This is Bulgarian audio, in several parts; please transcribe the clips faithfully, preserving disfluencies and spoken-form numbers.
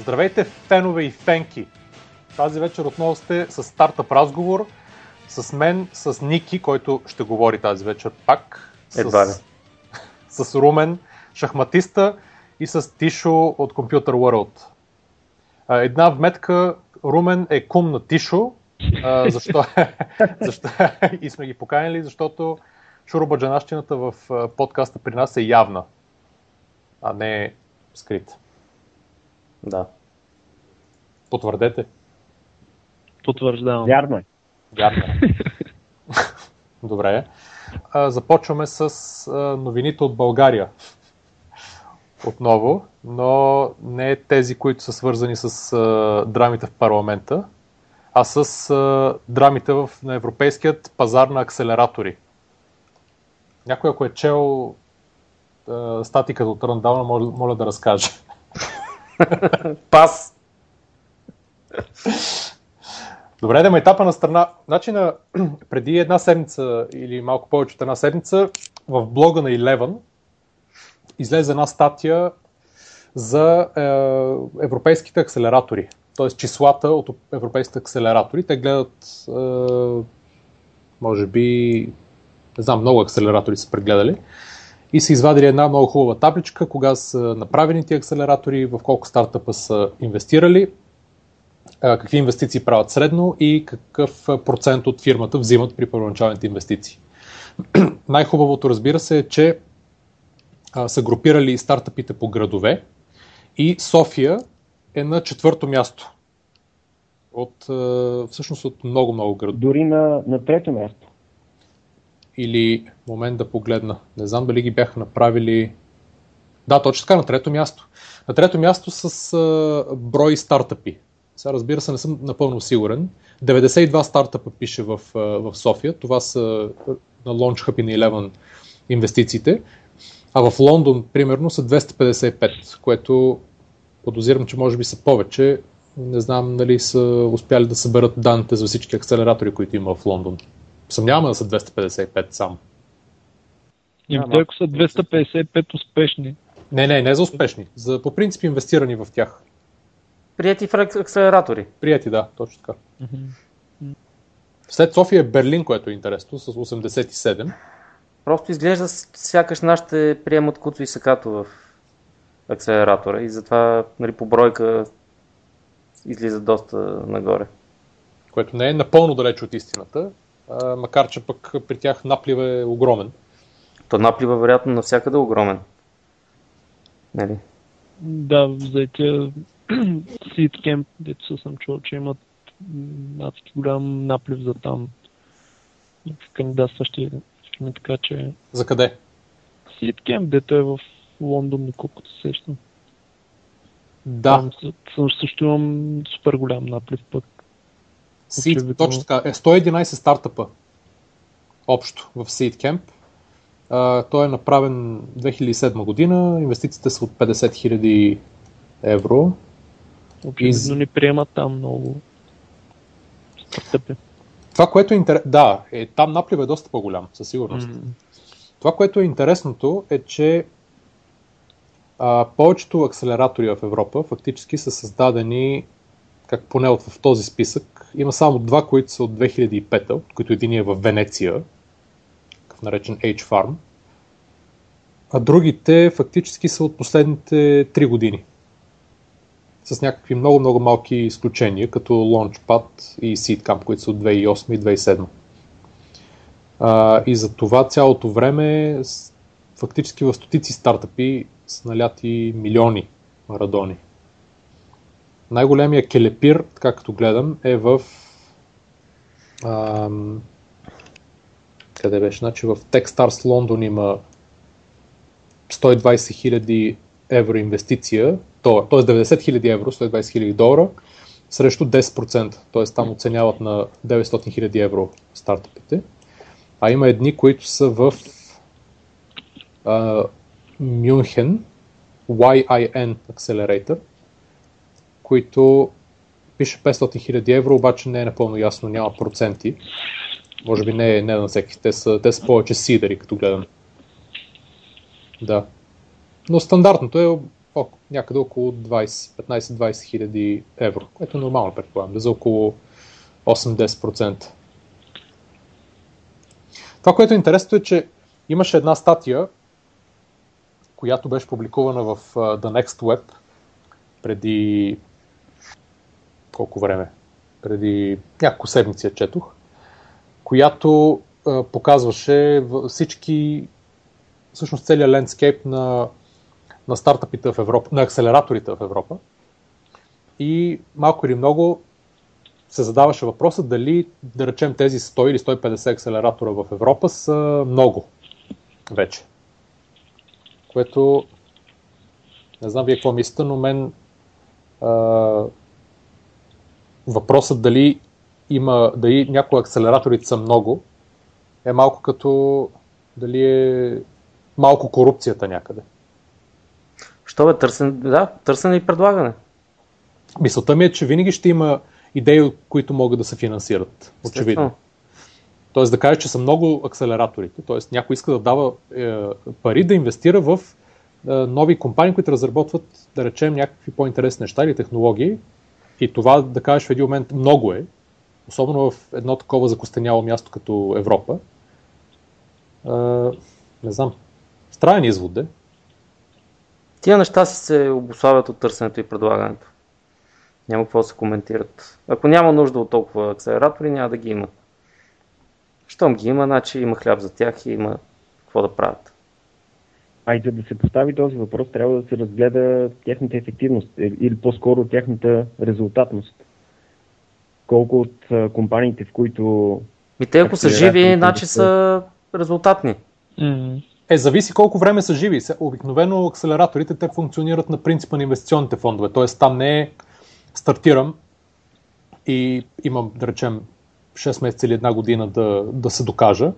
Здравейте, фенове и фенки! Тази вечер отново сте с Стартъп Разговор, с мен, с Ники, който ще говори тази вечер пак, Едва с, с Румен, шахматиста, и с Тишо от Computer World. Една вметка, Румен е кум на Тишо, защо, защо и сме ги поканили, защото шуробаджанащината в подкаста при нас е явна, а не скрита. Да. Потвърдете. Потвърждавам. Вярно е. Вярно е. Добре. Започваме с новините от България. Отново, но не тези, които са свързани с драмите в парламента, а с драмите в, на европейският пазар на акселератори. Някой, ако е чел статиката от Рандауна, моля, моля да разкаже. Пас! Добре, да ме етапа на страна. Значи, на, преди една седмица или малко повече от една седмица в блога на Eleven излезе една статия за е, европейските акселератори. Т.е. числата от европейските акселератори. Те гледат, е, може би, не знам, много акселератори са прегледали. И са извадили една много хубава табличка, кога са направени тия акселератори, в колко стартъпа са инвестирали, какви инвестиции правят средно и какъв процент от фирмата взимат при първоначалните инвестиции. Най-хубавото, разбира се, е, че са групирали стартъпите по градове и София е на четвърто място. От, всъщност от много-много градове. Дори на, на трето място. Или момент да погледна. Не знам дали ги бяха направили... Да, точно така, на трето място. На трето място с а, брой стартъпи. Сега, разбира се, не съм напълно сигурен. деветдесет и два стартъпа пише в, а, в София. Това са на LaunchHub и на Eleven инвестициите. А в Лондон, примерно, са двеста петдесет и пет, което подозирам, че може би са повече. Не знам дали са успяли да съберат данните за всички акселератори, които има в Лондон. Съмняваме да са двеста петдесет и пет само. Им той, ако са двеста петдесет и пет успешни. Не, не, не за успешни. За, по принцип, инвестирани в тях. Прияти в акселератори. Прияти, да, точно така. Mm-hmm. След София е Берлин, което е интересно, с осемдесет и седем. Просто изглежда сякаш нашите приемат куцо и сакато в акселератора и затова, нали, по бройка излиза доста нагоре. Което не е напълно далеч от истината. Макар че пък при тях наплива е огромен. То наплива вероятно навсякъде е огромен. Нали? Да, взете Seedcamp, дето съм чул, че имат адски голям наплив за там. Кандидатстващи фирми, така че... За къде? Seedcamp, дето е в Лондон, доколкото се сещам. Да. Там също имам супер голям наплив пък. Seed, точно така. Е, сто и единайсет стартъпа общо в Seedcamp. Uh, той е направен две хиляди и седма година, инвестициите са от петдесет хиляди евро. Обидно и... не приемат там много стартъпи. Това, което е интерес... Да, е, там наплива е доста по-голям, със сигурност. Mm. Това, което е интересното е, че uh, повечето акселератори в Европа фактически са създадени, как поне от в този списък, има само два, които са от две хиляди и пета, от които един е в Венеция, какъв наречен H-Farm, а другите фактически са от последните три години. С някакви много-много малки изключения, като Launchpad и Seedcamp, които са от две хиляди и осма и две хиляди и седма. А, и за това цялото време фактически в стотици стартъпи са наляти милиони радони. Най-големия келепир, така като гледам, е в... Ам, къде беше? Значи в Techstars Лондон има сто и двайсет хиляди евро инвестиция, долар, т.е. деветдесет хиляди евро, сто и двайсет хиляди долара, срещу десет процента, т.е. там оценяват на деветстотин хиляди евро стартъпите. А има едни, които са в а, Мюнхен, уай ай ен Accelerator, които пише петстотин хиляди евро, обаче не е напълно ясно, няма проценти. Може би не е не на всеки, те са, те са повече сидери, като гледам. Да. Но стандартното е някъде около петнайсет-двайсет хиляди евро, което е нормално, предполагам, за около осем-десет процента. Това, което е интересно е, че имаше една статия, която беше публикувана в The Next Web преди колко време? Преди няколко седмици я четох, която а, показваше всички, всъщност целият лендскейп на, на стартъпите в Европа, на акселераторите в Европа, и малко или много се задаваше въпроса дали, да речем, тези сто или сто и петдесет акселератора в Европа са много вече. Което, не знам вие какво мислите, но мен а, въпросът дали има, дали някои акселераторите са много, е малко като дали е малко корупцията някъде. Що бе, търсене, да, търсене и предлагане. Мисълта ми е, че винаги ще има идеи, които могат да се финансират, очевидно. Тоест да кажа, че са много акселераторите, тоест някой иска да дава е, пари да инвестира в е, нови компании, които разработват, да речем, някакви по-интересни неща или технологии, и това, да кажеш, в един момент много е, особено в едно такова закостеняло място като Европа. Е, не знам, странен извод е. Тия неща си се обуславят от търсенето и предлагането. Няма какво да се коментират. Ако няма нужда от толкова акселератори, няма да ги има. Щом ги има, значи има хляб за тях и има какво да правят. А и за да се постави този въпрос, трябва да се разгледа тяхната ефективност или по-скоро тяхната резултатност. Колко от компаниите, в които... И те, ако са живи, значи са резултатни. Mm-hmm. Е, зависи колко време са живи. Обикновено акселераторите те функционират на принципа на инвестиционните фондове. Тоест там не е стартирам и имам, да речем, шест месеца или една година да, да се докажа,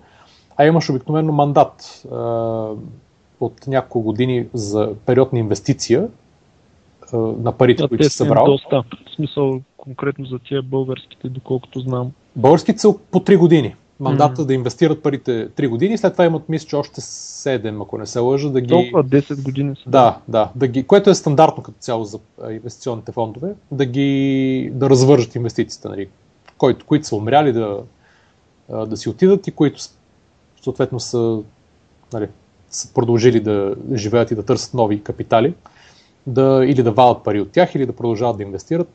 а имаш обикновено мандат а, от няколко години за период на инвестиция а, на парите, да, които си събрал. Доста. В смисъл конкретно за тия българските, доколкото знам. Българските са по три години. Мандата mm. да инвестират парите три години, след това имат, мисля, че още седем, ако не се лъжа, да ги... Толкова десет години са. Да, да, да ги... което е стандартно като цяло за инвестиционните фондове, да ги да развържат инвестициите, нали? Които, които са умряли да, да си отидат и които съответно са, нали, са продължили да живеят и да търсят нови капитали, да, или да валят пари от тях, или да продължават да инвестират,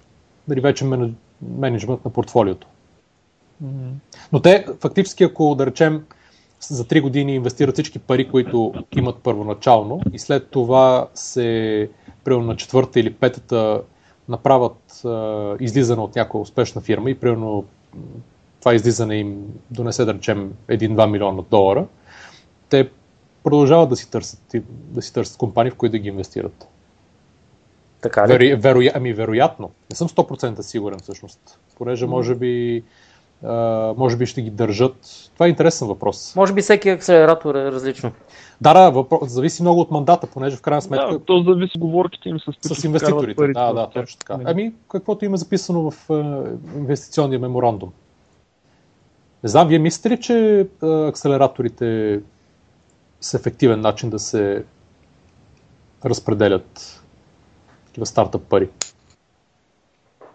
нали, вече мен, менеджмент на портфолиото. Mm-hmm. Но те фактически, ако да речем за три години инвестират всички пари, които имат първоначално, и след това се примерно на четвърта или петата направят а, излизане от някоя успешна фирма и примерно това излизане им донесе, да речем, един-два милиона долара, те продължават да си търсят, да си търсят компании, в които да ги инвестират. Така ли? Веро, веро, ами вероятно. Не съм сто процента сигурен всъщност, понеже може би а, може би ще ги държат. Това е интересен въпрос. Може би всеки акселератор е различно. Да, да, въпрос, зависи много от мандата, понеже в крайна сметка... Да, то зависи говорките им с, с инвеститорите. Парите, да, да, точно така. Ами, каквото има записано в е, инвестиционния меморандум. Не знам, вие мислите ли, че е, акселераторите са ефективен начин да се разпределят такива стартъп пари?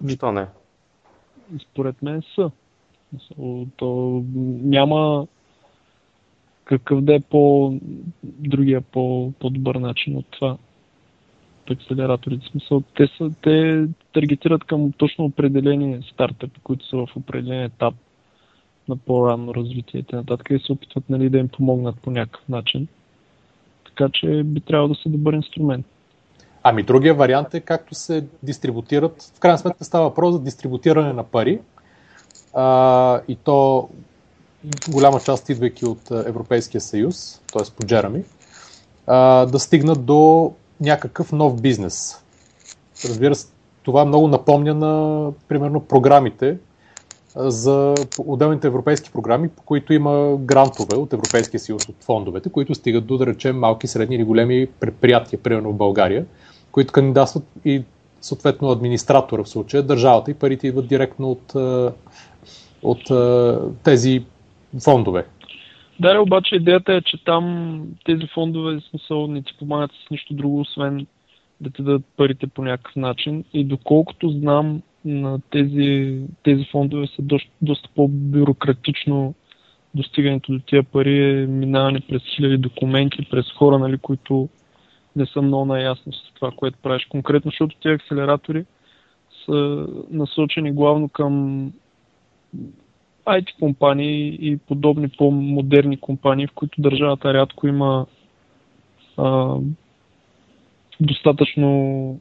Защо не? Според мен са. То няма... какъв да е по другия, по, по-добър начин от това от акселераторите. Смисъл, те, са, те таргетират към точно определени стартъпи, които са в определен етап на по-ранно развитие и нататък, и се опитват, нали, да им помогнат по някакъв начин. Така че би трябвало да са добър инструмент. Ами другия вариант е както се дистрибутират. В крайна сметка става въпрос за дистрибутиране на пари, а, и то голяма част, идвайки от Европейския съюз, т.е. по Джереми, да стигнат до някакъв нов бизнес. Разбира се, това много напомня на, примерно, програмите за отделните европейски програми, по които има грантове от Европейския съюз, от фондовете, които стигат до, да речем, малки, средни или големи предприятия, примерно в България, които кандидатстват и, съответно, администратора в случая, държавата, и парите идват директно от, от тези фондове. Да, обаче идеята е, че там тези фондове не ти помагат с нищо друго, освен да те дадат парите по някакъв начин. И доколкото знам, на тези, тези фондове са доста, доста по-бюрократично достигането до тия пари, е минаване през хиляди документи, през хора, нали, които не са много наясно с това, което правиш. Конкретно, защото тези акселератори са насочени главно към ай ти компании и подобни по-модерни компании, в които държавата рядко има а, достатъчно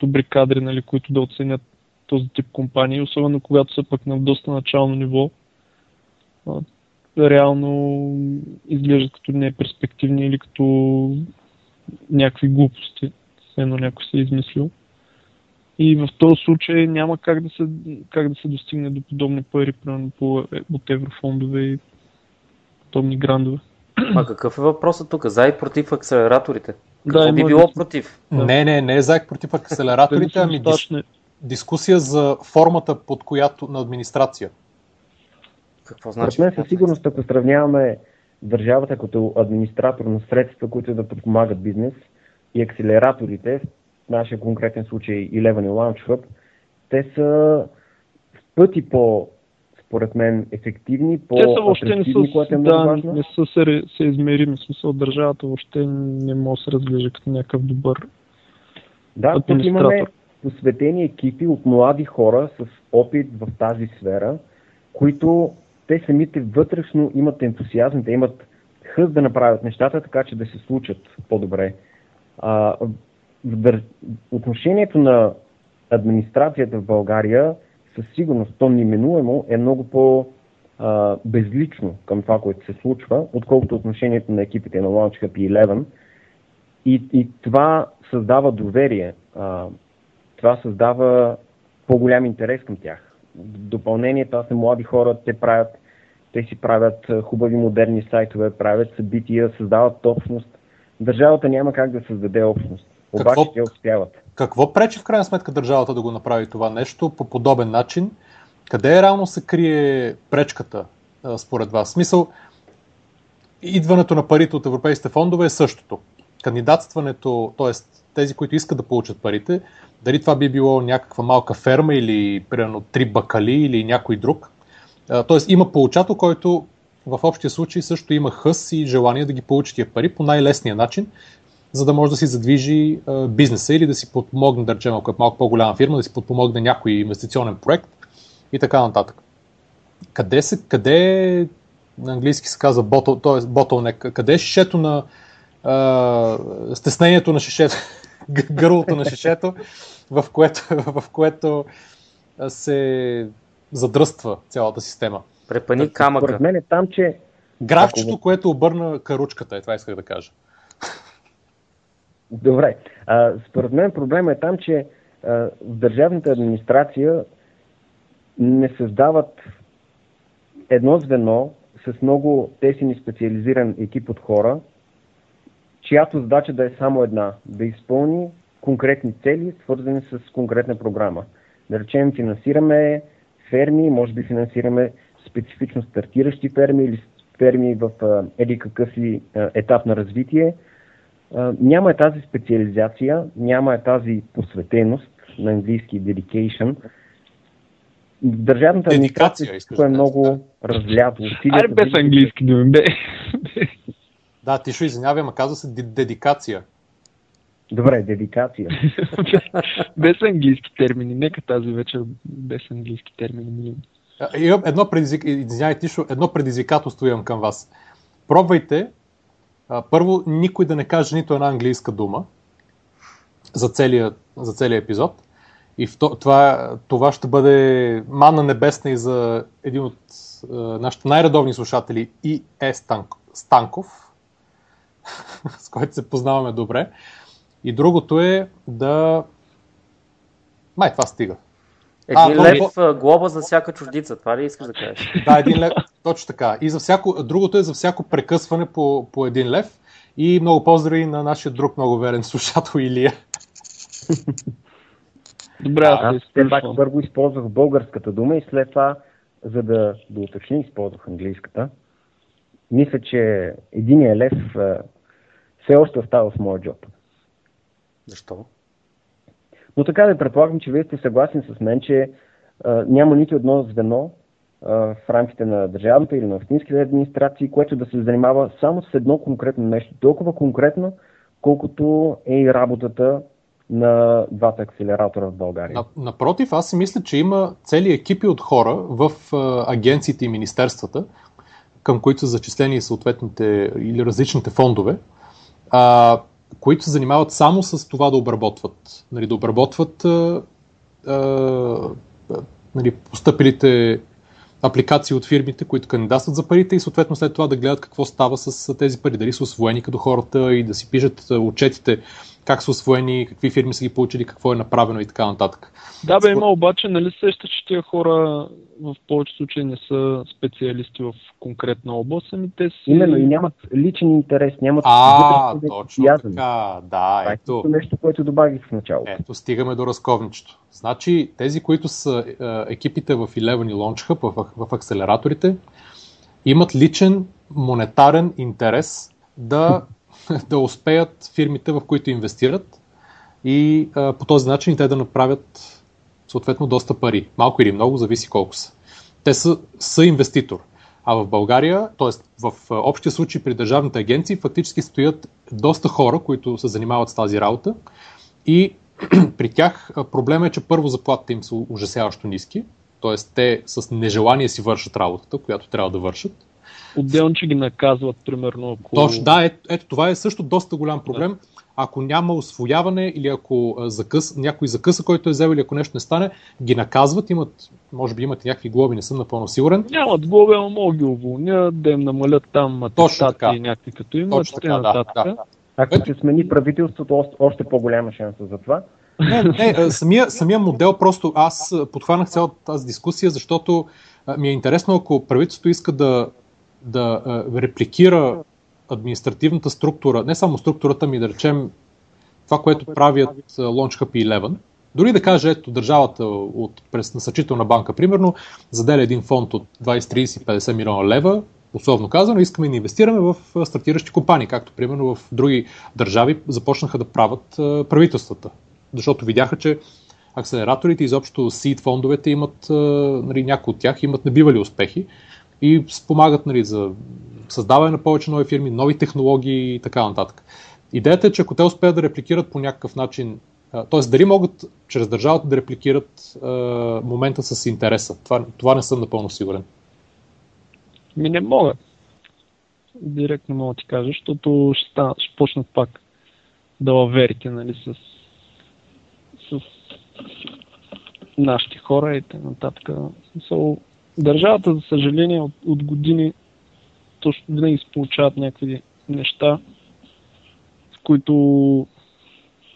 добри кадри, нали, които да оценят този тип компании, особено когато са пък на доста начално ниво, а, реално изглеждат като неперспективни или като някакви глупости, едно някой се е измислил. И в този случай няма как да се, как да се достигне до подобни пари, примерно по, от еврофондове и подобни грандове. А какъв е въпросът тук? За и против акселераторите? Какво да, би било да... против? Не, не, не е за и против акселераторите, ами дис... дискусия за формата, под която на администрация. Какво значи? Пред мен със сигурност, ако сравняваме държавата като администратор на средства, които да подпомагат бизнес, и акселераторите, в нашия конкретен случай Eleven и LaunchHub, те са в пъти по, според мен, ефективни, по-атрактивни, което е много да, важно. Не са се, се измерими, в смисъл държавата въобще не може да се разглежда като някакъв добър да, администратор. Да, тук имаме посветени екипи от млади хора с опит в тази сфера, които те самите вътрешно имат ентусиазм, те имат хъст да направят нещата, така че да се случат по-добре. А, дър... Отношението на администрацията в България със сигурност, то неминуемо, е много по-безлично към това, което се случва, отколкото отношението на екипите на LaunchHub и Eleven. И, и това създава доверие, а, това създава по-голям интерес към тях. Допълнение, това са млади хора, те правят, те си правят хубави модерни сайтове, правят събития, създават общност. Държавата няма как да създаде общност, обаче какво, те успяват. Какво пречи в крайна сметка държавата да го направи това нещо по подобен начин? Къде е реално се крие пречката според вас? В смисъл, идването на парите от европейските фондове е същото. Кандидатстването, т.е. тези, които искат да получат парите, дали това би било някаква малка ферма или примерно три бакали или някой друг. Т.е. има получател, който в общия случай също има хъс и желание да ги получи тия пари по най-лесния начин, за да може да си задвижи бизнеса или да си подпомогне, да речем, ако е малко по-голяма фирма, да си подпомогне някой инвестиционен проект и така нататък. Къде се, къде на английски се казва bottleneck, къде е шишето на Uh, стеснението на шишето, гърлото на шишето, в което, в което се задръства цялата система. Препани так, камъка. Според мен е там, че... Графчето, ако... което обърна каручката, е, това исках да кажа. Добре. А, според мен проблема е там, че а, в държавната администрация не създават едно звено с много тесен и специализиран екип от хора, чиято задача да е само една, да изпълни конкретни цели, свързани с конкретна програма. Да речем, финансираме ферми, може би финансираме специфично стартиращи ферми или ферми в еди какъв ли етап на развитие. Няма е тази специализация, няма е тази посветеност, на английски dedication. Държавната администрация е много разлято. Аре без английски думи, бе. Да, Тишо, извинявай, ама казва се дедикация. Добре, дедикация. Без английски термини, нека тази вечер без английски термини. Едно, предизвик... Извинявай, Тишо, едно предизвикателство имам към вас. Пробвайте, а, първо, никой да не каже нито една английска дума за целия, за целия епизод. И втор... това, това ще бъде мана небесна и за един от а, нашите най-редовни слушатели и е Станко... Станков, с който се познаваме добре. И другото е да... Май, това стига. Един а, лев по... глоба за всяка чуждица, това ли искаш да кажеш? Да, един лев, точно така. И за всяко... другото е за всяко прекъсване по, по един лев. И много поздрави на нашия друг много верен слушател Илия. Добре, аз те пак първо използвах българската дума и след това, за да доуточни, използвах английската. Мисля, че единия лев все още остава в моя джоб. Защо? Но така да предполагам, че вие сте съгласни с мен, че а, няма нито едно звено а, в рамките на държавната или на общинските администрации, което да се занимава само с едно конкретно нещо. Толкова конкретно, колкото е и работата на двата акселератора в България. Напротив, аз си мисля, че има цели екипи от хора в агенциите и министерствата, към които са зачислени съответните или различните фондове, а, които се занимават само с това да обработват. Нали, да обработват а, а, нали, постъпилите апликации от фирмите, които кандидатстват за парите и съответно след това да гледат какво става с тези пари, дали са усвоени като хората и да си пишат отчетите как са усвоени, какви фирми са ги получили, какво е направено и така нататък. Да бе, има обаче, нали сеща, че тия хора в повече случаи не са специалисти в конкретна област, ами те си... Именно, и нямат личен интерес, нямат... А, точно така, да, ето... Това е нещо, което добавих в началото. Ето, стигаме до разковничето. Значи, тези, които са екипите в Eleven и LaunchHub, в, в акселераторите, имат личен монетарен интерес да... да успеят фирмите, в които инвестират и а, по този начин те да направят съответно доста пари. Малко или много, зависи колко са. Те са, са инвеститор. А в България, т.е. в общия случай при държавните агенции, фактически стоят доста хора, които се занимават с тази работа и при тях проблема е, че първо заплатите им са ужасяващо ниски, т.е. те с нежелание си вършат работата, която трябва да вършат. Отделно, че ги наказват, примерно. Ако... Точно, да, ето, ето това е също доста голям проблем. Да. Ако няма освояване или ако закъс, някой закъса, който е взел или ако нещо не стане, ги наказват, имат, може би имат някакви глоби, не съм напълно сигурен. Нямат глоби, но могат ги уволнят, да им намалят там атестати и някакви като имат. Точно така, да, да, да. Ако се смени правителството, още по-голяма шанса за това. Не, не, самия, самия модел просто аз подхванах цялата тази дискусия, защото ми е интересно, ако правителството иска да да репликира административната структура, не само структурата ми, да речем това, което правят LaunchHub и Eleven. Дори да каже, ето държавата от през насърчителна банка, примерно, заделя един фонд от двайсет, трийсет, петдесет милиона лева, условно казано, искаме да инвестираме в стартиращи компании, както примерно в други държави започнаха да правят правителствата, защото видяха, че акселераторите, изобщо seed фондовете имат, нали, някои от тях имат набивали успехи и спомагат, нали, за създаване на повече нови фирми, нови технологии и така нататък. Идеята е, че ако те успеят да репликират по някакъв начин, т.е. дали могат чрез държавата да репликират а, момента с интереса. Това, това не съм напълно сигурен. Ми не могат. Директно мога да ти кажа, защото ще, стан, ще почнат пак да лаверите, нали, с, с нашите хора и т.н. Смисъл... Държавата, за съжаление, от, от години точно винаги се получават някакви неща, с които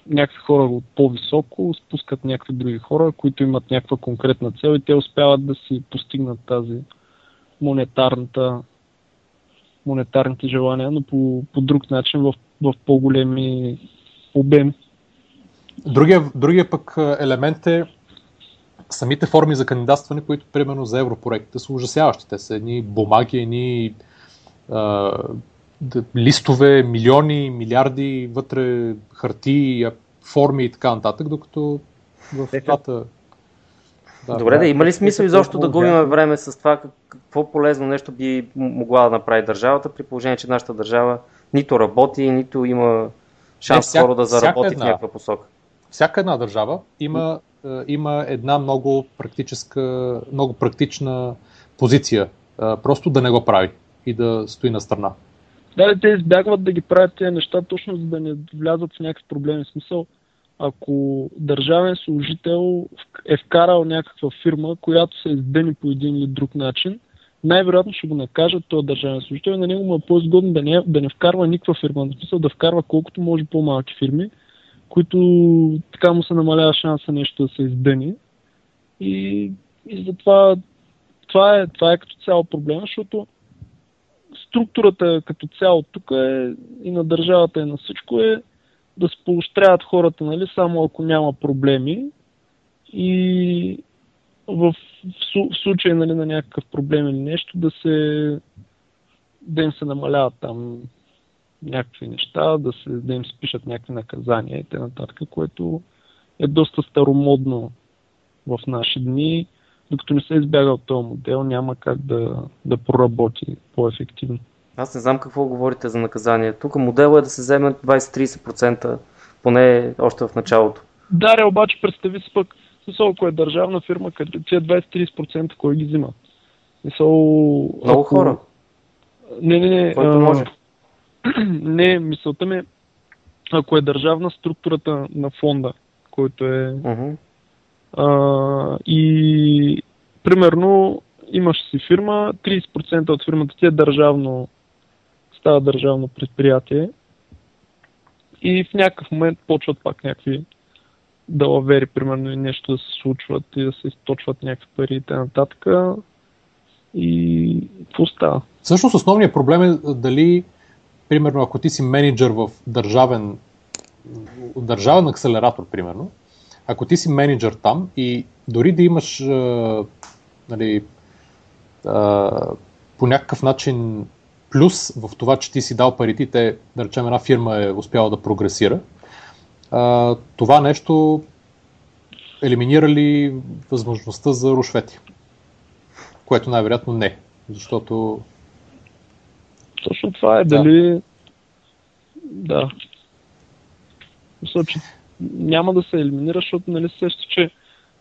някакви хора от по-високо спускат някакви други хора, които имат някаква конкретна цел и те успяват да си постигнат тази монетарната, монетарните желания, но по, по друг начин, в, в по-големи обеми. Другия, другия пък елемент е самите форми за кандидатстване, които примерно за европроектите са ужасяващи. Те са едни бумаги, едни а, листове, милиони, милиарди, вътре хартии, форми и така нататък, докато в това... Да, добре, да, да, има ли смисъл изобщо да губим време с това, какво полезно нещо би могла да направи държавата, при положение, че нашата държава нито работи, нито има шанс скоро да заработи една, в някаква посока? Всяка една държава има има една много практическа, много практична позиция. Просто да не го прави и да стои на страна. Да, те избягват да ги правят тези неща, точно за да не влязат в някакви проблеми. В смисъл, ако държавен служител е вкарал някаква фирма, която се издъни по един или друг начин, най-вероятно ще го накажат този държавен служител и на него му е по-изгодно да не, да не вкарва никаква фирма. В смисъл, да вкарва колкото може по-малки фирми, които така му се намалява шанса нещо да се издъни. И, и затова това е, това е като цяло проблема, защото структурата като цяло тук е и на държавата, и на всичко е да се поощряват хората, нали, само ако няма проблеми. И в, в случай, нали, на някакъв проблем или нещо, да се да им се намаляват там някакви неща, да, се, да им спишат някакви наказания и т.н., което е доста старомодно в наши дни. Докато не се избяга от този модел, няма как да, да проработи по-ефективно. Аз не знам какво говорите за наказание. Тук моделът е да се вземе двайсет до трийсет процента, поне още в началото. Да, ре, обаче представи си пък, смисъл, ако е държавна фирма, къде тия двайсет до трийсет процента кой ги взима? Смисъл, много ако... хора. Не, не, не. Който а... може. Не, мисълта ми е, ако е държавна, структурата на фонда, който е... Uh-huh. А, и, примерно, имаш си фирма, трийсет процента от фирмата ти е държавно, става държавно предприятие и в някакъв момент почват пак някакви далавери, примерно, и нещо да се случват и да се източват някакви пари и т.н. И какво става? Всъщност основният проблем е дали, примерно, ако ти си мениджър в държавен, държавен акселератор, примерно, ако ти си мениджър там и дори да имаш а, нали, а, по някакъв начин плюс в това, че ти си дал парите, те, да речем, една фирма е успяла да прогресира, а, това нещо елиминира ли възможността за рушвети? Което най-вероятно не, защото... Точно това е, да. Дали... Да. Мисля, че няма да се елиминира, защото нали също, че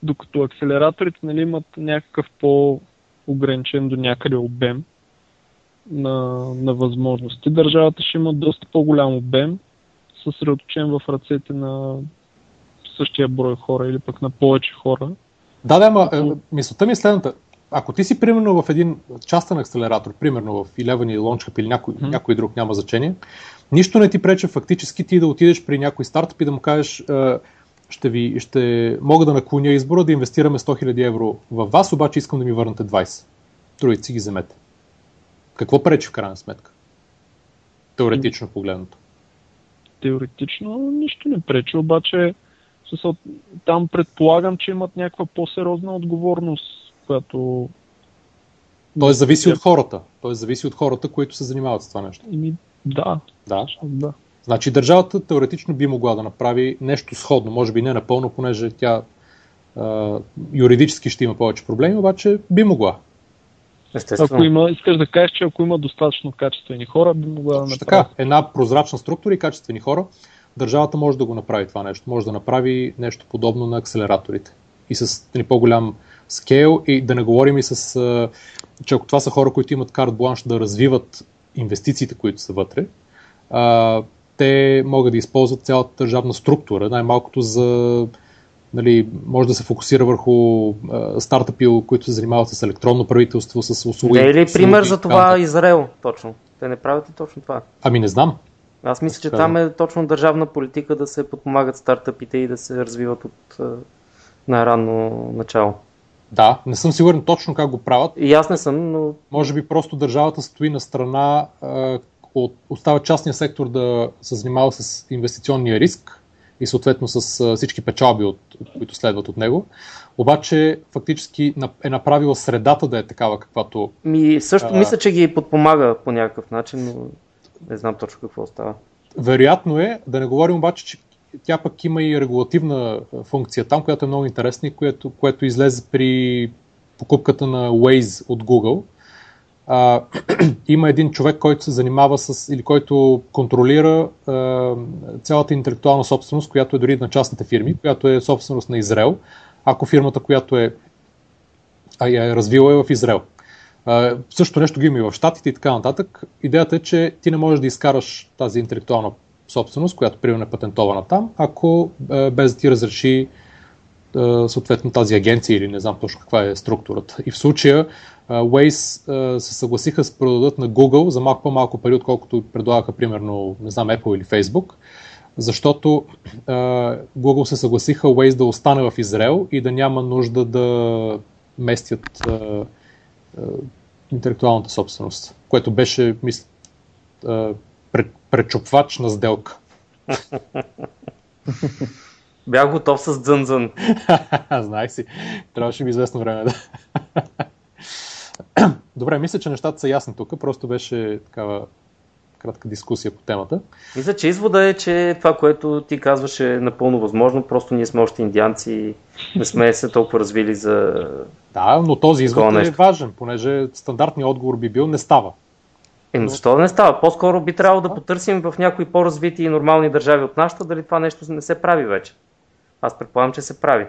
докато акселераторите нали, имат някакъв по-ограничен до някъде обем на, на възможности, държавата ще има доста по-голям обем, съсредоточен в ръцете на същия брой хора или пък на повече хора. Да, да, ама е, мислата ми е следната. Ако ти си примерно в един частен акселератор, примерно в Eleven или LaunchHub или някой, mm-hmm. някой друг, няма значение, нищо не ти прече фактически ти да отидеш при някой стартъп и да му кажеш ще, ви, ще мога да наклоня избора да инвестираме сто хиляди евро във вас, обаче искам да ми върнете двайсет. Другите си ги вземете. Какво пречи в крайна сметка? Теоретично погледнато. Теоретично нищо не пречи, обаче там предполагам, че имат някаква по-сериозна отговорност. Която... Той зависи от хората. Той зависи от хората, които се занимават с това нещо. Ими, да. Да. Да. Значи държавата теоретично би могла да направи нещо сходно, може би не напълно, понеже тя а, юридически ще има повече проблеми, обаче би могла. Естествено. Ако има, искаш да кажеш, че ако има достатъчно качествени хора, би могла да направи. Така, една прозрачна структура и качествени хора, държавата може да го направи това нещо. Може да направи нещо подобно на акселераторите. И с не по-голям скейл и да не говорим и с, че ако това са хора, които имат карт бланш да развиват инвестициите, които са вътре, а, те могат да използват цялата държавна структура, най-малкото за, нали, може да се фокусира върху а, стартъпи, които се занимават с електронно правителство, с услуги. Да, или пример за това Израел, точно. Те не правят ли точно това? Ами не знам. Аз мисля, че там е точно държавна политика да се подпомагат стартъпите и да се развиват от най-ранно начало. Да, не съм сигурен точно как го правят. И аз не съм, но... Може би просто държавата стои на страна, е, от, остава частния сектор да се занимава с инвестиционния риск и съответно с е, всички печалби, от, от, които следват от него. Обаче фактически е направила средата да е такава, каквато... Ми, също е, мисля, че ги подпомага по някакъв начин, но не знам точно какво става. Вероятно е, да не говорим обаче, че тя пък има и регулативна функция там, която е много интересна и което, което излезе при покупката на Waze от Google. А, има един човек, който се занимава с, или който контролира а, цялата интелектуална собственост, която е дори на частните фирми, която е собственост на Израел, ако фирмата, която е, а, е развила е в Израел. А, също нещо ги има и в щатите и така нататък. Идеята е, че ти не можеш да изкараш тази интелектуална собственост, която примерно е патентована там, ако без да ти разреши съответно тази агенция или не знам точно каква е структурата. И в случая Waze се съгласиха да продадат на Google за малко по-малко пари, отколкото предлагаха примерно, не знам, Apple или Facebook, защото Google се съгласиха Waze да остане в Израел и да няма нужда да местят интелектуалната собственост, което беше, мисля, пречупвачна сделка. Бях готов с дзън-дзън. Знай си. Трябваше ми известно време, да. Добре, мисля, че нещата са ясни тук. Просто беше такава кратка дискусия по темата. Мисля, че извода е, че това, което ти казваш, е напълно възможно, просто ние сме още индианци, не сме се толкова развили за... Да, но този извод е важен, понеже стандартният отговор би бил не става. Еми, защо да не става? По-скоро би трябвало да потърсим в някои по-развити и нормални държави от нашата, дали това нещо не се прави вече. Аз предполагам, че се прави.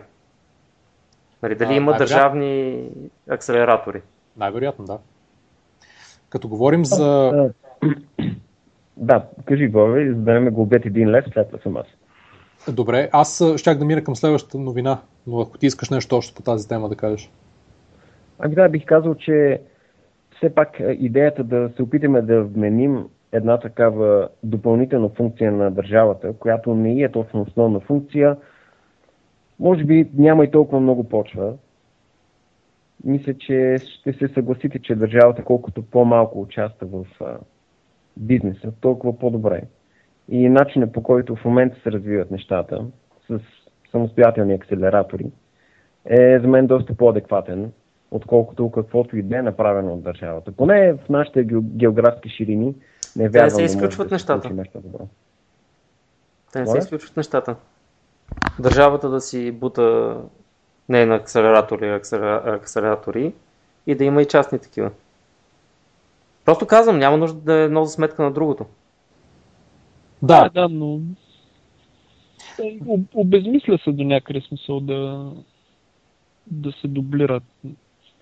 Нали, дали а, има държавни акселератори? Най-вероятно, да. Като говорим за... Да, кажи, Боби, да не ме глобят един лев, след това съм аз. Добре, аз щях да мина към следващата новина, но ако ти искаш нещо още по тази тема да кажеш. Ами да, бих казал, че все пак идеята да се опитаме да вменим една такава допълнителна функция на държавата, която не е точно основна функция, може би няма и толкова много почва. Мисля, че ще се съгласите, че държавата колкото по-малко участва в бизнеса, толкова по-добре. И начинът, по който в момента се развиват нещата с самостоятелни акселератори, е за мен доста по-адекватен, отколкото каквото и да е направено от държавата. Поне в нашите географски ширини не вярвам. Те не се изключват да нещата. Нещо добро. Те не се изключват нещата. Държавата да си бута не на акселератори, акселера... акселератори и да има и частни такива. Просто казвам, няма нужда да е едно за сметка на другото. Да, да, но обезмисля се до някакъв смисъл да да се дублират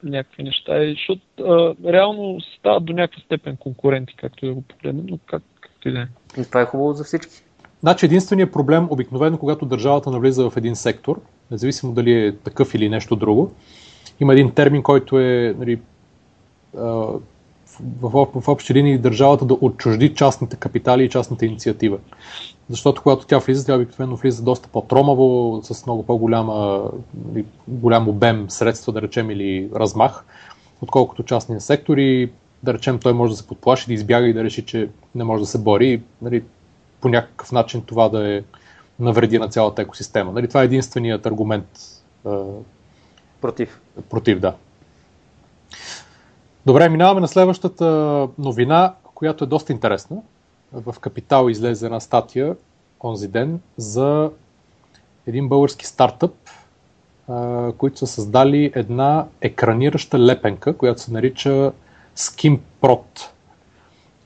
някакви неща, защото а, реално стават до някаква степен конкуренти, както да го погледнем, но как, както и да е. И това е хубаво за всички. Значи единственият проблем, обикновено, когато държавата навлиза в един сектор, независимо дали е такъв или нещо друго, има един термин, който е нали, в, в, в общи линии държавата да отчужди частните капитали и частната инициатива. Защото когато тя влиза, тя обикновено влиза доста по-тромаво, с много по-голяма голям обем средства, да речем, или размах, отколкото частния сектор и да речем той може да се подплаши, да избяга и да реши, че не може да се бори и нали, по някакъв начин това да е навреди на цялата екосистема. Нали, това е единственият аргумент. Против. Против, да. Добре, минаваме на следващата новина, която е доста интересна. В Капитал излезе една статия онзи ден за един български стартъп, които са създали една екранираща лепенка, която се нарича SkimProt.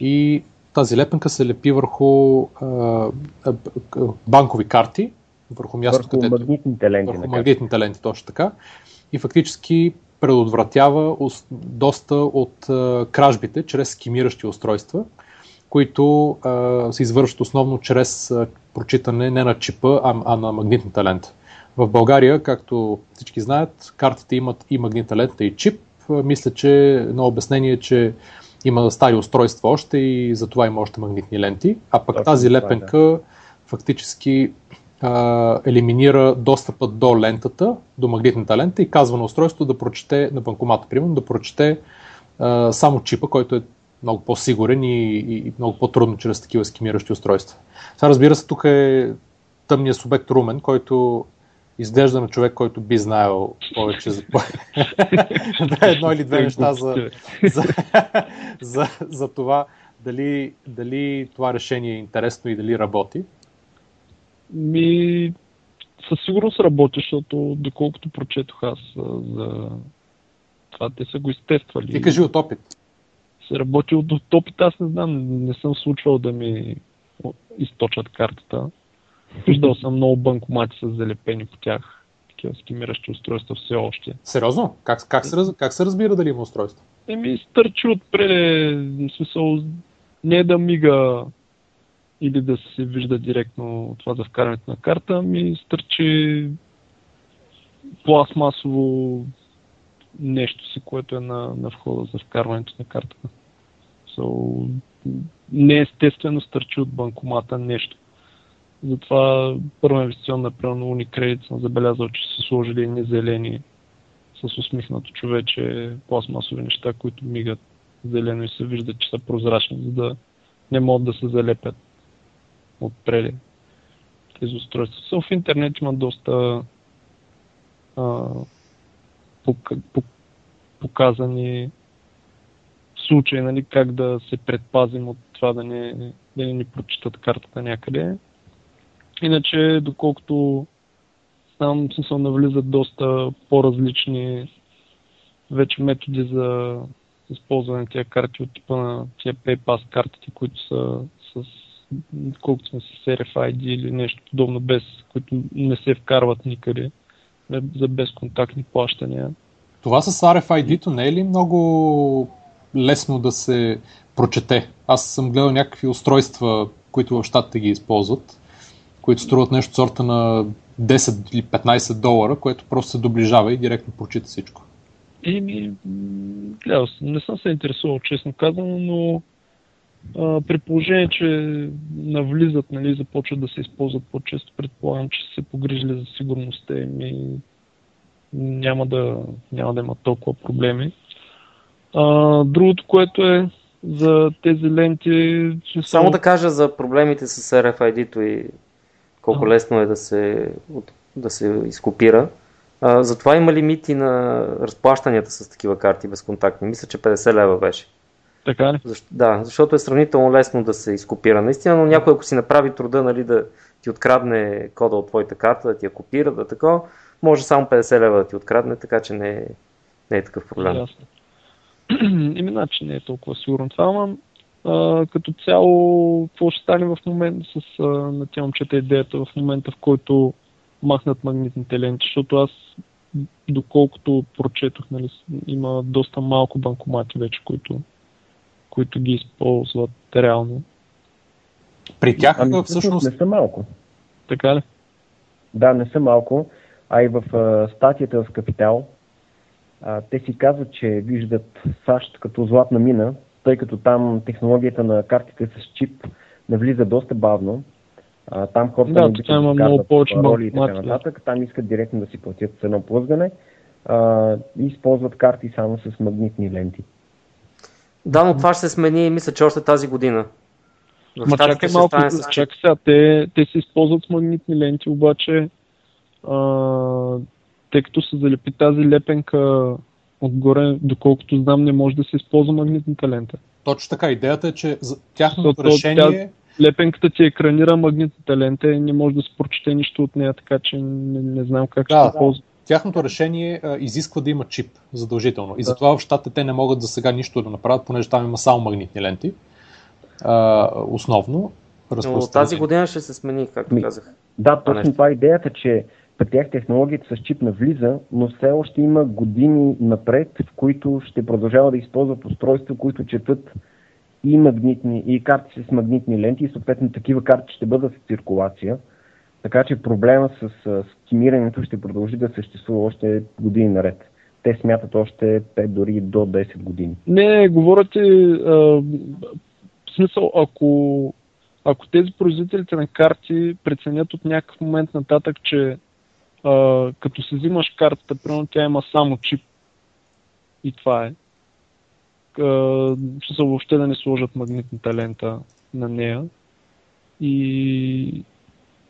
И тази лепенка се лепи върху а, банкови карти, върху място, където... Върху магнитните ленти. Върху магнитните ленти, точно така. И фактически предотвратява доста от кражбите чрез скимиращи устройства, които а, се извършват основно чрез а, прочитане не на чипа, а, а на магнитната лента. В България, както всички знаят, картите имат и магнитна лента, и чип. А, мисля, че едно обяснение е, че има стари устройства още и затова има още магнитни ленти. А пък точно тази лепенка да. фактически а, елиминира достъпът до лентата, до магнитната лента и казва на устройството да прочете, на банкомата, примерно, да прочете а, само чипа, който е много по-сигурен и, и, и много по-трудно чрез такива скимиращи устройства. Сега разбира се, тук е тъмният субект Румен, който изглежда на човек, който би знаел повече за едно или две неща за, за, за, за това дали, дали това решение е интересно и дали работи. Ми, със сигурност работи, защото доколкото прочетох аз за това, те са го изтествали. Ти кажи от опит. Се работи от опит, аз не знам, не съм случвал да ми източат картата. Виждал съм много банкомати с залепени по тях такива скимиращи устройства все още. Сериозно? Как, как, се, как се разбира дали има устройство? Еми, стърчи отпреде, в смисъл, не да мига или да се вижда директно това за вкарването на карта, ми стърчи пластмасово нещо си, което е на, на входа за вкарването на картата. So, не естествено стърчи от банкомата нещо. Затова първа инвестиционна, примерно Unicredit, съм забелязал, че са сложили едни зелени с усмихнато човече пластмасови неща, които мигат зелено и се виждат, че са прозрачни, за да не могат да се залепят отпреди тези устройства. So, в интернет има доста а, показани случаи, нали, как да се предпазим от това да не, да не ни прочитат картата някъде. Иначе, доколкото там смисъл навлизат доста по-различни вече методи за използване на тия карти от типа на тия PayPass картите, които са с колкото сме с Р Ф Ай Ди или нещо подобно, без, които не се вкарват никъде за безконтактни плащания. Това с Р Ф I D-то не е ли много лесно да се прочете? Аз съм гледал някакви устройства, които в щатите ги използват, които струват нещо сорта на десет или петнайсет долара, което просто се доближава и директно прочита всичко. Еми, гледал, не съм се интересувал, честно казано, но а, при положение, че навлизат, нали, започват да се използват по-често, предполагам, че се погрижили за сигурността им и няма да, няма да има толкова проблеми. А, другото, което е за тези ленти... Само, само да кажа за проблемите с Р Ф I D-то и колко а. лесно е да се, да се изкопира. А, затова има лимити на разплащанията с такива карти безконтактни. Мисля, че петдесет лева беше. Така ли? Защо, да, защото е сравнително лесно да се изкопира. Наистина, но някой, ако си направи труда, нали, да ти открадне кода от твоята карта, да ти я копира, да такова, може само петдесет лева да ти открадне, така че не е, не е такъв проблем. Ясно. Именно, че не е толкова сигурно това, ама а, като цяло, какво ще стане в момента с а, на тя момчета идеята в момента, в който махнат магнитните ленти, защото аз доколкото прочетох, нали, има доста малко банкомати вече, които, които ги използват реално. При тях ами, всъщност... Не са малко. Така ли? Да, не са малко. А и в а, статията в Капитал а, те си казват, че виждат САЩ като златна мина, тъй като там технологията на картите с чип навлиза доста бавно. А, там хората да, не обичат да казват пароли и така нататък. Там искат директно да си платят с едно плъзгане а, и използват карти само с магнитни ленти. Да, но това ще се смени, мисля, че още тази година. Ма чакай малко, чакай сега, те, те се използват с магнитни ленти, обаче Uh, тъй като се залепи тази лепенка отгоре, доколкото знам, не може да се използва магнитната лента. Точно така, идеята е, че за тяхното решение... Тя, лепенката ти екранира магнитната лента и не може да се прочете нищо от нея, така че не, не знам как да, ще да ползва. Тяхното решение а, изисква да има чип задължително и да. Затова в щатите те не могат за сега нищо да направят, понеже там има само магнитни ленти. А, основно. Но тази година ще се смени, както Ми, казах. Да, точно това е идеята, че при тях технологията с чип навлиза, но все още има години напред, в които ще продължава да използват устройства, които четат и магнитни, и карти с магнитни ленти, и съответно такива карти ще бъдат в циркулация. Така че проблема с скимирането ще продължи да съществува още години наред. Те смятат още пет, дори до десет години. Не, говорите, а, в смисъл, ако, ако тези производителите на карти преценят от някакъв момент нататък, че Uh, като се взимаш картата, примерно тя има само чип и това е. Uh, ще са въобще да не сложат магнитната лента на нея. И...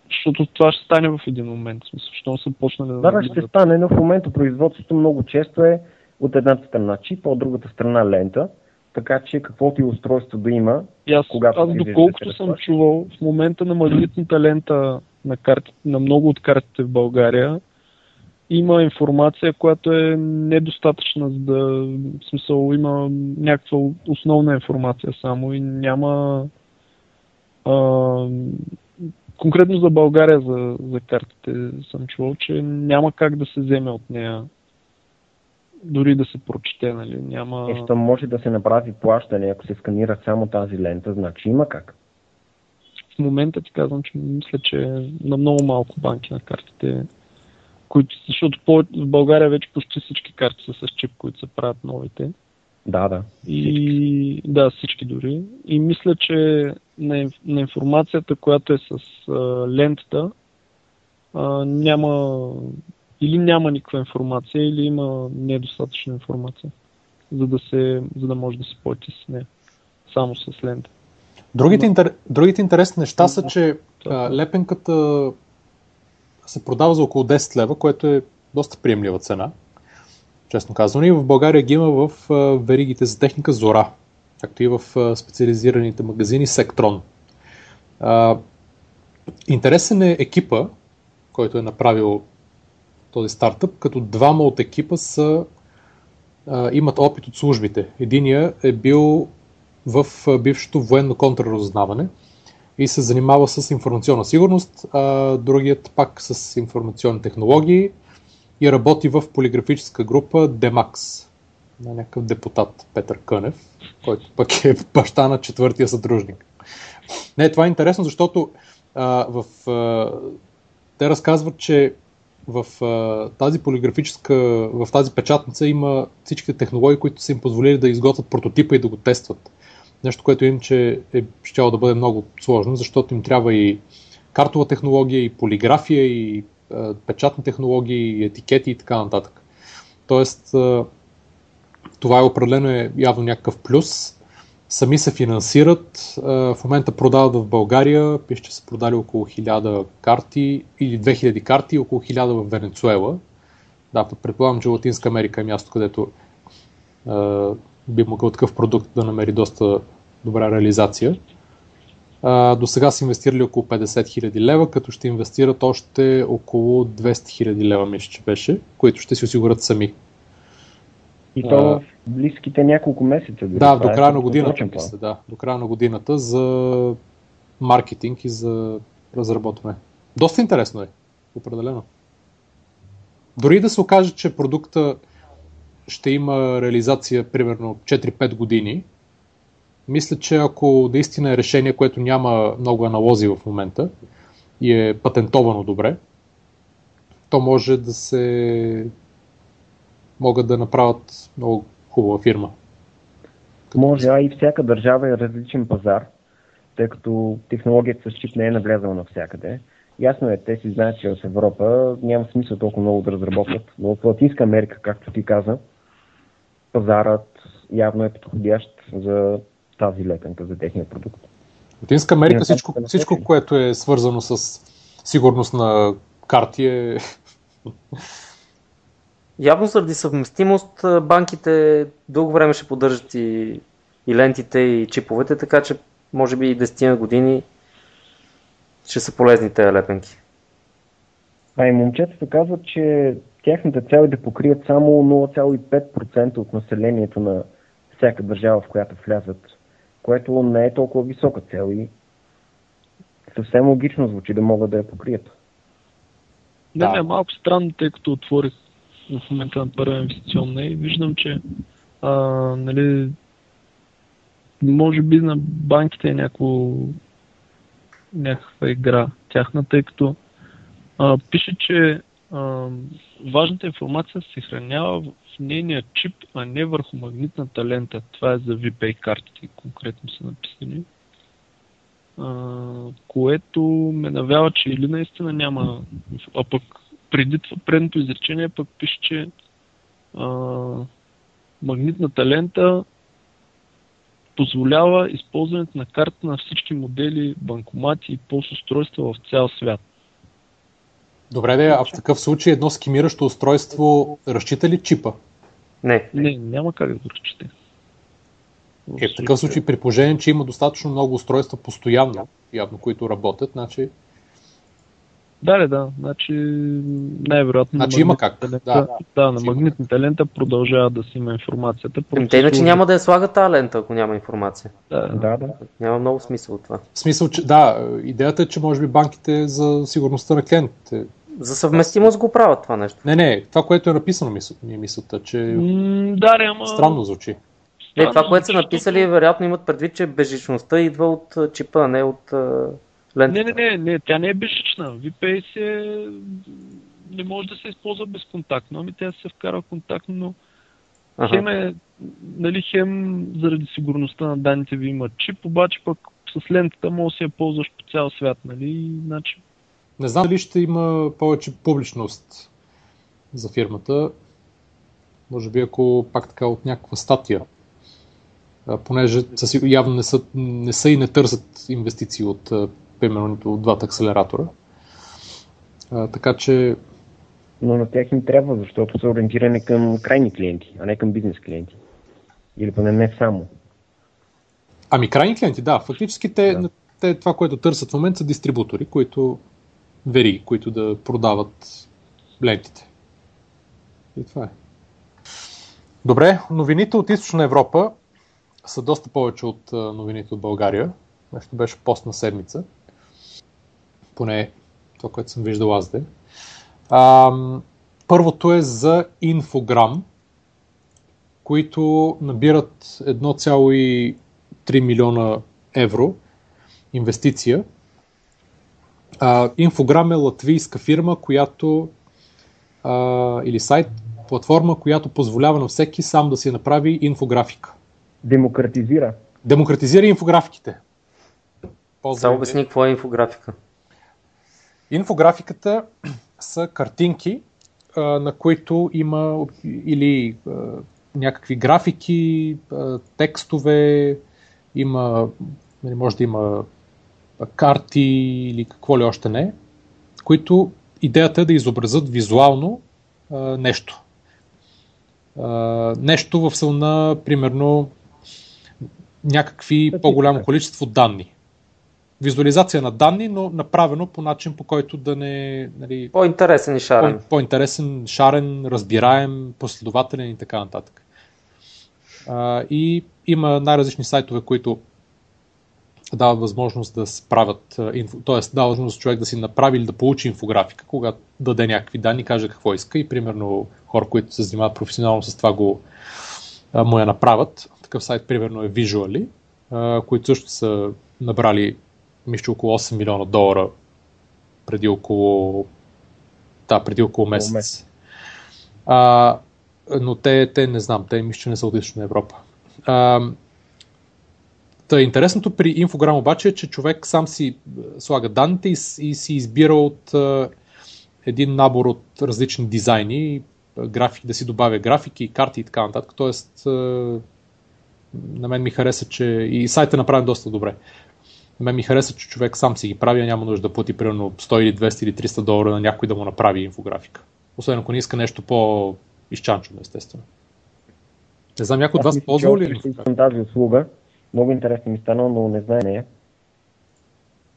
Защото това ще стане в един момент. Защото са почнали да... Да, ще стане, но в момента производството много често е от едната страна чип, а от другата страна лента. Така че каквото и устройство да има... Аз, аз доколкото съм чувал, в момента на магнитната лента на, карти, на много от картите в България има информация, която е недостатъчна, за да, в смисъл, има някаква основна информация само и няма а, конкретно за България, за, за картите съм чувал, че няма как да се вземе от нея, дори да се прочете, нали, няма... Ещо може да се направи плащане, ако се сканира само тази лента, значи има как. В момента ти казвам, че мисля, че на много малко банки на картите, които, защото в България вече почти всички карти са с чип, които се правят новите. Да, да. И всички. Да, всички дори. И мисля, че на, на информацията, която е с а, лентата, а, няма или няма никаква информация, или има недостатъчна информация, за да, се, за да може да се плати с нея. Само с лента. Другите, интер... Другите интересни неща са, че а, лепенката се продава за около десет лева, което е доста приемлива цена, честно казано. И в България ги има в а, веригите за техника Зора. както и в специализираните магазини Сектрон. Интересен е екипа, който е направил този стартъп, като двама от екипа са, а, имат опит от службите. Единия е бил в бившето военно контраразузнаване и се занимава с информационна сигурност, а другият пак с информационни технологии и работи в полиграфическа група Демакс на някакъв депутат Петър Кънев, който пък е баща на четвъртия съдружник. Не, това е интересно, защото а, в, а, те разказват, че в а, тази полиграфическа, в тази печатница има всичките технологии, които са им позволили да изготвят прототипа и да го тестват. Нещо, което им, че е щяло да бъде много сложно, защото им трябва и картова технология, и полиграфия, и а, печатни технологии, и етикети и така нататък. Тоест, а, това е определено е явно някакъв плюс. Сами се финансират, в момента продават в България, пише, че са продали около хиляда карти или две хиляди карти, около хиляда в Венецуела. Да, предполагам, че Латинска Америка е място, където е, би могъл такъв продукт да намери доста добра реализация. Е, до сега са инвестирали около петдесет хиляди лева, като ще инвестират още около двеста хиляди лева, мисля, че беше, които ще си осигурят сами. И то в близките няколко месеца. Да, до края е, на годината. Писа, да, до края на годината за маркетинг и за разработване. Доста интересно е, определено. Дори да се окаже, че продукта ще има реализация примерно четири-пет години, мисля, че ако наистина е решение, което няма много аналози в момента и е патентовано добре, то може да се... могат да направят много хубава фирма. Може, а и всяка държава е различен пазар, тъй като технологията с чип не е навлязала навсякъде. Ясно е, те си знаят, че в Европа няма смисъл толкова много да разработват, но в Латинска Америка, както ти каза, пазарът явно е подходящ за тази лепенка, за техния продукт. Латинска Америка всичко, всичко, което е свързано с сигурност на карти е... Явно заради съвместимост банките дълго време ще поддържат и, и лентите, и чиповете, така че може би и десетина години ще са полезни тези лепенки. А и момчетата казват, че тяхната цел е да покрият само нула цяло и пет процента от населението на всяка държава, в която влязат, което не е толкова висока цел и съвсем логично звучи да могат да я покрият. Не, да. Не, малко странно, тъй като отворих в момента на първа инвестиционна и виждам, че а, нали, може би на банките е няко, някаква игра тяхна, тъй като а, пише, че а, важната информация се съхранява в нейния чип, а не върху магнитната лента. Това е за ви пи ай картите, конкретно са написани. А, което ме навява, че или наистина няма, а пък преди това предното изречение пък пише, че а, магнитната лента позволява използването на карта на всички модели, банкомати и пос устройства в цял свят. Добре, де, а в такъв случай едно скимиращо устройство разчита ли чипа? Не. Не, няма как да го разчита. Е, в такъв случай при положение, че има достатъчно много устройства постоянно, явно, които работят, значи... Да, ли, да. Значи най-вероятно значи, на, магнитната лента, да, да, на магнитната лента продължава да си има информацията. Те иначе няма да я слага тази лента, ако няма информация. Да, да, да. Няма много смисъл от това. В смисъл, че да, идеята е, че може би банките за сигурността на клиентите. За съвместимост го правят това нещо. Не, не, това, което е написано мисъл, ми е мисълта, че М, да, ама... странно звучи. Странно, е, това, което са написали, вероятно имат предвид, че бежичността идва от чипа, а не от... лентата. Не, не, не, тя не е бежична. ви пи ай се... не може да се използва безконтактно, ами тя се вкарва контактно, но ага. Хем е, нали, хем заради сигурността на данните ви има чип, обаче пък с лентата може да си я ползваш по цял свят, нали, значи... Не знам дали ще има повече публичност за фирмата, може би ако пак така от някаква статия. Понеже явно не са, не са и не търсят инвестиции от примерно нито от двата акселератора. А, така че... Но на тях им трябва, защото са ориентирани към крайни клиенти, а не към бизнес клиенти. Или поне не само. Ами крайни клиенти, да. Фактически те, да. те това, което търсят в момента, са дистрибутори, които вериги, които да продават лентите. И това е. Добре, новините от Източна Европа са доста повече от новините от България. Нещо беше постна седмица. Поне това, което съм виждал аз ден. Ам, първото е за Инфограм, които набират едно цяло и три милиона евро инвестиция. А, Инфограм е латвийска фирма, която а, или сайт, платформа, която позволява на всеки сам да си направи инфографика. Демократизира. Демократизира инфографиките. По-зле. Само обясни какво е инфографика. Инфографиката са картинки, а, на които има или а, някакви графики, а, текстове, има, може да има карти или какво ли още не, които идеята е да изобразят визуално а, нещо. А, нещо в сълна, примерно, някакви по-голямо количество данни. Визуализация на данни, но направено по начин, по който да не... Нали, по-интересен и шарен. По-интересен, шарен, разбираем, последователен и така нататък. А, и има най-различни сайтове, които дават възможност да се правят, т.е. дава възможност човек да си направи или да получи инфографика, когато даде някакви данни, каже какво иска и примерно хора, които се занимават професионално с това, го му я направят. Такъв сайт примерно е Visually, които също са набрали мисля около осем милиона долара преди около, да, преди около месец. месец. А, но те, те не знам, те мисля, че не са от Източна Европа. А, Та, интересното при Инфограм обаче е, че човек сам си слага данните и, и си избира от е, един набор от различни дизайни, графики, да си добавя графики, карти и така нататък. Тоест, е, на мен ми хареса, че и сайта направи доста добре. На мен ми хареса, че човек сам си ги прави, а няма нужда да плати примерно сто или двеста или триста долара на някой да му направи инфографика. Освен ако не иска нещо по-изчанчено, естествено. Не знам, някой от вас ползва ли инфографика? Тази услуга. Много интересно ми стана, но не знае нея.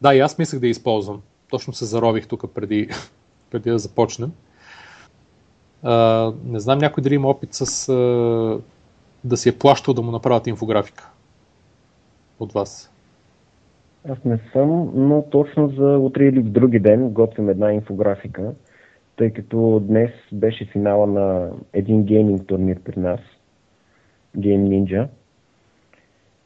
Да, и аз мислях да я използвам. Точно се зарових тук преди, преди да започнем. А, не знам някой дали има опит с а, да си е плащал да му направят инфографика от вас. Аз не съм, но точно за утре или в други ден готвим една инфографика, тъй като днес беше финала на един гейминг турнир при нас. Game Ninja.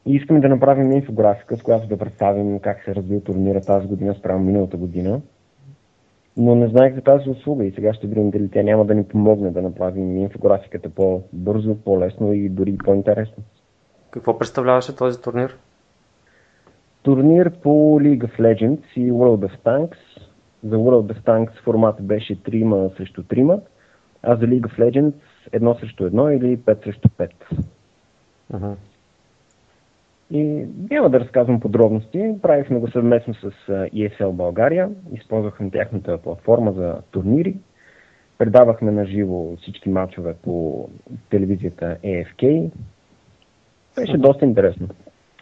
И искаме да направим инфографика, с която да представим как се развил турнира тази година спрямо миналата година. Но не знаех за тази услуга и сега ще видим дали тя няма да ни помогне да направим инфографиката по-бързо, по-лесно и дори по-интересно. Какво представляваше този турнир? Турнир по League of Legends и World of Tanks. За World of Tanks формат беше трима срещу трима, а за League of Legends едно срещу едно или пет срещу пет. Ага. И няма да разказвам подробности. Правихме го съвместно с и ес ел България. Използвахме тяхната платформа за турнири. Предавахме на живо всички матчове по телевизията ей еф кей. Беше доста интересно.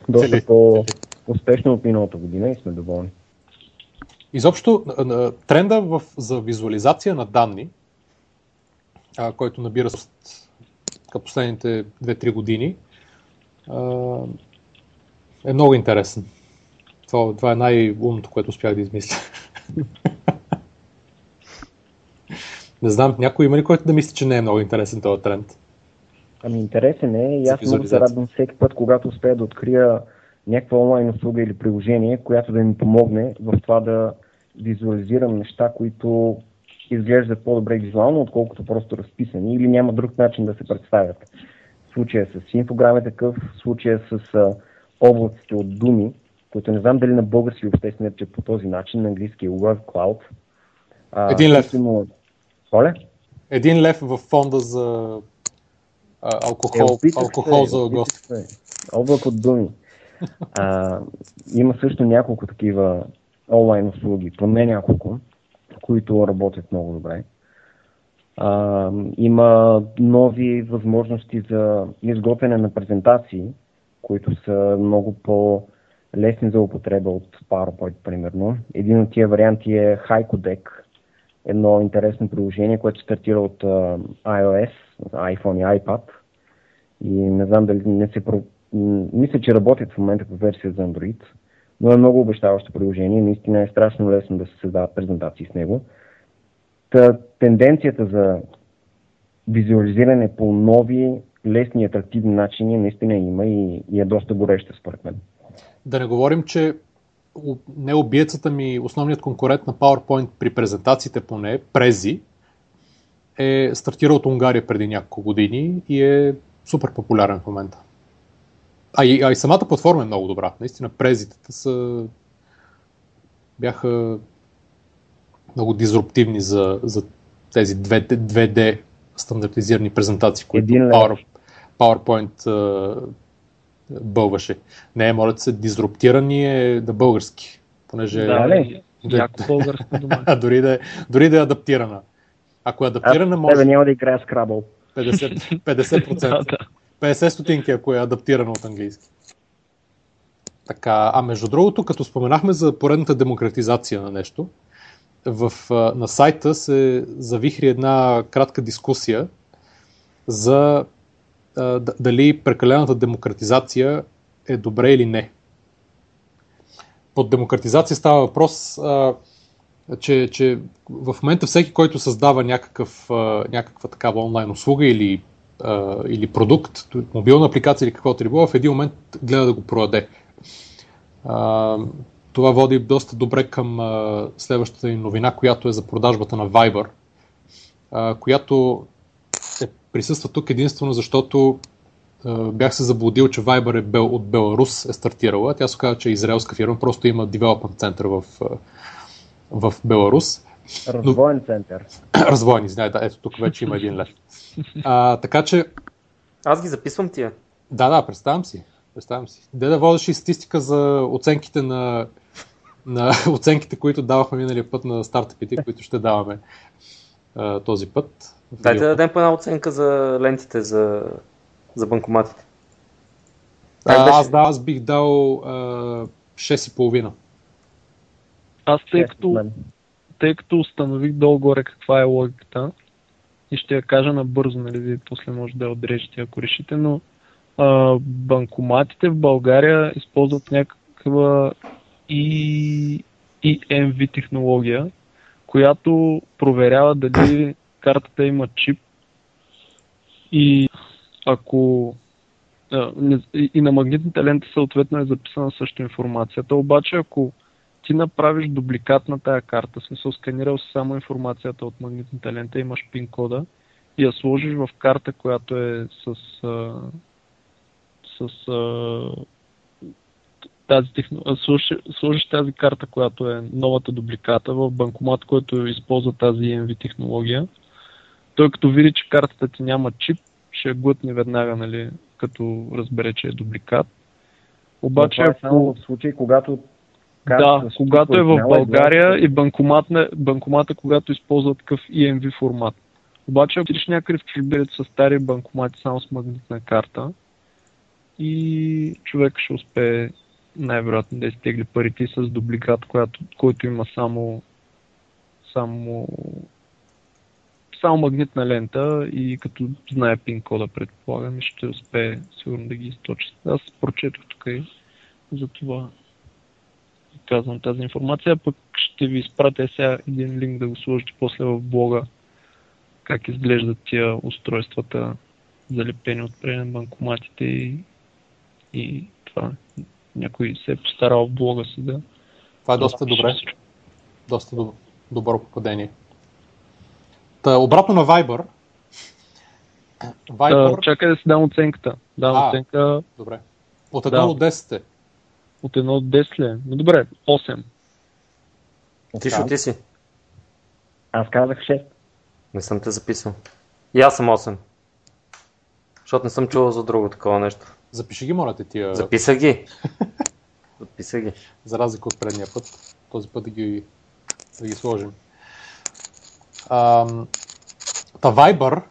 Доста по-успешно от миналата година и сме доволни. Изобщо тренда в, за визуализация на данни, който набира последните две-три години, е много интересен. Това, това е най-умното, което успях да измисля. Не знам, някой има ли който да мисли, че не е много интересен този тренд? Ами интересен е и аз много се радвам всеки път, когато успея да открия някаква онлайн услуга или приложение, която да ми помогне в това да визуализирам неща, които изглеждат по-добре визуално, отколкото просто разписани или няма друг начин да се представят. Случая с инфограм е такъв, случая с облаците от думи, които не знам дали на български въобще се наричат по този начин, на английски е Word Cloud. А, Един лев. Му... Един лев в фонда за а, алкохол, е, опитах алкохол се, за гости. Облак от думи. А, има също няколко такива онлайн услуги, поне няколко, които работят много добре. А, има нови възможности за изготвяне на презентации, които са много по-лесни за употреба от PowerPoint, примерно. Един от тия варианти е Haiku Deck, едно интересно приложение, което стартира от iOS, iPhone и iPad. И не знам дали не се... Мисля, че работят в момента по версия за Android, но е много обещаващо приложение. Наистина е страшно лесно да се създават презентации с него. Та, тенденцията за визуализиране по нови, лесни и атрактивни начини наистина има и, и е доста гореща, според мен. Да не говорим, че не убиецата ми, основният конкурент на PowerPoint при презентациите поне, Prezi, е стартирал от Унгария преди няколко години и е супер популярен в момента. А и, а и самата платформа е много добра. Наистина, презитата са бяха много дизруптивни за, за тези две Д стандартизирани презентации, които Power, PowerPoint а, бълваше. Не, моля се, дизруптирани е да български, понеже... Да, ле, яко българска дума. дори, да, дори да е адаптирана. Ако е адаптирана, а, може... Тебе няма да играя с Scrabble. петдесет процента. петдесет стотинки, ако е адаптирано от английски. Така, а между другото, като споменахме за поредната демократизация на нещо, в, на сайта се завихри една кратка дискусия за а, дали прекалената демократизация е добре или не. Под демократизация става въпрос, а, че, че в момента всеки, който създава някакъв, а, някаква такава онлайн услуга или или продукт, мобилна апликация или каквото ли било, в един момент гледа да го продаде. Това води доста добре към следващата ни новина, която е за продажбата на Viber, която е присъства тук единствено, защото бях се заблудил, че Viber е бел, от Беларус е стартирала. Тя се казва, че е израелска фирма, просто има девелопмент център в, в Беларус. Развоен център. Развоен, извинявай, да, ето тук вече има един лев. А, така че... Аз ги записвам тия. Да, да, представям си. Представям си. Де да водиш и статистика за оценките на, на оценките, които давахме миналия път на стартъпите, които ще даваме а, този път. Дайте да дадем по една оценка за лентите, за, за банкоматите. А, аз, да, аз бих дал а, шест цяло и пет. Аз тъй като... Тъй като установих долу-горе каква е логиката и ще я кажа набързо, нали, вие после може да я отрежете, ако решите, но а, банкоматите в България използват някаква и, и ем ви технология, която проверява дали картата има чип и ако а, и на магнитните ленти съответно е записана също информацията, обаче ако ти направиш дубликат на тая карта, смисъл сканирал си само информацията от магнитната лента, имаш пин кода и я сложиш в карта, която е с, с тази технология, сложиш тази карта, която е новата дубликата в банкомат, който използва тази и ем ви технология. Той като види, че картата ти няма чип, ще я глътне веднага, нали, като разбере, че е дубликат. Обаче е в случай, когато Да, да, когато е в България и банкомата, банкомата, когато използва такъв и ем ви формат. Обаче, ако тиш някакъв чужбирец с стари банкомати, само с магнитна карта и човек ще успее най-вероятно да изтегли парите с дубликат, която, който има само, само, само магнитна лента и като знае пин кода, предполагам, ще успее сигурно да ги източи. Аз прочетох тук и за това казвам тази информация, пък ще ви изпратя сега един линк да го сложите после в блога, как изглеждат тия устройствата, залепени отпред на банкоматите и, и това. Някой се е постарал в блога си да... Това е доста добре. Доста доб... добро попадение. Та, обратно на Viber. Viber... Та, чакай да си дам оценката. Дам а, оценка... Добре. От едно до десет. От едно от десет ле. Но добре, осем. Тишо, ти си. Аз казах шест. Не съм те записал. И аз съм осем. Защото не съм чувал за друго такова нещо. Запиши ги, моля те, тия... Записах ги. Записах ги. За разлика от предния път. Този път да ги, да ги сложим. Ам... Та Viber.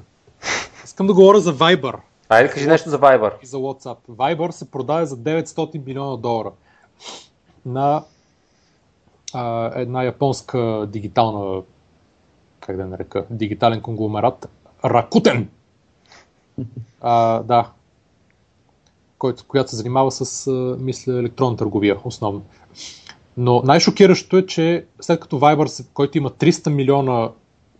Искам да говоря за Viber. Айде кажи нещо за Viber. И за WhatsApp. Viber се продава за деветстотин милиона долара на а, една японска дигитална, как да нарека, дигитален конгломерат Rakuten. А, да. Който, която се занимава с, мисля, електронна търговия основно. Но най-шокиращото е, че след като Viber, който има триста милиона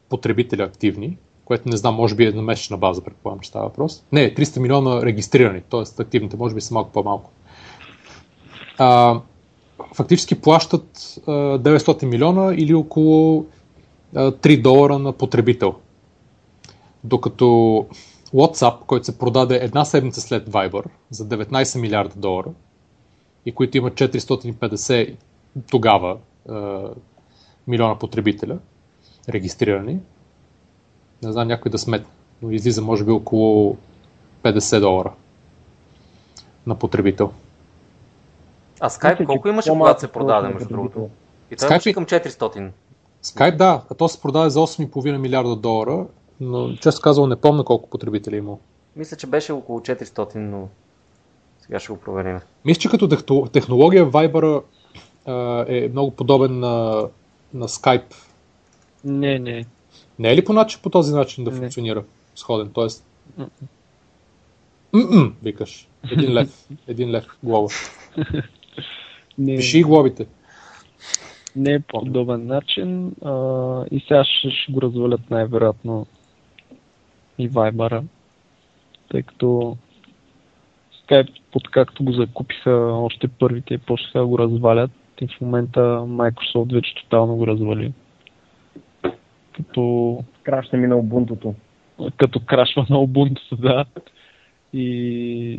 потребители активни, което не знам, може би е на месечна база, предполагам, че става въпрос. Не, триста милиона регистрирани, т.е. активните, може би са малко по-малко. А, фактически плащат а, деветстотин милиона или около а, три долара на потребител. Докато WhatsApp, който се продаде една седмица след Viber за деветнайсет милиарда долара и които имат четиристотин и петдесет тогава а, милиона потребителя регистрирани, не знам някой да сметне, но излиза може би около петдесет долара на потребител. А Skype колко имаше, когато се продаде, между другото? И той имаше към четиристотин. Skype, да, а то се продаде за осем цяло и пет милиарда долара, но често казвам, не помня колко потребители има. Мисля, че беше около четиристотин, но сега ще го проверим. Мисля, че като технология Viber е много подобен на, на Skype. Не, не. Не е ли по, начин, по този начин да не. Функционира сходен? Тоест... М-м, викаш. Един лев. Един лев глоба. Не. Пиши и глобите. Не е по-подобен начин. А, и сега ще, ще го развалят най-вероятно и Viber-а. Тъй като Skype, откакто го закупиха още първите, после сега го развалят. И в момента Microsoft вече тотално го развали. Като крашне ми на Ubuntu-то. Като крашва на Ubuntu-то, да. И,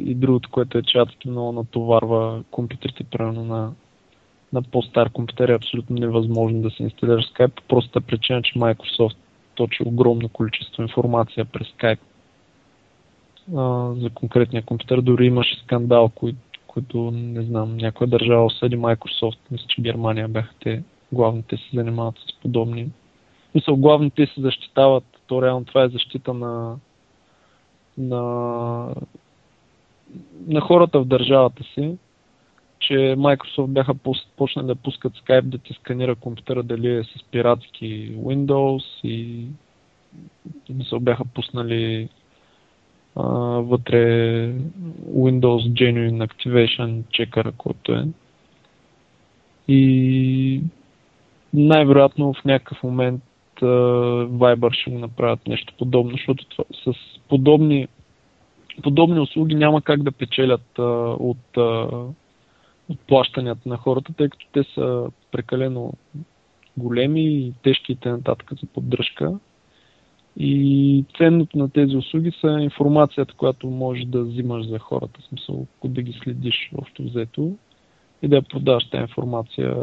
и другото, което е чатът много натоварва компютрите, примерно на, на по-стар компютър е абсолютно невъзможно да се инсталира Skype, по проста причина, че Microsoft точи огромно количество информация през Skype а, за конкретния компютър. Дори имаше скандал, кой, който, не знам, някоя държава осъди Microsoft, мисля, че Германия бяха те, главно те се занимават с подобни. Мисъл, главно те се защитават, то реално това е защита на, на, на хората в държавата си, че Microsoft бяха почнали да пускат Skype да ти сканира компютъра, дали е с пиратски Windows и мисъл, бяха пуснали а, вътре Windows Genuine Activation Checker, който е. И най-вероятно в някакъв момент Viber ще го направят нещо подобно, защото това, с подобни, подобни услуги няма как да печелят а, от, а, от плащанията на хората, тъй като те са прекалено големи и тежки и т.н. за поддръжка. И ценното на тези услуги са информацията, която можеш да взимаш за хората, в смисъл да ги следиш общо взето и да я продаваш тази информация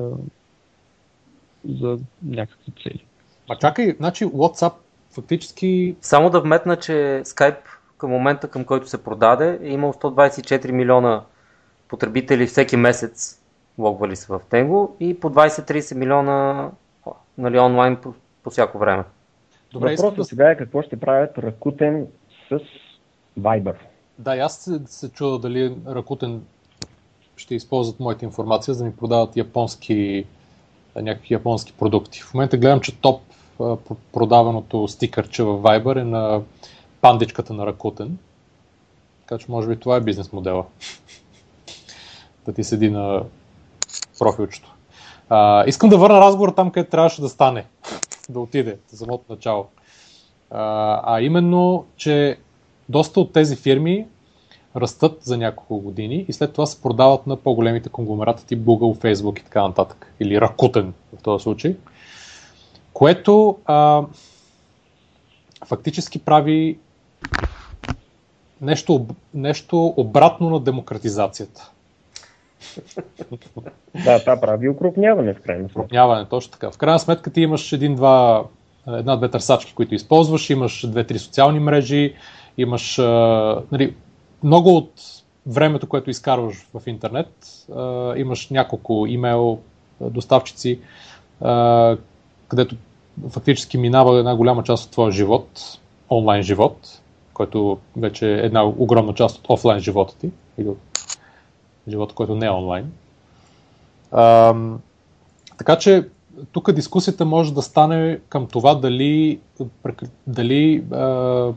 за някакви цели. А чакай, значи WhatsApp фактически... Само да вметна, че Skype към момента, към който се продаде, е имал сто двайсет и четири милиона потребители всеки месец, логвали се в него, и по двайсет до трийсет милиона нали, онлайн по, по всяко време. Добре, въпросът сега е какво ще правят Rakuten с Viber. Да, и аз се, се чудя дали Rakuten ще използват моята информация, за да ми продават японски... някакви японски продукти. В момента гледам, че топ а, продаваното стикърче в Viber е на пандичката на Rakuten. Така че може би това е бизнес модела. Да ти седи на профилчето. А, искам да върна разговор там, където трябваше да стане. Да отиде за самото начало. А, а именно, че доста от тези фирми растат за няколко години и след това се продават на по-големите конгломерати тип Google, Facebook и така нататък. Или Rakuten в този случай. Което а, фактически прави нещо, нещо обратно на демократизацията. Да, това прави окрупняване в крайна сметка. Окрупняване, точно така. В крайна сметка ти имаш един-два, една-две търсачки, които използваш, имаш две-три социални мрежи, имаш... А, нали, много от времето, което изкарваш в интернет, а, имаш няколко имейл доставчици, а, където фактически минава една голяма част от твоя живот, онлайн живот, който вече е една огромна част от офлайн живота ти или от живота, който не е онлайн. А, така че тук дискусията може да стане към това дали, дали а,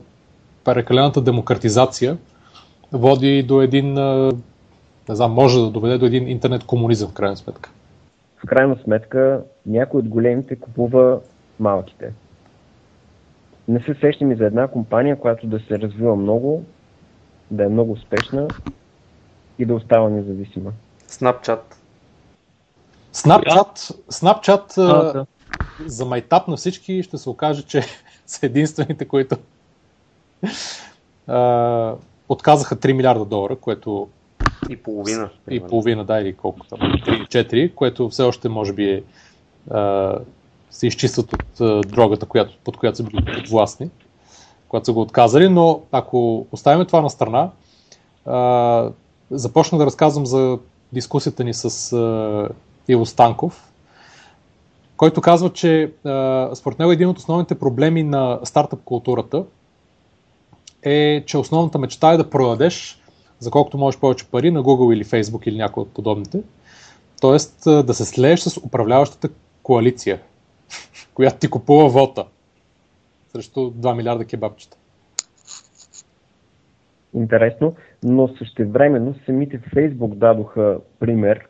прекалената демократизация води до един, а, не знам, може да доведе до един интернет комунизъм в крайна сметка. В крайна сметка някой от големите купува малките. Не се сещам и за една компания, която да се развива много, да е много успешна и да остава независима. Snapchat. Snapchat, Snapchat а, да. За майтап на всички ще се окаже, че са единствените, които а, отказаха три милиарда долара, което и половина. И половина, да, или колко там, три четири, което все още може би е а, се изчистват от а, дрогата, която, под която са били подвластни, когато са го отказали, но ако оставим това на страна, а, започна да разказвам за дискусията ни с а, Иво Станков, който казва, че а, според него един от основните проблеми на стартъп културата е, че основната мечта е да продадеш за колкото можеш повече пари на Google или Facebook или някои от подобните, тоест да се слееш с управляващата коалиция, която ти купува вота срещу два милиарда кебабчета. Интересно, но същевременно самите Facebook дадоха пример,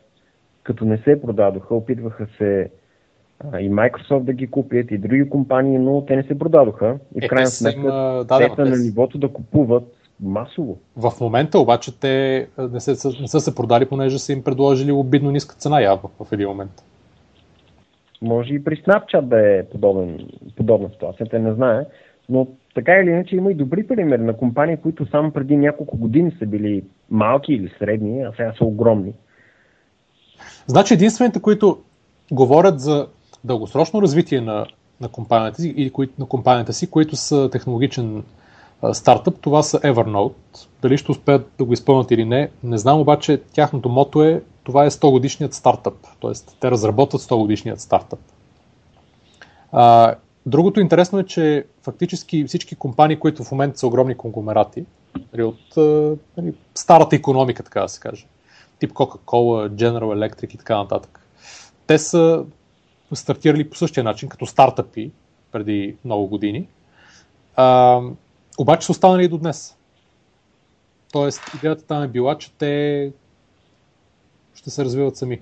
като не се продадоха, опитваха се а, и Microsoft да ги купят, и други компании, но те не се продадоха. И в крайна сметка те са на нивото да купуват масово. В момента обаче те не са, не са се продали, понеже са им предложили обидно ниска цена явно в един момент. Може и при Snapchat да е подобен, подобна ситуация, те не знае, но така или иначе има и добри примери на компании, които само преди няколко години са били малки или средни, а сега са огромни. Значи единствените, които говорят за дългосрочно развитие на, на компанията си, и кои, на компанията си, които са технологичен стартъп, това са Evernote. Дали ще успеят да го изпълнят или не, не знам, обаче тяхното мото е, това е сто годишният стартъп, т.е. те разработват сто годишният стартъп. А, другото интересно е, че фактически всички компании, които в момента са огромни конгломерати, от нали, старата икономика, така да се каже, тип Coca-Cola, General Electric и така нататък, те са стартирали по същия начин, като стартъпи преди много години. А, Обаче са останали и до днес. Тоест, идеята там е била, че те ще се развиват сами.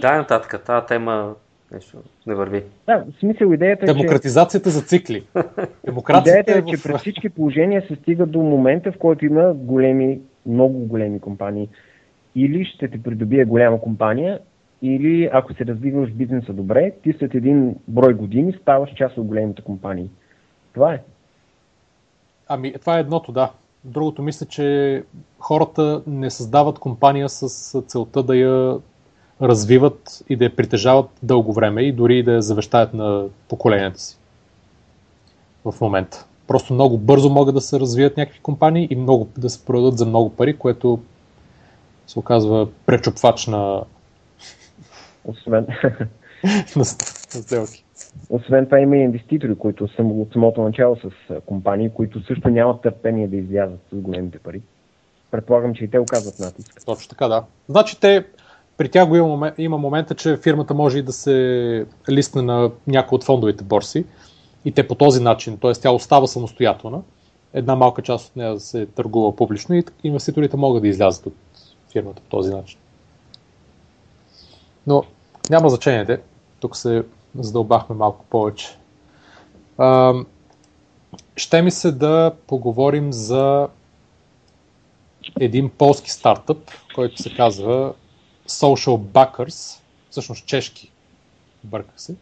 Да, нататък. Та тема нещо не върви. Да, в смисъл идеята е, демократизацията че... за цикли. Идеята е, че в... при всички положения се стига до момента, в който има големи, много големи компании. Или ще те придобие голяма компания, или ако се развиваш бизнеса добре, ти след един брой години ставаш част от големите компании. Това е. Ами, това е едното, да. Другото мисля, че хората не създават компания с целта да я развиват и да я притежават дълго време и дори да я завещаят на поколенията си в момента. Просто много бързо могат да се развият някакви компании и много, да се продадат за много пари, което се оказва пречупвач на... Освен... на сделки. Освен това има и инвеститори, които са от самото начало с компании, които също нямат търпение да излязат с големите пари. Предполагам, че и те оказват натиск. Точно така, да. Значи те, при тях го има, момент, има момента, че фирмата може и да се листне на някои от фондовите борси и те по този начин, т.е. тя остава самостоятелна, една малка част от нея се търгува публично и инвеститорите могат да излязат от фирмата по този начин. Но няма значение, де. Тук се задълбахме малко повече. А, ще ми се да поговорим за един полски стартъп, който се казва Socialbakers, всъщност чешки, бърках се,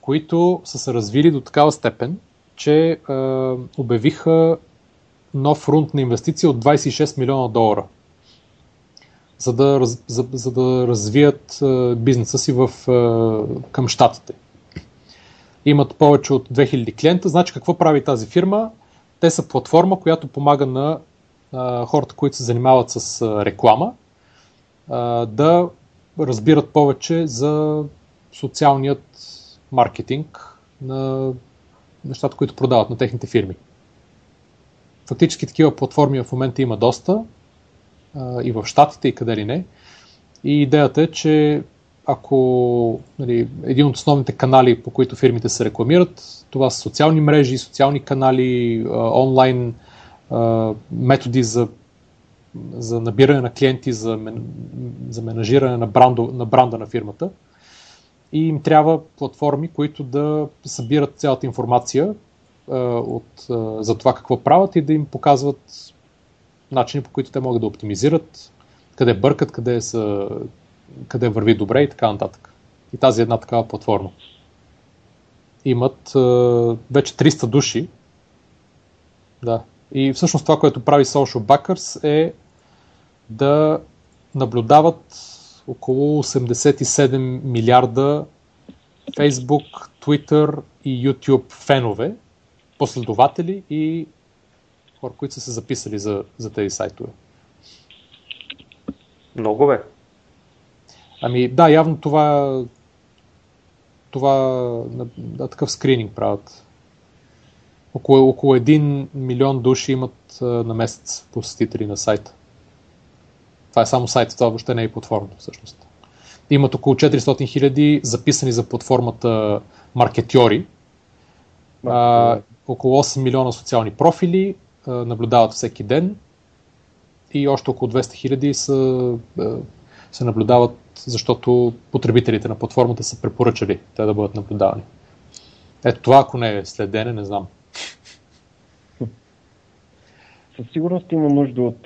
които са се развили до такава степен, че а, обявиха нов рунд на инвестиция от двайсет и шест милиона долара. За да, за, за да развият е, бизнеса си в, е, към щатите. Имат повече от две хиляди клиента. Значи какво прави тази фирма? Те са платформа, която помага на е, хората, които се занимават с е, реклама, е, да разбират повече за социалният маркетинг на нещата, които продават на техните фирми. Фактически такива платформи в момента има доста а, и в щатите, и къде ли не. И идеята е, че ако нали, един от основните канали, по които фирмите се рекламират, това са социални мрежи, социални канали, а, онлайн а, методи за, за набиране на клиенти, за, мен, за менажиране на, брандо, на бранда на фирмата. И им трябва платформи, които да събират цялата информация а, от, а, за това какво правят и да им показват начини, по които те могат да оптимизират, къде бъркат, къде, са, къде върви добре и така нататък. И тази една такава платформа. Имат а, вече триста души. Да. И всъщност това, което прави Socialbakers е да наблюдават около осемдесет и седем милиарда Facebook, Twitter и YouTube фенове, последователи и хора, които са се записали за, за тези сайтове. Много бе. Ами да, явно това, това на, на такъв скрининг правят. Около, около един милион души имат а, на месец посетители на сайта. Това е само сайт, това въобще не е платформа всъщност. Имат около четиристотин хиляди записани за платформата маркетьори, а, около осем милиона социални профили, а, наблюдават всеки ден и още около двеста хиляди са, а, се наблюдават, защото потребителите на платформата са препоръчали те да бъдат наблюдавани. Ето това, ако не е следене, не знам. Със сигурност има нужда от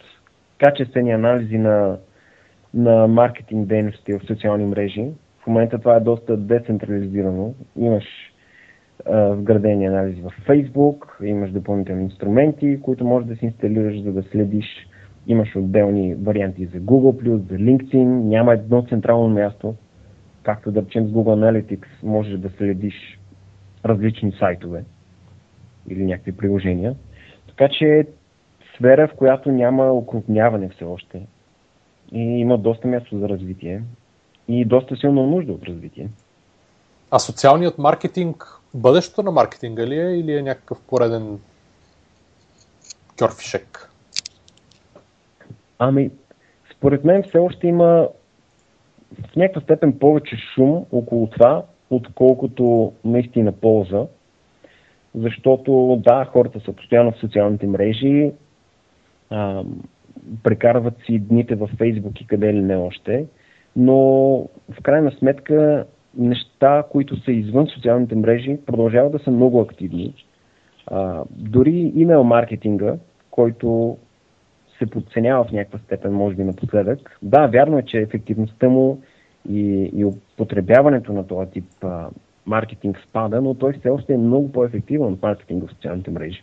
качествени анализи на, на маркетинг дейности в социални мрежи. В момента това е доста децентрализирано. Имаш а, вградени анализи в Facebook, имаш допълнителни инструменти, които можеш да си инсталираш, за да следиш. Имаш отделни варианти за Google Плюс, за LinkedIn. Няма едно централно място. Както да речем с Google Analytics, можеш да следиш различни сайтове или някакви приложения. Така че сфера, в която няма окрупняване все още и има доста място за развитие и доста силна нужда от развитие. А социалният маркетинг, бъдещето на маркетинга ли е или е някакъв пореден кьорфишек? Ами, според мен все още има в някаква степен повече шум около това, отколкото наистина полза, защото да, хората са постоянно в социалните мрежи, А, прекарват си дните във Фейсбук и къде ли не още, но в крайна сметка неща, които са извън социалните мрежи, продължават да са много активни. А, дори имейл маркетинга, който се подценява в някаква степен, може би напоследък. Да, вярно е, че ефективността му и, и употребяването на този тип а, маркетинг спада, но той все още е много по-ефективен от маркетинга в социалните мрежи.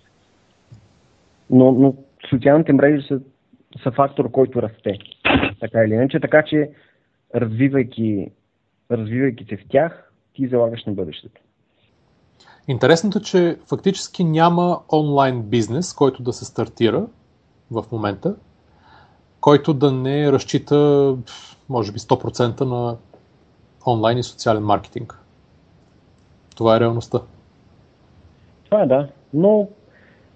Но, но социалните мрежи са, са фактор, който расте, така или иначе, така че развивайки, развивайки се в тях, ти залагаш на бъдещето. Интересното е, че фактически няма онлайн бизнес, който да се стартира в момента, който да не разчита, може би, сто процента на онлайн и социален маркетинг. Това е реалността. Това е, да, но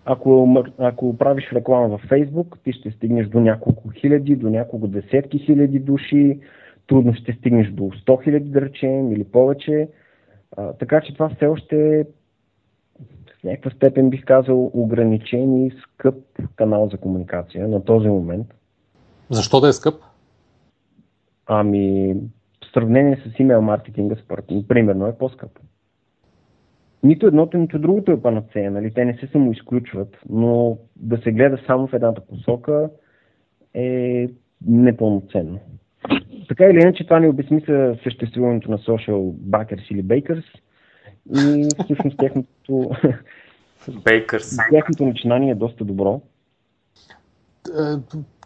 Ако, ако правиш реклама във Фейсбук, ти ще стигнеш до няколко хиляди, до няколко десетки хиляди души, трудно ще стигнеш до сто хиляди, да речем, или повече. А, така че това все още е в някаква степен, бих казал, ограничен и скъп канал за комуникация на този момент. Защо да е скъп? Ами, в сравнение с имейл маркетинга, според, примерно, е по-скъп. Нито едното, нито другото е панацея, нали? Те не се само изключват, но да се гледа само в едната посока е непълноценно. Така или иначе, това не обезсмисля съществуването на Socialbakers или Bakers и всъщност техното техното начинание е доста добро.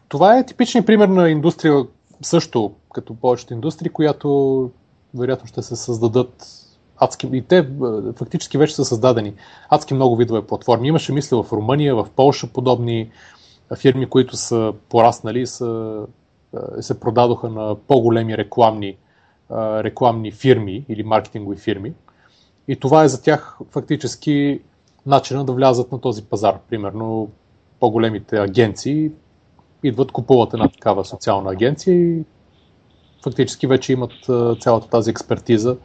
Това е типичен пример на индустрия, също като повечето индустрии, която вероятно ще се създадат адски, и те фактически вече са създадени. Адски много видове платформи. Имаше, мисля, в Румъния, в Полша подобни фирми, които са пораснали, са, се продадоха на по-големи рекламни, рекламни фирми или маркетингови фирми. И това е за тях фактически начинът да влязат на този пазар. Примерно по-големите агенции идват, купуват една такава социална агенция и фактически вече имат цялата тази експертиза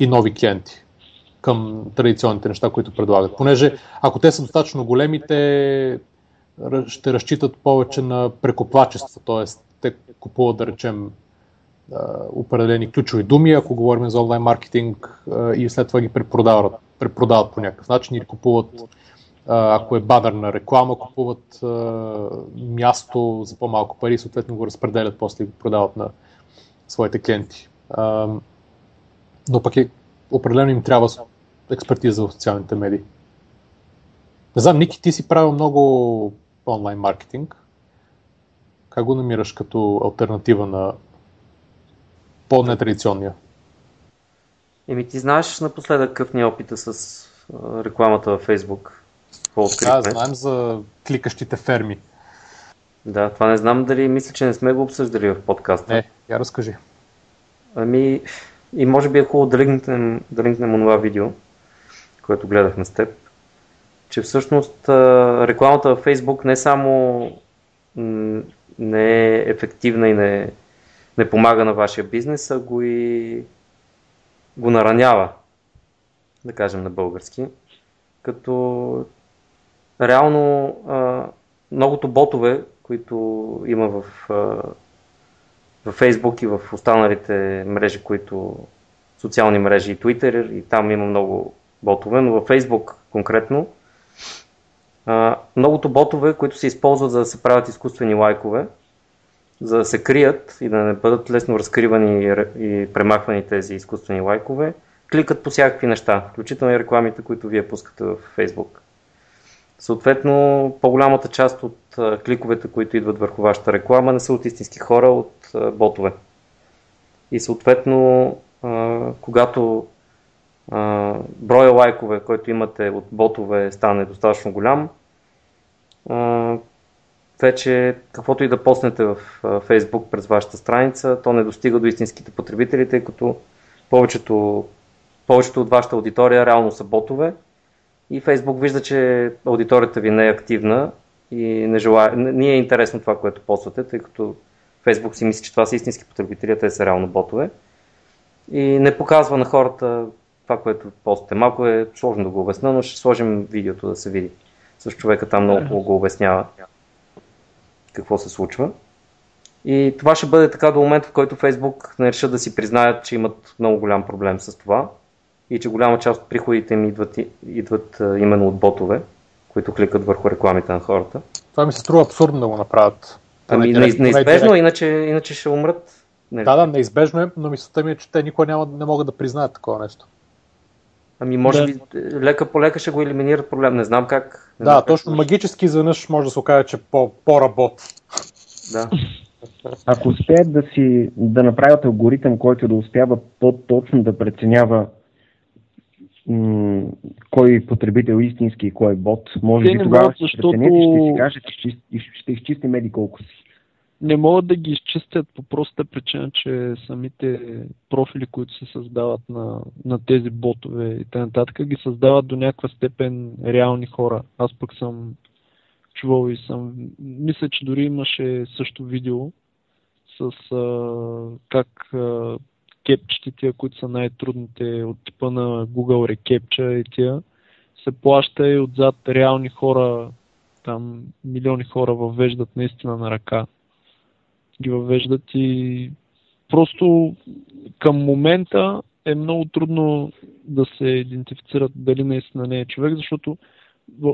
и нови клиенти към традиционните неща, които предлагат. Понеже ако те са достатъчно големи, те ще разчитат повече на прекоплачество, т.е. те купуват, да речем, определени ключови думи, ако говорим за онлайн маркетинг, и след това ги препродават, препродават по някакъв начин или купуват, ако е банерна реклама, купуват място за по-малко пари и съответно го разпределят, после го продават на своите клиенти. Но пък е, определено им трябва експертиза в социалните медии. Не знам, Ники, ти си правил много онлайн маркетинг. Как го намираш като алтернатива на по-нетрадиционния? Еми, ти знаеш напоследък какъв ни е опита с рекламата във Facebook? Да, знаем за кликащите ферми. Да, това не знам дали, мисля, че не сме го обсъждали в подкаста. Не, я разкажи. Ами, и може би е хубаво да линкнем, да линкнем онова видео, което гледахме с теб, че всъщност рекламата във Facebook не само не е ефективна и не, не помага на вашия бизнес, а го и го наранява, да кажем на български, като реално многото ботове, които има в, в Facebook и в останалите мрежи, които социални мрежи и Twitter, и там има много ботове, но във Facebook конкретно многото ботове, които се използват за да се правят изкуствени лайкове, за да се крият и да не бъдат лесно разкривани и премахвани тези изкуствени лайкове, кликат по всякакви неща, включително и рекламите, които вие пускате в Facebook. Съответно, по-голямата част от кликовете, които идват върху вашата реклама, не са от истински хора, а от ботове. И съответно, когато броя лайкове, който имате от ботове, стане достатъчно голям, вече каквото и да поснете в Facebook през вашата страница, то не достига до истинските потребители, тъй като повечето, повечето от вашата аудитория реално са ботове. И Facebook вижда, че аудиторията ви не е активна и не, желая, не е интересно това, което поствате, тъй като Facebook си мисли, че това са истински потребители, а те са реално ботове. И не показва на хората това, което поствате. Малко е сложно да го обясня, но ще сложим видеото да се види. Също човека там много го обяснява какво се случва. И това ще бъде така до момента, в който Facebook не решат да си признаят, че имат много голям проблем с това. И че голяма част от приходите им идват, идват именно от ботове, които кликат върху рекламите на хората. Това ми се струва абсурдно да го направят. Ами не, неизбежно, иначе, иначе ще умрат. Не, да, да, неизбежно е, но мислята ми е, че те никога няма, не могат да признаят такова нещо. Ами може би да. Лека по лека ще го елиминират проблем, не знам как. Не да, знам точно как. Магически изведнъж може да се окаже, че по, по-работи. Да. Ако успеят да, си, да направят алгоритъм, който да успява по-точно да преценява кой потребител истински и кой е бот, може те би тогава могат, ще преценете и ще си кажете, ще, ще изчистим еди колко си. Не могат да ги изчистят по простата причина, че самите профили, които се създават на, на тези ботове и т.н., ги създават до някаква степен реални хора. Аз пък съм чувал и съм... Мисля, че дори имаше също видео с а, как... А, кепчите, тия, които са най-трудните от типа на Google рекепча и тия, се плаща и отзад реални хора, там милиони хора въвеждат наистина на ръка. Ги въвеждат и просто към момента е много трудно да се идентифицират дали наистина не е човек, защото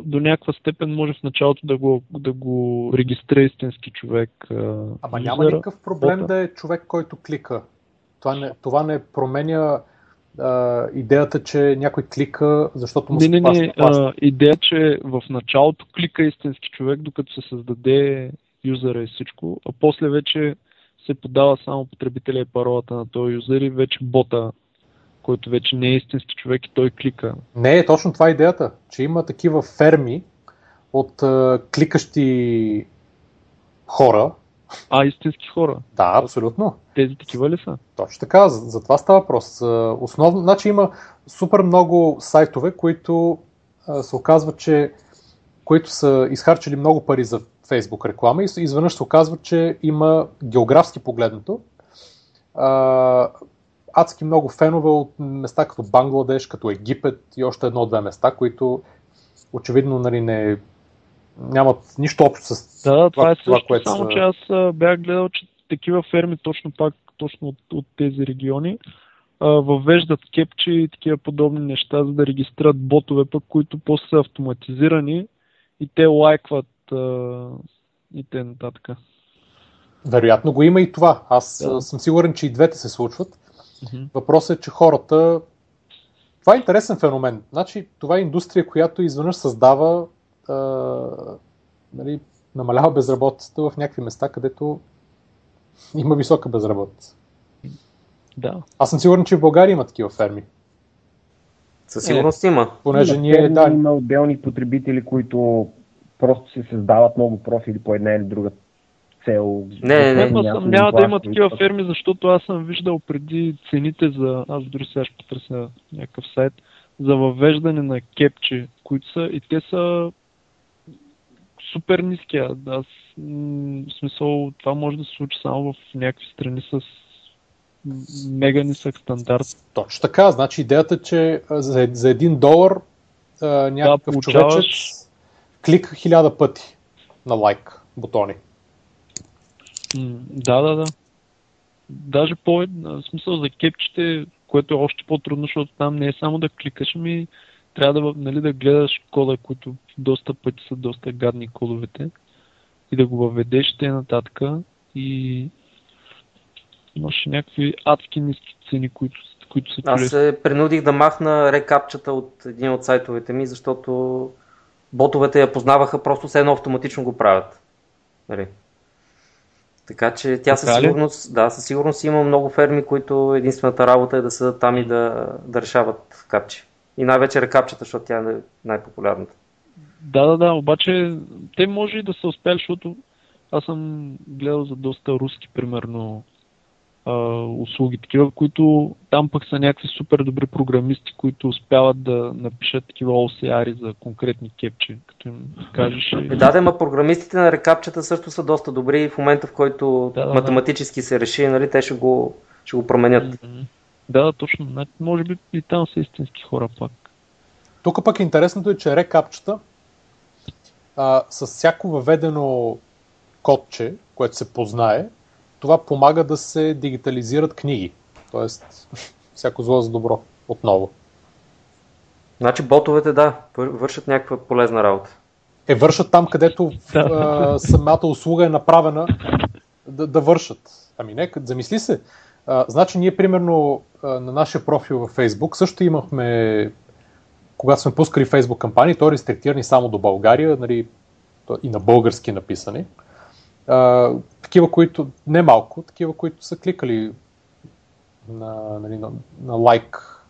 до някаква степен може в началото да го, да го регистрира истински човек. Ама няма юзера. Никакъв проблем Бота. Да е човек, който клика. Това не, това не променя а, идеята, че някой клика, защото му се не, плаща. Не, не, идея, че в началото клика истински човек, докато се създаде юзера и всичко, а после вече се подава само потребителя и паролата на този юзер и вече бота, който вече не е истински човек и той клика. Не, точно това е идеята, че има такива ферми от а, кликащи хора. А, истински хора? Да, абсолютно. Тези такива ли са? Точно така, за, за това става въпрос. Основно, значи има супер много сайтове, които а, се оказва, че които са изхарчили много пари за Facebook реклама и изведнъж се оказва, че има географски погледнато а, адски много фенове от места като Бангладеш, като Египет и още едно-две места, които очевидно нали, не, нямат нищо общо с да, това, това, е това също, което... Само че аз бях гледал, че такива ферми точно пак, точно от, от тези региони въвеждат кепчи и такива подобни неща, за да регистрират ботове, пък, които после са автоматизирани и те лайкват а, и те нататък. Вероятно го има и това. Аз да. съм сигурен, че и двете се случват. Uh-huh. Въпросът е, че хората... Това е интересен феномен. Значи, това е индустрия, която изведнъж създава а, нали, намалява безработицата в някакви места, където има висока безработица. Да. Аз съм сигурен, че в България има такива ферми. Със сигурност е, има. Понеже ние, да... Има отделни потребители, които просто се създават много профили по една или друга цел. Не, не, не, не, не, не няма да има такива ферми, защото аз съм виждал преди цените за... Аз дори сега ще потърся някакъв сайт за въвеждане на кепчи, които са и те са супер ниски. Аз в смисъл това може да се случи само в някакви страни с мега нисък стандарт. Точно така, значи идеята е, че за, за един долар а, някакъв да, получаваш... човечец клика хиляда пъти на лайк бутони. М, да, да, да. Даже по смисъл за кепчите, което е още по-трудно, защото там не е само да кликаш, ами трябва да, нали, да гледаш кода, които доста пъти са доста гадни кодовете и да го въведеш те нататък и имаше някакви адски ниски цени, които, които са кулеви. Аз се принудих да махна рекапчата от един от сайтовете ми, защото ботовете я познаваха, просто все едно автоматично го правят. Нали? Така че тя със сигурност, да, със сигурност има много ферми, които единствената работа е да седат там и да, да решават капчи. И най-вече рекапчата, защото тя е най-популярната. Да, да, да, обаче те може и да се успеят, защото аз съм гледал за доста руски, примерно, услуги, такива, които там пък са някакви супер добри програмисти, които успяват да напишат такива о си ар-и за конкретни кепчи, като им кажеш. Да, да, ма програмистите на рекапчета също са доста добри и в момента, в който да, да, математически да. се реши, нали, те ще го, ще го променят. Да, точно. Може би и там са истински хора пак. Тук пък интересното е, че рекапчета а, с всяко въведено кодче, което се познае, това помага да се дигитализират книги. Тоест, всяко зло за добро отново. Значи ботовете, да, вършат някаква полезна работа. Е, вършат там, където а, самата услуга е направена да, да вършат. Ами нека, замисли се. А, значи ние, примерно, а, на нашия профил във Facebook също имахме, когато сме пускали Facebook кампании, то е рестриктирани само до България, нали, и на български написани. Uh, такива, които, не малко, такива, които са кликали на, нали, на, на лайк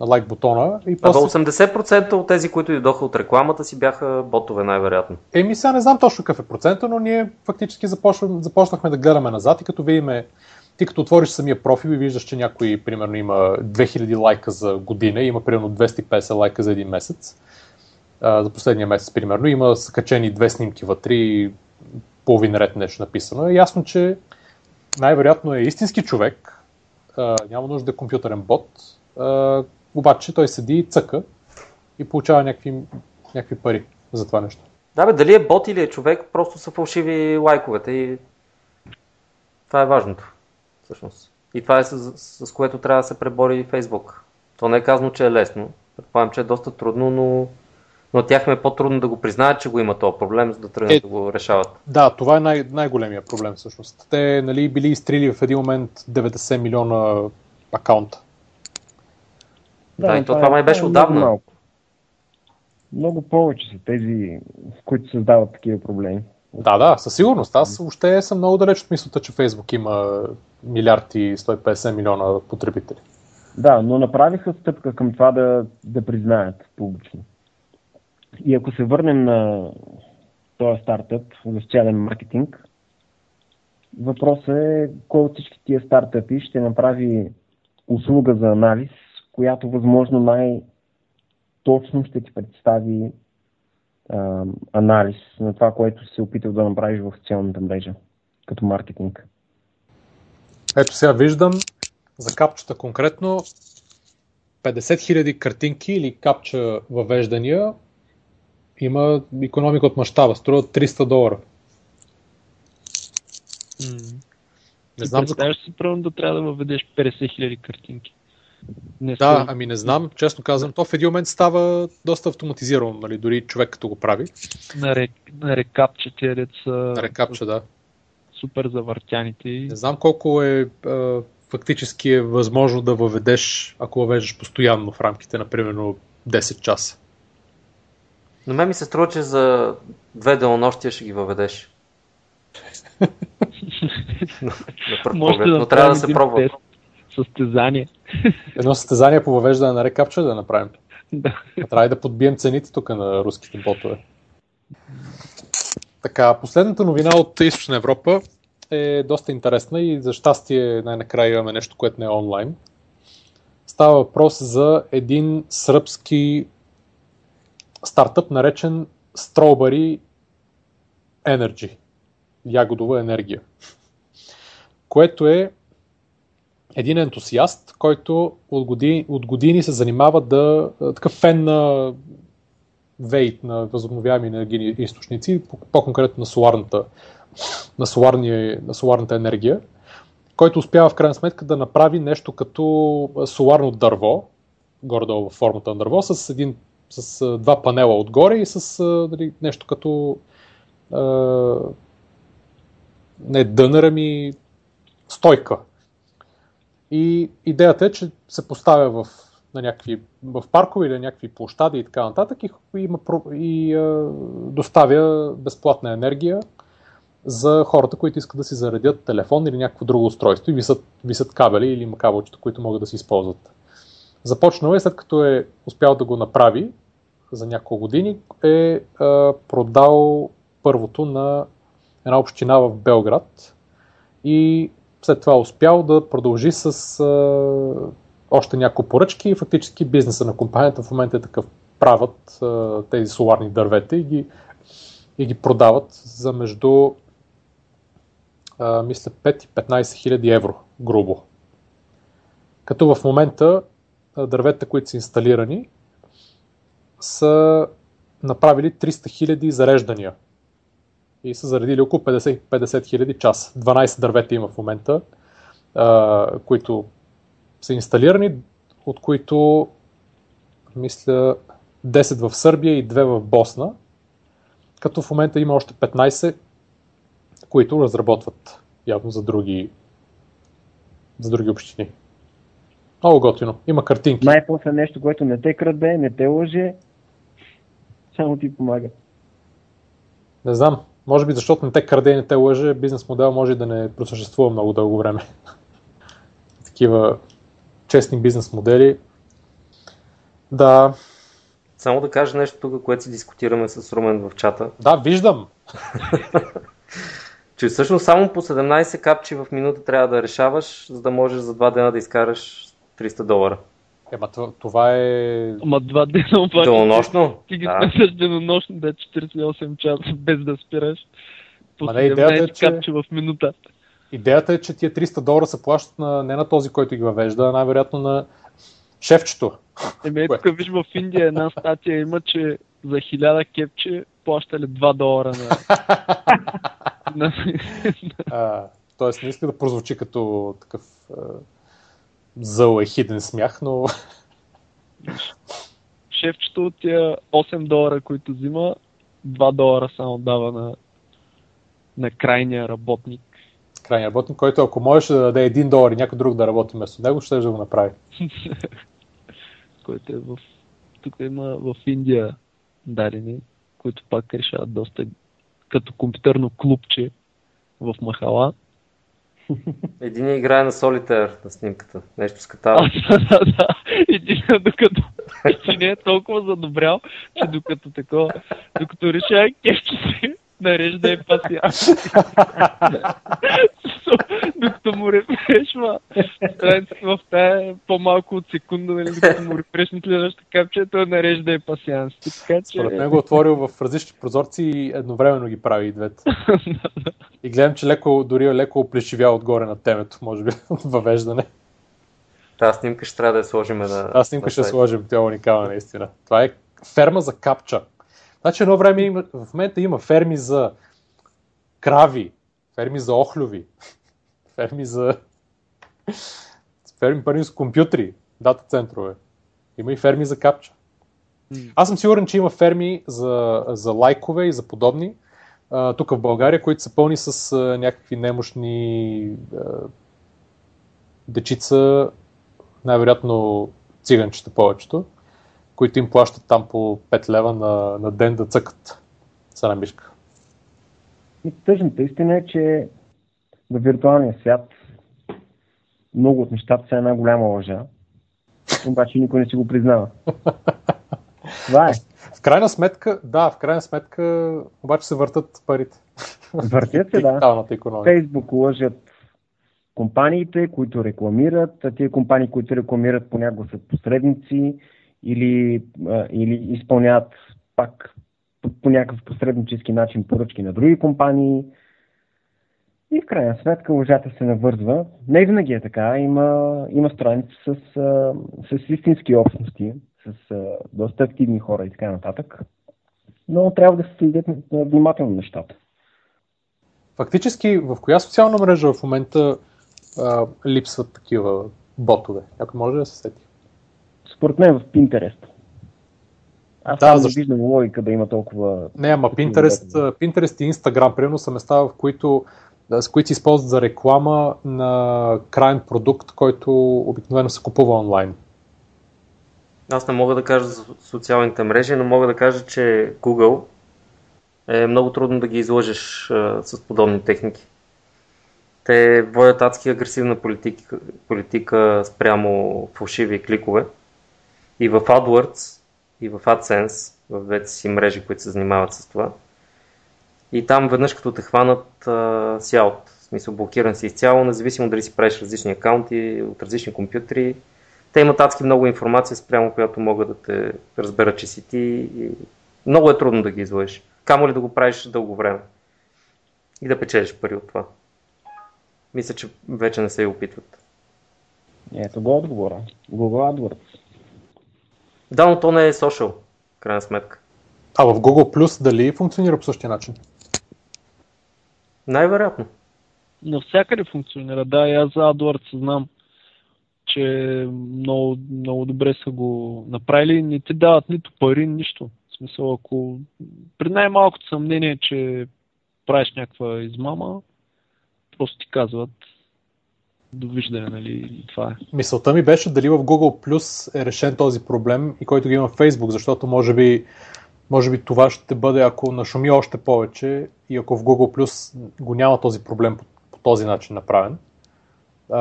на лайк бутона. И после... осемдесет процента от тези, които идоха от рекламата си, бяха ботове най-вероятно. Еми сега не знам точно какъв е процента, но ние фактически започнахме, започнахме да гледаме назад и като видиме, ти като отвориш самия профил и виждаш, че някой примерно има две хиляди лайка за година и има примерно двеста и петдесет лайка за един месец, uh, за последния месец примерно, има скачени две снимки вътре и половин ред нещо написано. Е ясно, че най-вероятно е истински човек, а, няма нужда да е компютърен бот, а, обаче той седи и цъка и получава някакви, някакви пари за това нещо. Да бе, дали е бот или е човек, просто са фалшиви лайковете и това е важното всъщност. И това е с, с, с което трябва да се пребори Facebook. То не е казано, че е лесно. Предполагам, че е доста трудно, но но тях е по-трудно да го признаят, че го има този проблем, за да тръгнат е, да го решават. Да, това е най- най-големия проблем всъщност. Те нали, били изтрили в един момент деветдесет милиона акаунта. Да, да и това, това май беше отдавна. Много, много повече са тези, които създават такива проблеми. Да, да, със сигурност. Аз въобще съм много далеч от мисълта, че Фейсбук има милиард и сто и петдесет милиона потребители. Да, но направиха стъпка към това да, да признаят публично. И ако се върнем на този стартъп за социален маркетинг, въпросът е кой от всички тия стартъпи ще направи услуга за анализ, която възможно най-точно ще ти представи а, анализ на това, което се опитал да направиш в социалната мрежа, като маркетинг. Ето сега виждам за капчета конкретно петдесет хиляди картинки или капча въвеждания. Има икономика от мащаба, струва триста долара. Mm. Не знам. Представяш си правилно да трябва да въведеш петдесет хиляди картинки. Не да, сме... ами не знам, честно казвам, то в един момент става доста автоматизирано, нали, дори човек като го прави. На, рек, на рекапче тия деца. На рекапче, да. Супер завъртяните. Не знам колко е а, фактически е възможно да въведеш, ако въвеждаш постоянно в рамките, например, десет часа. На мен ми се струва, че за две денонощия ще ги въведеш. Може да, но трябва да се пробва. Състезание. Едно състезание по въвеждане на рекапча да направим. Да. Трябва да подбием цените тук на руските ботове. Така, последната новина от Източна Европа е доста интересна и за щастие най-накрая имаме нещо, което не е онлайн. Става въпрос за един сръбски стартъп, наречен Strawberry Energy, ягодова енергия, което е един ентусиаст, който от години, от години се занимава да такъв фен на вейт, на възобновяеми енергийни източници, по-конкретно на соларната, на, соларния, на соларната енергия, който успява в крайна сметка да направи нещо като соларно дърво, горе-долу в формата на дърво, с един с два панела отгоре и с дали, нещо като е, не дънър, ами стойка. И идеята е, че се поставя в, на някакви, в паркове или на някакви площади и така нататък и, има, и е, доставя безплатна енергия за хората, които искат да си заредят телефон или някакво друго устройство и висят, висят кабели или има кабелчета, които могат да се използват. Започнал е, след като е успял да го направи за няколко години, е продал първото на една община в Белград и след това успял да продължи с още няколко поръчки и фактически бизнеса на компанията в момента е такъв. Правят тези соларни дървета и ги, и ги продават за между мисля пет и петнайсет хиляди евро, грубо. Като в момента дървета, които са инсталирани, са направили триста хиляди зареждания и са заредили около петдесет хиляди часа. дванайсет дървета има в момента, които са инсталирани, от които мисля десет в Сърбия и две в Босна, като в момента има още петнайсет, които разработват явно за други, за други общини. Много готино. Има картинки. Най-после нещо, което не те краде, не те лъже, само ти помага. Не знам. Може би защото не те краде и не те лъже, бизнес модел може да не просъществува много дълго време. Такива честни бизнес модели. Да. Само да кажа нещо тук, което си дискутираме с Румен в чата. Да, виждам. Че всъщност само по седемнайсет капчи в минута трябва да решаваш, за да можеш за два дена да изкараш триста долара. Ема това е... Ама два дена обаче... Денонощно? Ти ги смесаш да. Денонощно, да е четирийсет и осем часа, без да спираш. По седемнайсет идеята е, че... капчи в минута. Идеята е, че тия триста долара се плащат на... не на този, който ги въвежда, а най-вероятно на шефчето. Еме, тук виж в Индия една статия има, че за хиляда кепче плащали два долара на... а, тоест не иска да прозвучи като такъв а, зъл ехиден смях, но... Шефчето от тия осем долара, които взима, два долара само дава на, на крайния работник. Крайния работник, който ако можеш да даде един долар и някой друг да работи вместо него, ще да го направи. Който е в... Тук има в Индия дадени, които пак решават доста... като компютърно клубче в махала. Един играе на солитер на снимката. Нещо скатава. Да, да, да. Един, докато... Един е толкова задобрял, че докато такова, докато решава кефче си, нарежда и паси. Докато му рефрешва страницата в тая по-малко от секунда, нали, докато му рефрешне следващата капче, той нарежда и пасианс. Така, че... Според мен го отворил в различни прозорци и едновременно ги прави и двете. И гледам, че леко, дори леко оплешивя отгоре на темето, може би, въвеждане. Та снимка ще трябва да я сложим на... Та снимка на ще сложим, тя е уникална наистина. Това е ферма за капча. Значи едно време има, в момента има ферми за крави, ферми за охлюви, ферми за ферми парни с компютри, дата центрове. Има и ферми за капча. Аз съм сигурен, че има ферми за, за лайкове и за подобни тук в България, които са пълни с някакви немощни дечица, най-вероятно циганчета повечето, които им плащат там по пет лева на, на ден да цъкат с една мишка. И тъжната истина е, че в виртуалния свят много от нещата са една голяма лъжа, обаче никой не си го признава. Това е. В крайна сметка, да, в крайна сметка обаче се въртат парите. Въртят се, да. Фейсбук лъжат компаниите, които рекламират, а тия компании, които рекламират, понякога са посредници или, или изпълняват пак по някакъв посреднически начин поръчки на други компании. И в крайна сметка лъжата се навързва. Не винаги е така. Има, има страници с, с истински общности, с доста активни хора и така нататък. Но трябва да се следят внимателно нещата. Фактически, в коя социална мрежа в момента а, липсват такива ботове? Ако може да се сети? Според мен в Pinterest. Аз да, защо... не виждам логика да има толкова... Не, ама Pinterest, Pinterest и Instagram, примерно, са места, в които, с които се използват за реклама на крайен продукт, който обикновено се купува онлайн. Аз не мога да кажа за социалните мрежи, но мога да кажа, че Google е много трудно да ги излъжеш а, с подобни техники. Те водят адски агресивна политика, политика спрямо фалшиви кликове. И в AdWords, и в AdSense, в двете си мрежи, които се занимават с това. И там веднъж като те хванат а, си аут, в смисъл блокиран си изцяло, независимо дали си правиш различни акаунти от различни компютри. Те имат адски много информация спрямо, която могат да те разберат, че си ти. И много е трудно да ги излъжеш. Камо ли да го правиш дълго време и да печелиш пари от това. Мисля, че вече не се и опитват. Ето го отговора. Google AdWords. Да, но то не е social, в крайна сметка. А в Google Plus дали функционира по същия начин? Най-вероятно. Навсякъде функционира, да. И аз за AdWords знам, че много, много добре са го направили. Не ти дават нито пари, нищо. В смисъл, ако при най-малкото съмнение, че правиш някаква измама, просто ти казват довиждане, нали, това е. Мисълта ми беше дали в Google Plus е решен този проблем и който ги има в Facebook, защото може би, може би това ще бъде, ако нашуми още повече и ако в Google Plus го няма този проблем по, по този начин направен. А...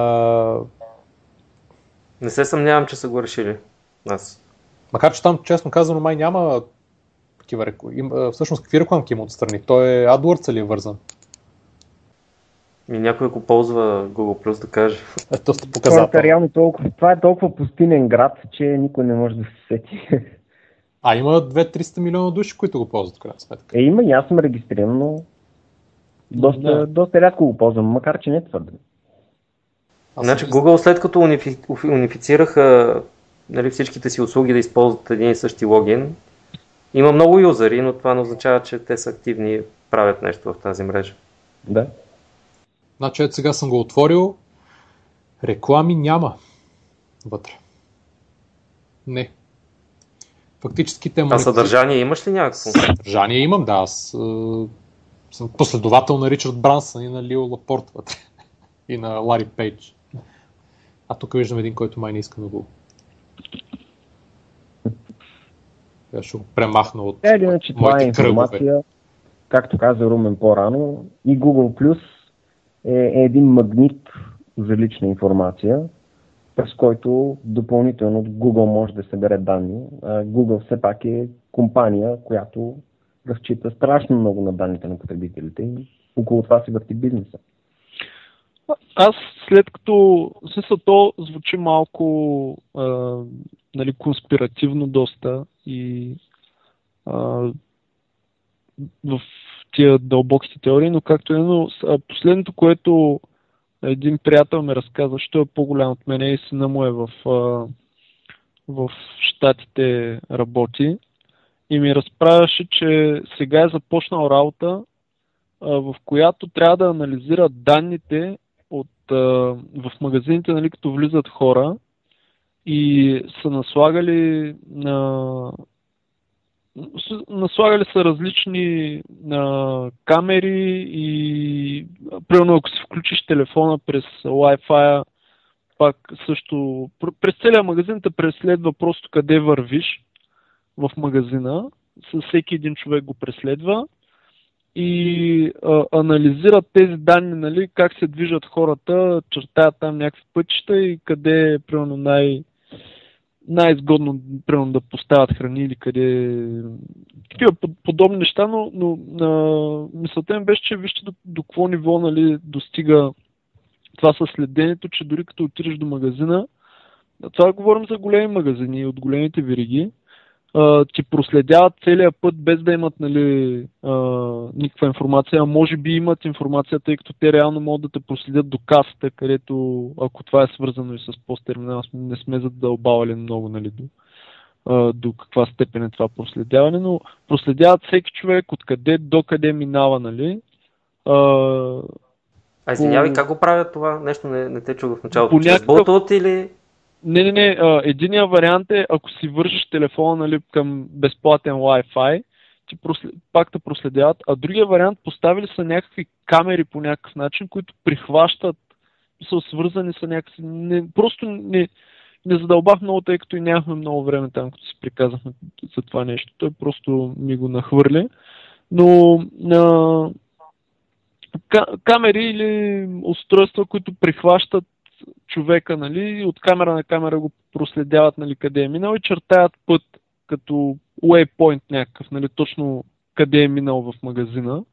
Не се съмнявам, че са го решили аз. Макар че там, честно казано, май няма такива реклами. Всъщност, какви рекламки има отстрани? Той е AdWords ли е вързан? И някой го ползва Google Plus да каже. Ето сте показател. Толкова... Това е толкова пустинен град, че никой не може да се сети. А има двеста до триста милиона души, които го ползват, в крайна сметка. Е, има и аз съм регистриран, но доста, да. доста рядко го ползвам, макар че не твърде. А, значи Google, след като унифи... унифицираха нали, всичките си услуги да използват един и същи логин, има много юзери, но това не означава, че те са активни и правят нещо в тази мрежа. Да. Значи, ето сега съм го отворил. Реклами няма вътре. Не. Фактически те... А съдържание имаш ли някакво? Съдържание имам, да. Аз е, съм последовател на Ричард Брансън и на Лио Лапорт вътре. И на Лари Пейдж. А тук виждам един, който май не искам да го... Я ще го премахна от е, моите това е кръгове. Както каза Румен по-рано, и Google Plus е един магнит за лична информация, през който допълнително Google може да събере данни. Google все пак е компания, която разчита страшно много на данните на потребителите и около това си върти бизнеса. Аз след като смисъл, то звучи малко а, нали, конспиративно доста и а, в тия дълбоките теории, но както е, но последното, което един приятел ми разказа, що е по-голям от мене и сина му е в, в щатите работи и ми разправяше, че сега е започнал работа, в която трябва да анализира данните от, в магазините, нали, като влизат хора и са наслагали на наслагали са различни а, камери и примерно ако си включиш телефона през Wi-Fi, пак също през целия магазин те преследва просто къде вървиш в магазина, със всеки един човек го преследва и а, анализират тези данни, нали, как се движат хората, чертаят там някакви пътища и къде е примерно най- най-изгодно примерно да поставят храни или къде такива подобни неща, но, но а, мисълта ми беше, че вижте до, до какво ниво, нали, достига това със следенето, че дори като отидеш до магазина, това говорим за големи магазини от големите вериги, а, ти проследяват целия път без да имат, нали, а, никаква информация, а може би имат информация, тъй като те реално могат да те проследят до касата, където ако това е свързано и с посттерминал, не сме задълбавали много, нали, до, а, до каква степен е това проследяване, но проследяват всеки човек откъде до къде минава, нали. А, а извинявай, как го правят това? Нещо не, не те чух в началото. Чрез ботот или... Не, не, не. Единият вариант е, ако си вържиш телефона, нали, към безплатен Wi-Fi, ти прослед... пак те проследяват. А другия вариант, поставили са някакви камери по някакъв начин, които прихващат, са свързани са някакси... Не, просто не, не задълбах много, тъй като и нямахме много време там, като си приказахме за това нещо. Той просто ми го нахвърли. Но... А... камери или устройства, които прихващат човека, нали, от камера на камера го проследяват, нали, къде е минал и чертаят път като waypoint някакъв, нали, точно къде е минал в магазина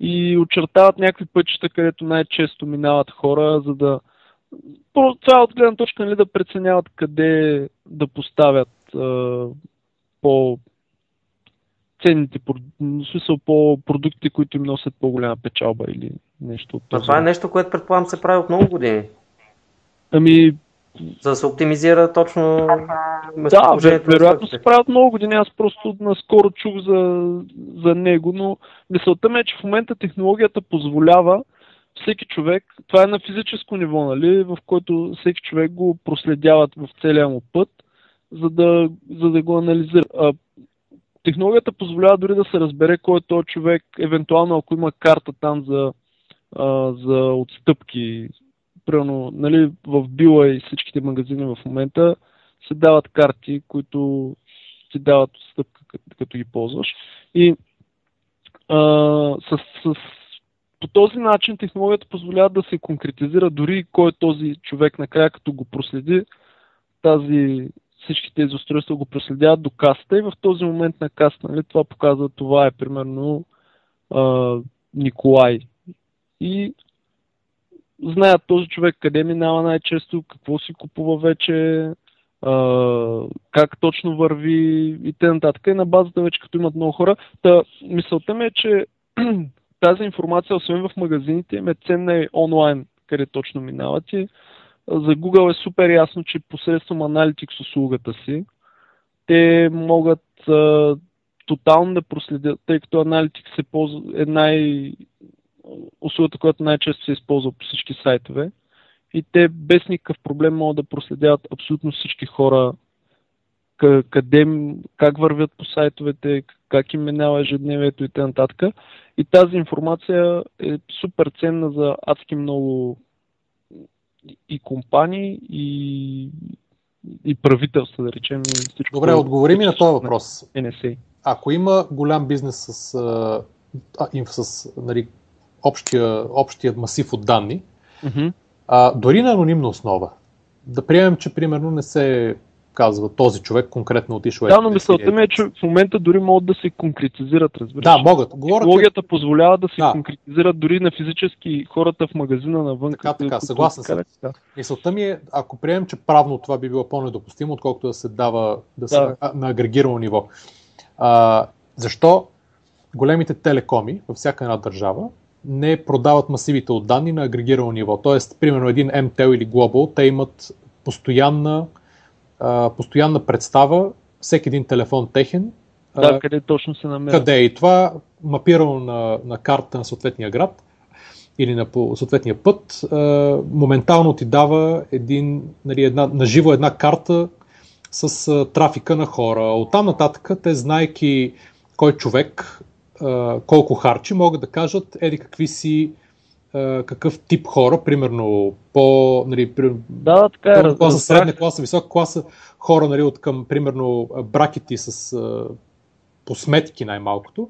и очертават някакви пътища, където най-често минават хора, за да това от гледна точка, нали, да преценяват къде да поставят е, по ценните, в смисъл по продукти, които им носят по-голяма печалба или нещо от това. Това е нещо, което предполагам се прави от много години. Ами... За да се оптимизира точно местоположението. Да, вероятно се правят много години. Аз просто наскоро чух за, за него, но мисълта ми е, че в момента технологията позволява всеки човек, това е на физическо ниво, нали, в който всеки човек го проследяват в целия му път, за да, за да го анализира. А, технологията позволява дори да се разбере кой е този човек, евентуално ако има карта там за, а, за отстъпки. Примерно, нали, в Била и всичките магазини в момента се дават карти, които ти дават отстъпка, като ги ползваш. И а, с, с, по този начин технологията позволява да се конкретизира дори кой е този човек накрая, като го проследи, тази, всички тези устройства го проследяват до касата и в този момент на касата, нали, това показва, това е примерно а, Николай. И знаят този човек къде минава най-често, какво си купува вече, а, как точно върви и т.н. И на базата вече като имат много хора. Та, мисълта ми е, че тази информация, освен в магазините, им е ценна и онлайн, къде точно минават. И за Google е супер ясно, че посредством Analytics услугата си, те могат а, тотално да проследят, тъй като Analytics се ползва една и... услугата, която най-често се използва по всички сайтове и те без никакъв проблем могат да проследяват абсолютно всички хора, къде, как вървят по сайтовете, как им минава ежедневието и т.н. И тази информация е супер ценна за адски много и компании, и, и правителства, да речем. Всичко. Добре, отговори ми на този въпрос. Н С А. Ако има голям бизнес с, а, инф, с нали, Общия, общия масив от данни, mm-hmm. а, дори на анонимна основа. Да приемем, че примерно не се казва този човек конкретно отишъл. Да, но мисълта ми е, че в момента дори могат да се конкретизират, разбираш. Да, могат. Технологията че... позволява да се да. конкретизират дори на физически хората в магазина навън. Така, така, съгласен съм. Да. Мисълта ми е, ако приемем, че правно това би било по-недопустимо, отколкото да се дава да се, да. на агрегирано ниво. А, защо големите телекоми във всяка една държава не продават масивите от данни на агрегирано ниво? Тоест, примерно един М Т Л или Global, те имат постоянна Uh, постоянна представа, всеки един телефон техен. Да, uh, къде точно се намира. Къде е и това, мапирано на, на карта на съответния град или на съответния път, uh, моментално ти дава един, нали, една, наживо една карта с uh, трафика на хора. Оттам нататък те, знаеки кой човек, uh, колко харчи, могат да кажат еди какви си какъв тип хора, примерно по, нали, да, така е, класа, средна класа, висока класа, хора, нали, от към, примерно, бракети с посметки най-малкото,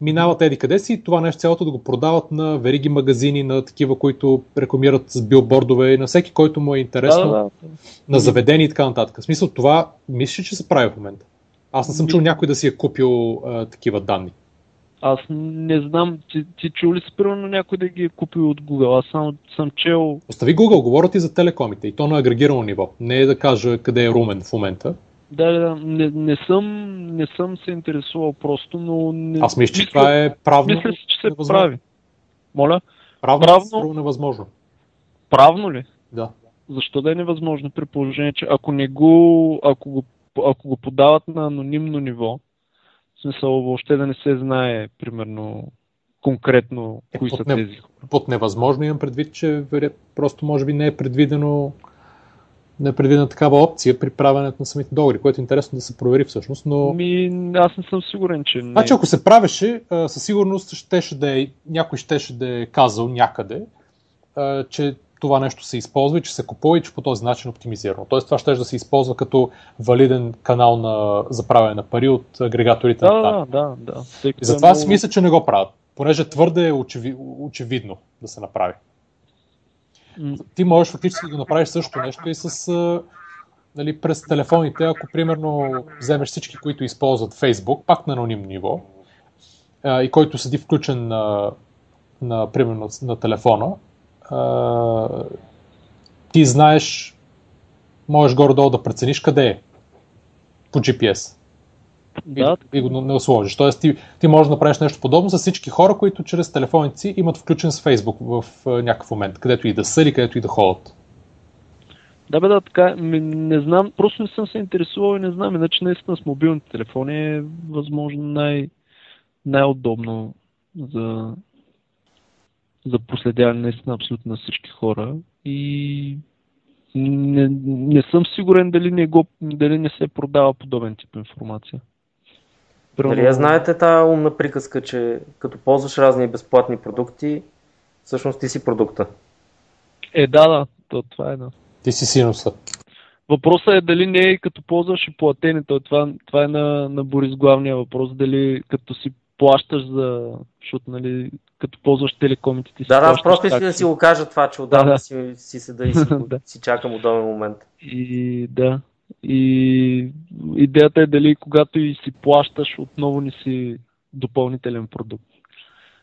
минават еди къде си и това нещо цялото да го продават на вериги магазини, на такива, които рекламират с билбордове и на всеки, който му е интересно, да, да, да. на заведени и така нататък. В смисъл, това мисля, че се прави в момента. Аз не съм чул някой да си е купил а, такива данни. Аз не знам, ти, ти чул ли си примерно някой да ги е купил от Google? Аз само съм чел... Остави Google, говорят и за телекомите и то на агрегирано ниво. Не е да кажа къде е Румен в момента. Да, да, не, не, съм, не съм се интересувал просто, но... Не... Аз мисля, че това е правно... Мисля си, че се невъзможно. прави. Моля? Правно, правно... Е невъзможно. Правно ли? Да. Защо да е невъзможно при положение, че ако не го... Ако го, ако го подават на анонимно ниво, в смисъл, въобще да не се знае, примерно, конкретно е, кои са не, тези хора. Под невъзможно имам предвид, че просто може би не е предвидено, не е предвидена такава опция при правенето на самите договори, което е интересно да се провери всъщност, но... Ми, аз не съм сигурен, че не... Значи, ако се правеше, със сигурност щеше да е, някой щеше да е казал някъде, че това нещо се използва и че се купува и че по този начин оптимизирано. Тоест това ще да се използва като валиден канал на заправяне на пари от агрегаторите да, на данни. Да, да, да. И затова много... си мисля, че не го правят, понеже твърде е очеви... очевидно да се направи. М- Ти можеш фактически да направиш също нещо и с, нали, през телефоните, ако примерно вземеш всички, които използват Facebook, пак на анонимно ниво, и който седи включен на, на, примерно, на телефона, Uh, ти знаеш, можеш горе-долу да прецениш къде е по Джи Пи Ес да. и, и го не осложиш. Тоест ти, ти можеш да направиш нещо подобно с всички хора, които чрез телефоните си имат включен с Facebook в uh, някакъв момент, където и да са или където и да ходят. Да бе, да, така, не знам, просто не съм се интересувал и не знам, иначе наистина с мобилните телефони е възможно най- най-удобно за... за последяване наистина абсолютно на всички хора и не, не съм сигурен дали не, го, дали не се продава подобен тип информация. Прямо... Дали я знаете тази умна приказка, че като ползваш разни безплатни продукти, всъщност ти си продукта? Е, да, да, то, това е да. Ти си синуса. Въпросът е дали не е като ползваш и платените. Това, това е на, на Борис главния въпрос, дали като си плащаш за... защото, нали, като ползваш телекомите ти си да, плащаш. Да, просто искам да си го кажа това, че отдавна да. си, си седа и си, си чакам удобен момент. И да, и идеята е дали когато и си плащаш, отново не си допълнителен продукт.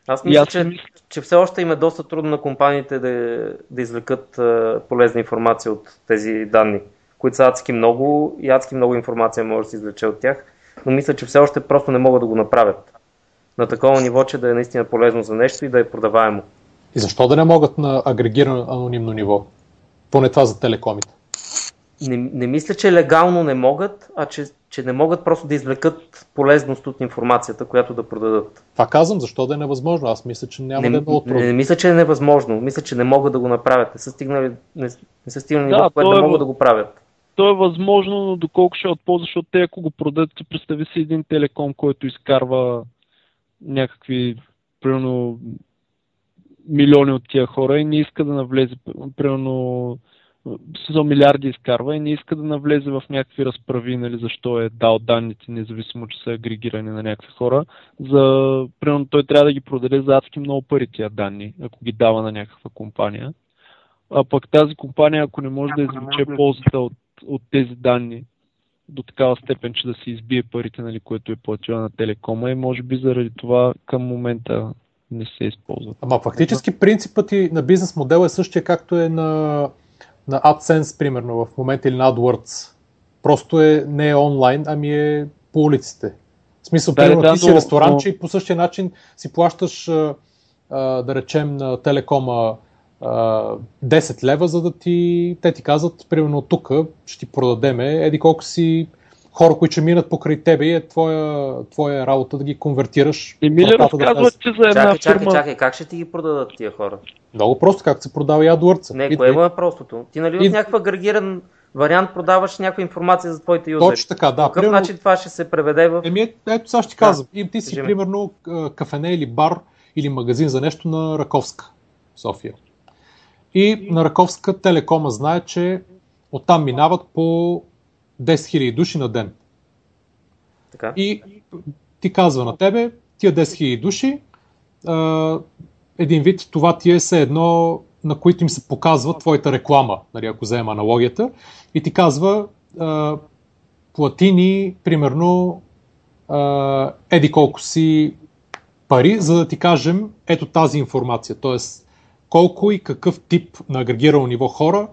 Аз мисля, аз... Че, че все още им е доста трудно на компаниите да, да извлекат а, полезна информация от тези данни, които са адски много и адски много информация може да се извлече от тях, но мисля, че все още просто не могат да го направят на такова ниво, че да е наистина полезно за нещо и да е продаваемо. И защо да не могат на агрегирано анонимно ниво? Поне това за телекомите. Не, не мисля, че легално не могат, а че, че не могат просто да извлекат полезност от информацията, която да продадат. Това казвам, защо да е невъзможно? Аз мисля, че няма не, да е много трудно. Не, не мисля, че е невъзможно. Мисля, че не могат да го направят. Не са стигнали, не, не са стигнали да, ниво, което не е... могат да го правят. То е възможно, но доколко ще е от полза, защото те ако го продадат, представи си един телеком, който изкарва някакви, примерно, милиони от тия хора и не иска да навлезе, примерно, за милиарди изкарва и не иска да навлезе в някакви разправи, нали, защо е дал данните, независимо, че са агрегирани на някакви хора. За, примерно, той трябва да ги продаде за адски много пари тия данни, ако ги дава на някаква компания. А пък тази компания, ако не може да извлече ползата от, от тези данни, до такава степен, че да се избие парите, нали, което е платила на телекома, и може би заради това към момента не се използва. Ама фактически принципът и на бизнес модел е същия, както е на, на AdSense, примерно, в момента, или на AdWords. Просто е, не е онлайн, ами е по улиците. В смисъл, да, примерно, да, ти си ресторанче но... и по същия начин си плащаш, а, а, да речем, на телекома а, десет лева, за да ти, те ти казват, примерно, тук ще ти продадеме, еди колко си хора, които ще минат покрай тебе, и е твоя, твоя работа да ги конвертираш. И ми разказват, че за една чакай, фирма... Чакай, чакай, как ще ти ги продадат тия хора? Много просто, както се продава и AdWords. Не, кое е простото? Ти нали и... в някаква агрегиран вариант продаваш някаква информация за твоите юзери. Точно така, да. Какъв примерно... начин това ще се преведе в... Еми, е, ето сега ще ти казвам. Да, и ти си, примерно, кафене или бар или магазин за нещо на Раковска, София. И на Раковска телекома знае, че оттам минават по десет хиляди души на ден. Така. И ти казва на тебе, тия десет хиляди души, а, един вид, това ти е все едно, на които им се показва твоята реклама, нали, ако взема аналогията, и ти казва, а, плати ни, примерно, а, еди колко си пари, за да ти кажем ето тази информация, т.е. колко и какъв тип на агрегирано ниво хора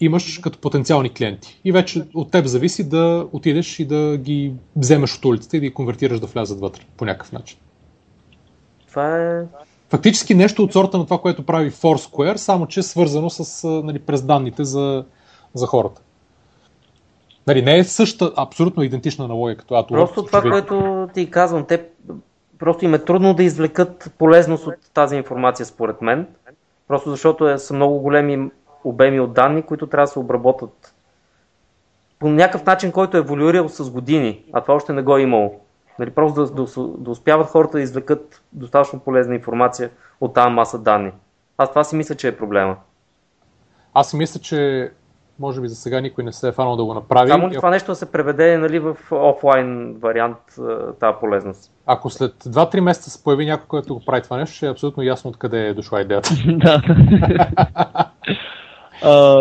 имаш като потенциални клиенти. И вече от теб зависи да отидеш и да ги вземеш от улицата и да ги конвертираш да влязат вътре по някакъв начин. Това е... Фактически нещо от сорта на това, което прави Foursquare, само че е свързано с, нали, през данните за, за хората. Нали, не е същата, абсолютно идентична аналогия като AdWords. Просто това, човек, което ти казвам, те просто им е трудно да извлекат полезност от тази информация, според мен. Просто защото е, са много големи обеми от данни, които трябва да се обработат по някакъв начин, който е еволюирал с години, а това още не го е имало. Нали, просто да, да, да успяват хората да извлекат достатъчно полезна информация от тази маса данни. Аз това си мисля, че е проблема. Аз си мисля, че може би за сега никой не се е фанал да го направи. Само ли това нещо да се преведе, нали, в офлайн вариант тази полезност? Ако след два-три месеца се появи някой, който го прави това нещо, ще е абсолютно ясно откъде е дошла идеята. Да.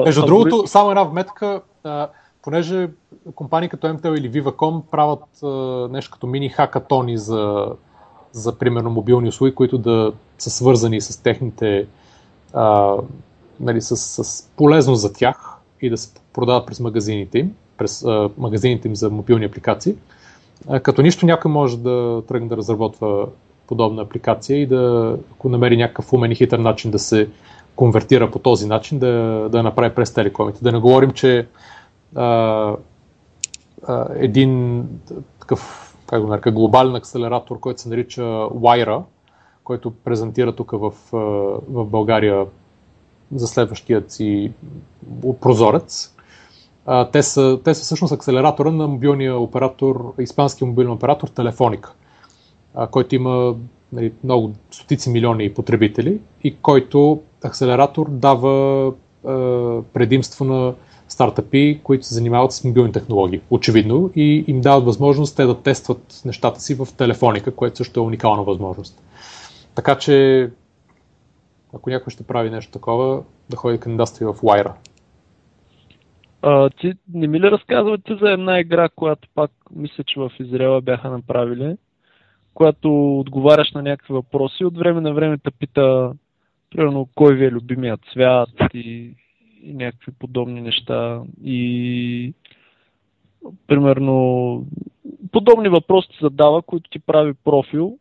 Между uh, другото, uh, само една вметка, uh, понеже компании като М Т Л или Viva.com правят uh, нещо като мини-хакатони за, за примерно мобилни услуги, които да са свързани с техните, uh, нали, с, с полезност за тях и да се продават през магазините им, през uh, магазините им за мобилни апликации. Uh, като нищо някой може да тръгне да разработва подобна апликация и да, ако намери някакъв умен и хитър начин да се конвертира по този начин, да, да направи през телекомите. Да не говорим, че а, а, един такъв, как го нарека, глобален акселератор, който се нарича Wayra, който презентира тук в, в България за следващият си прозорец. А, те, са, те са всъщност акселератора на мобилния оператор, испанския мобилен оператор Telefonica, който има, нали, много стотици милиони потребители и който акселератор дава е, предимство на стартъпи, които се занимават с мобилни технологии, очевидно, и им дават възможност те да тестват нещата си в Телефоника, което също е уникална възможност. Така че, ако някой ще прави нещо такова, да ходи кандидатства в Wayra. А, ти не ми ли разказвате за една игра, която пак мисля, че в Израела бяха направили, когато отговаряш на някакви въпроси, от време на време те пита, примерно, кой ви е любимият цвят и, и някакви подобни неща. И, примерно, подобни въпроси ти задава, които ти прави профил.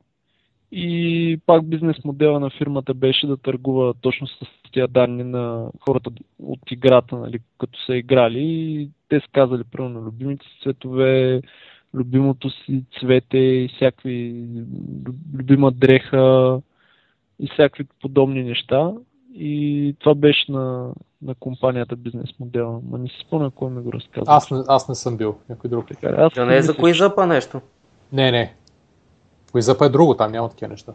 И пак бизнес модела на фирмата беше да търгува точно с тия данни на хората от играта, нали, като са играли. И те са казали, примерно, любимите си цветове, любимото си цвете и всякакви, любима дреха и всякакви подобни неща. И това беше на, на компанията бизнес модела. Ма не си спомня кой ми го разказва. Аз, аз не съм бил, някой друг. Така, да не е за QuizUp нещо? Не, не. QuizUp е друго, там няма такива неща.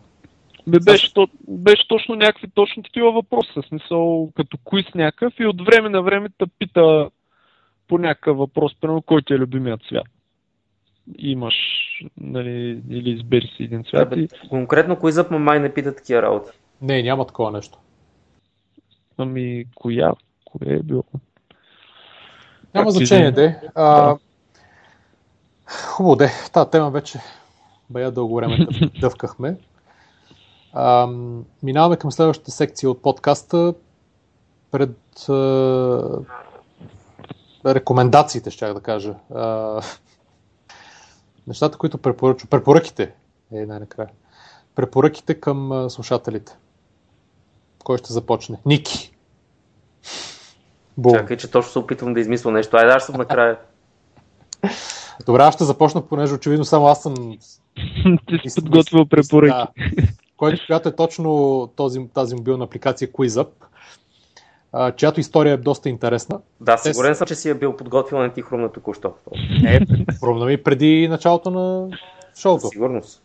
Бе, беше, то, беше точно някакви точно такива въпроси, в смисъл като куиз някакъв, и от време на време те пита по някакъв въпрос, примерно, кой ти е любимият цвят. Имаш, нали, или избери си един цвят. Да, и... Конкретно QuizUp май не пита такива работи. Не, няма такова нещо. Ами, коя? Кое е било? Няма как значение, де. Да. Хубаво де, тази тема вече бая дълго време дъвкахме. А, минаваме към следващата секция от подкаста. Пред а, рекомендациите, щях да кажа. А, нещата, които препоръчвам. Препоръките. Е, най-накрая. Препоръките към а, слушателите. Кой ще започне? Ники. Бум. Чакай, че точно се опитвам да измисля нещо. Айде, аз съм накрая. Добре, аз ще започна, понеже очевидно само аз съм... Ти си подготвил препоръки. Да, който, която е точно този, тази мобилна апликация QuizUp, чиято история е доста интересна. Да, сигурен съм, че си е бил подготвил на ти хрумна току-що. Не, хрумна ми преди началото на шоуто. За сигурност.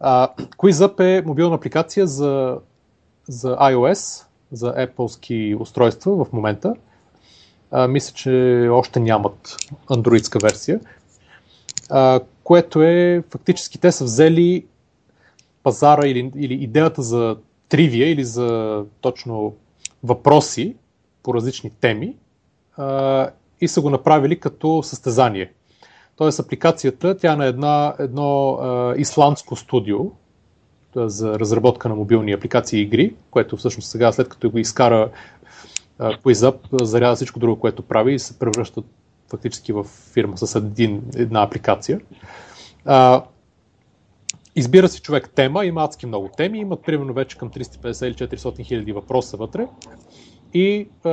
А, QuizUp е мобилна апликация за, за iOS, за Apple-ски устройства в момента. А, мисля, че още нямат андроидска версия, а, което е, фактически те са взели пазара или, или идеята за тривия или за точно въпроси по различни теми, а, и са го направили като състезание. Тоест апликацията, тя е на една, едно а, исландско студио за разработка на мобилни апликации и игри, което всъщност сега, след като го изкара QuizUp, заряда всичко друго, което прави, и се превръщат фактически в фирма с един, една апликация. А, избира си човек тема, има адски много теми, имат примерно вече към триста и петдесет или четиристотин хиляди въпроса вътре и а,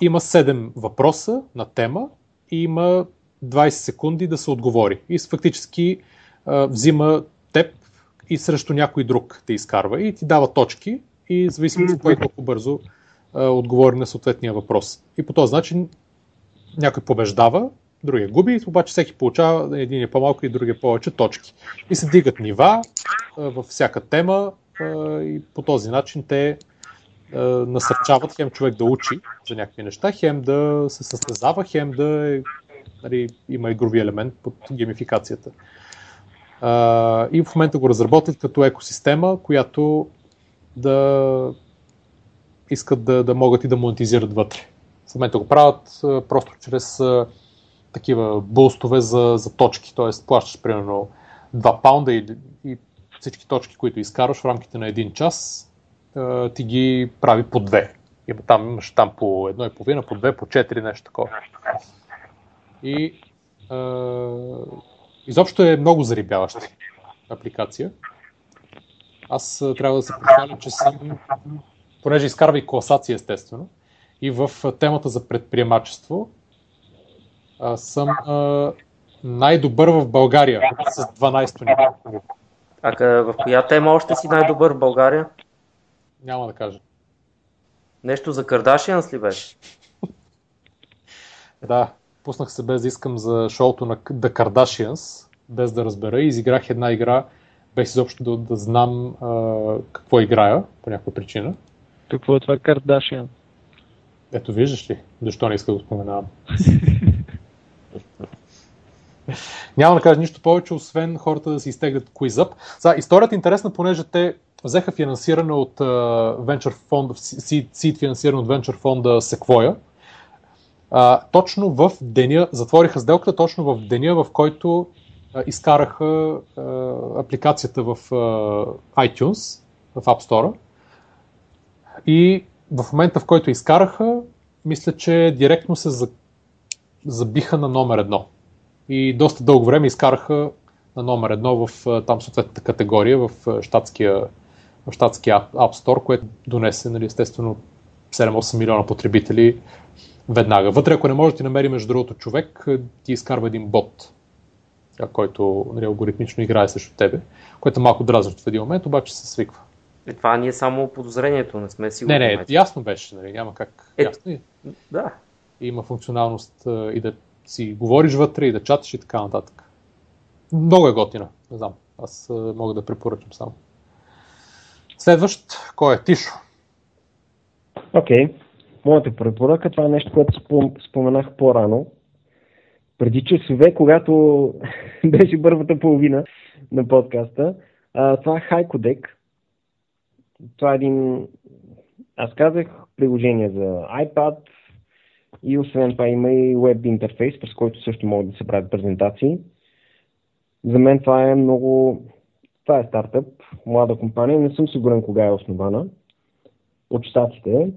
има седем въпроса на тема и има двайсет секунди да се отговори и фактически а, взима теб и срещу някой друг те изкарва и ти дава точки и зависимо от кой колко бързо отговори на съответния въпрос. И по този начин някой побеждава, другия губи, обаче всеки получава един е по-малко и другия повече точки. И се дигат нива във всяка тема и по този начин те насърчават хем човек да учи за някакви неща, хем да се състезава, хем да е, нали, има игрови елемент под геймификацията. И в момента го разработят като екосистема, която да искат да, да могат и да монетизират вътре. В момента го правят а, просто чрез а, такива булстове за, за точки, т.е. плащаш примерно два паунда и, и всички точки, които изкарваш в рамките на един час, а, ти ги прави по две. Има там, имаш там по едно и половина, по две, по четири, нещо такова. И а, изобщо е много зарибяваща апликация. Аз а, трябва да се причаля, че съм... понеже изкарва и класация, естествено. И в темата за предприемачество а, съм а, най-добър в България с дванайсето ниво. А къ... в коя тема още си най-добър в България? Няма да кажа. Нещо за Кардашианс ли беше? Да, пуснах се без да искам за шоуто на The Kardashians, без да разбера, и изиграх една игра, без изобщо да, да знам а, какво играя по някаква причина. Какво е това Кардашиан? Ето виждаш ли, защо не иска да го споменавам. Няма да кажа нищо повече, освен хората да си изтеглят QuizUp. Сега, историята е интересна, понеже те взеха финансиране от Venture фонда, Seed финансиране от Venture фонда Sequoia. А, точно в деня, затвориха сделката точно в деня, в който а, изкараха а, апликацията в а, iTunes, в App Store. И в момента, в който изкараха, мисля, че директно се забиха на номер едно. И доста дълго време изкараха на номер едно в там съответната категория, в щатския, в щатския App Store, което донесе, нали, естествено, седем-осем милиона потребители веднага. Вътре, ако не може да ти намери между другото човек, ти изкарва един бот, който, нали, алгоритмично играе срещу тебе, което малко дразни в един момент, обаче се свиква. Е, това ни е само подозрението, не сме сигурни. Не, не, ясно беше, нали, няма как. Е, ясно е. Да. Има функционалност и да си говориш вътре, и да чатиш и така нататък. Много е готина, не знам. Аз мога да препоръчам само. Следващ, кой е? Тишо. Окей, okay. Моята препоръка, това е нещо, което споменах по-рано. Преди часове, когато беше първата половина на подкаста, това е Haiku Deck. Това е един, аз казах, приложение за iPad, И освен това има и web интерфейс, през който също могат да се правят презентации. За мен това е много... Това е стартъп, млада компания, не съм сигурен кога е основана от щатите.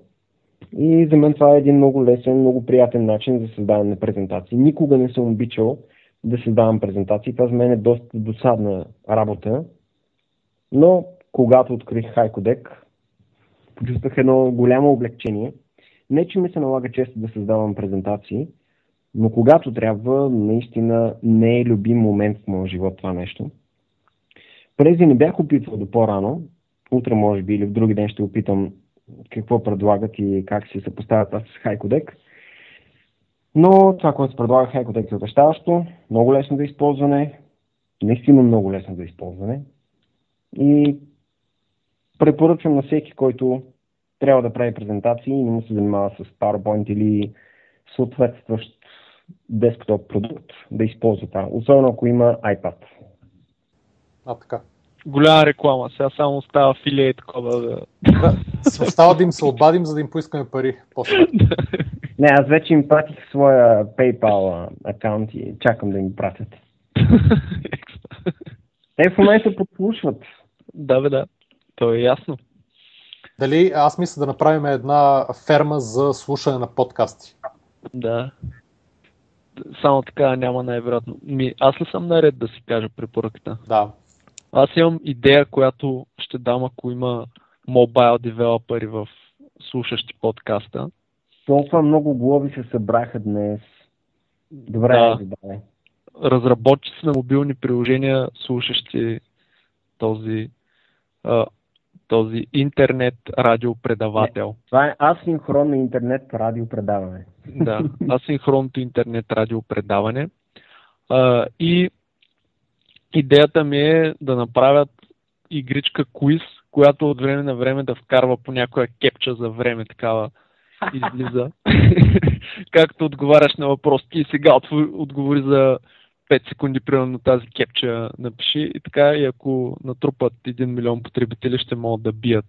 И за мен това е един много лесен, много приятен начин за създаване на презентации. Никога не съм обичал да създавам презентации. Това за мен е доста досадна работа. Но когато открих Haiku Deck, почувствах едно голямо облегчение. Не, че ми се налага често да създавам презентации, но когато трябва, наистина не е любим момент в моя живот това нещо. Прези не бях опитвал до по-рано, утре може би или в други ден ще опитам какво предлагат и как се съпоставят аз с Haiku Deck. Но това, което се предлага Haiku Deck е обещаващо, много лесно за използване, наистина много лесно за използване и препоръчвам на всеки, който трябва да прави презентации и не му се занимава с PowerPoint или съответстващ десктоп продукт, да използва това, особено ако има iPad. А, така. Голяма реклама, сега само става афилиейт кода. Да. Остава да им се обадим, за да им поискаме пари. После. Не, аз вече им пратих своя PayPal акаунт и чакам да им пратят. Те в момента подслушват. Да, бе, да. То е ясно. Дали, аз мисля да направим една ферма за слушане на подкасти. Да. Само така няма най-вероятно. Аз ли съм наред да си кажа препоръката? Да. Аз имам идея, която ще дам, ако има мобайл девелопери в слушащи подкаста. Толкова много глоби се събраха днес. Добре, да. Добре. Разработчици на мобилни приложения, слушащи този, а, този интернет радиопредавател. Не, това е асинхронно интернет радиопредаване. Да, асинхронното интернет радиопредаване. А, и идеята ми е да направят игричка квиз, която от време на време да вкарва по някоя кепча за време, такава излиза. Както отговаряш на въпрос и сега отговори за пет секунди, примерно тази кепча напиши и така, и ако натрупат един милион потребители, ще могат да бият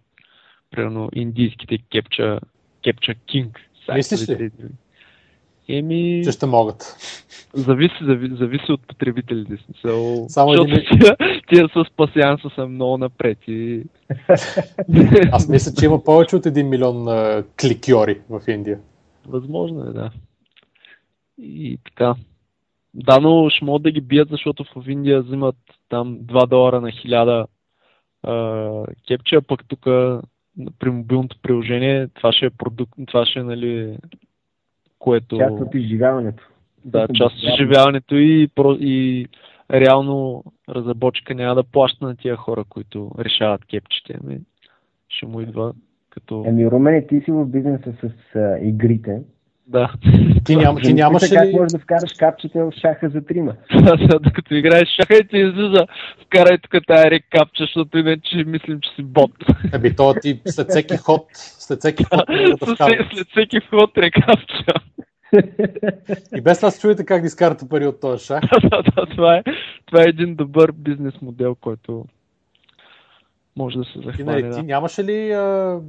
примерно индийските кепча, кепча Кинг. Мислиш ли? Еми... Че ще могат. Зависи, зависи, зависи от потребителите. So, само един... Тия с пасианса са много напред. И... Аз мисля, че има повече от един милион uh, кликьори в Индия. Възможно е, да. И така. Да, но ще могат да ги бият, защото в Индия взимат там два долара на хиляда uh, кепча, пък тук при мобилното приложение това ще е продукт, това ще е, нали... Което... Част от изживяването. Да, част от изживяването и, и реално разработчика няма да плаща на тия хора, които решават кепчите. Ами, ще му идва като... Ами, Румен, ти си в бизнеса с а, игрите. Да. Ти, ням, ти нямаше ли... Как можеш да вкараш капчета в шаха за трима? Да, докато играеш шаха и ти излиза, вкарай тук тази рек капча, защото иначе мислим, че си бот. Еби, то ти след всеки ход, след всеки ход да вкараш. След всеки ход рек капча. И без това се чуете как да изкарате пари от този шах. Да, да, това е, това е един добър бизнес модел, който може да се захване. Ти, да. Ти нямаше ли а,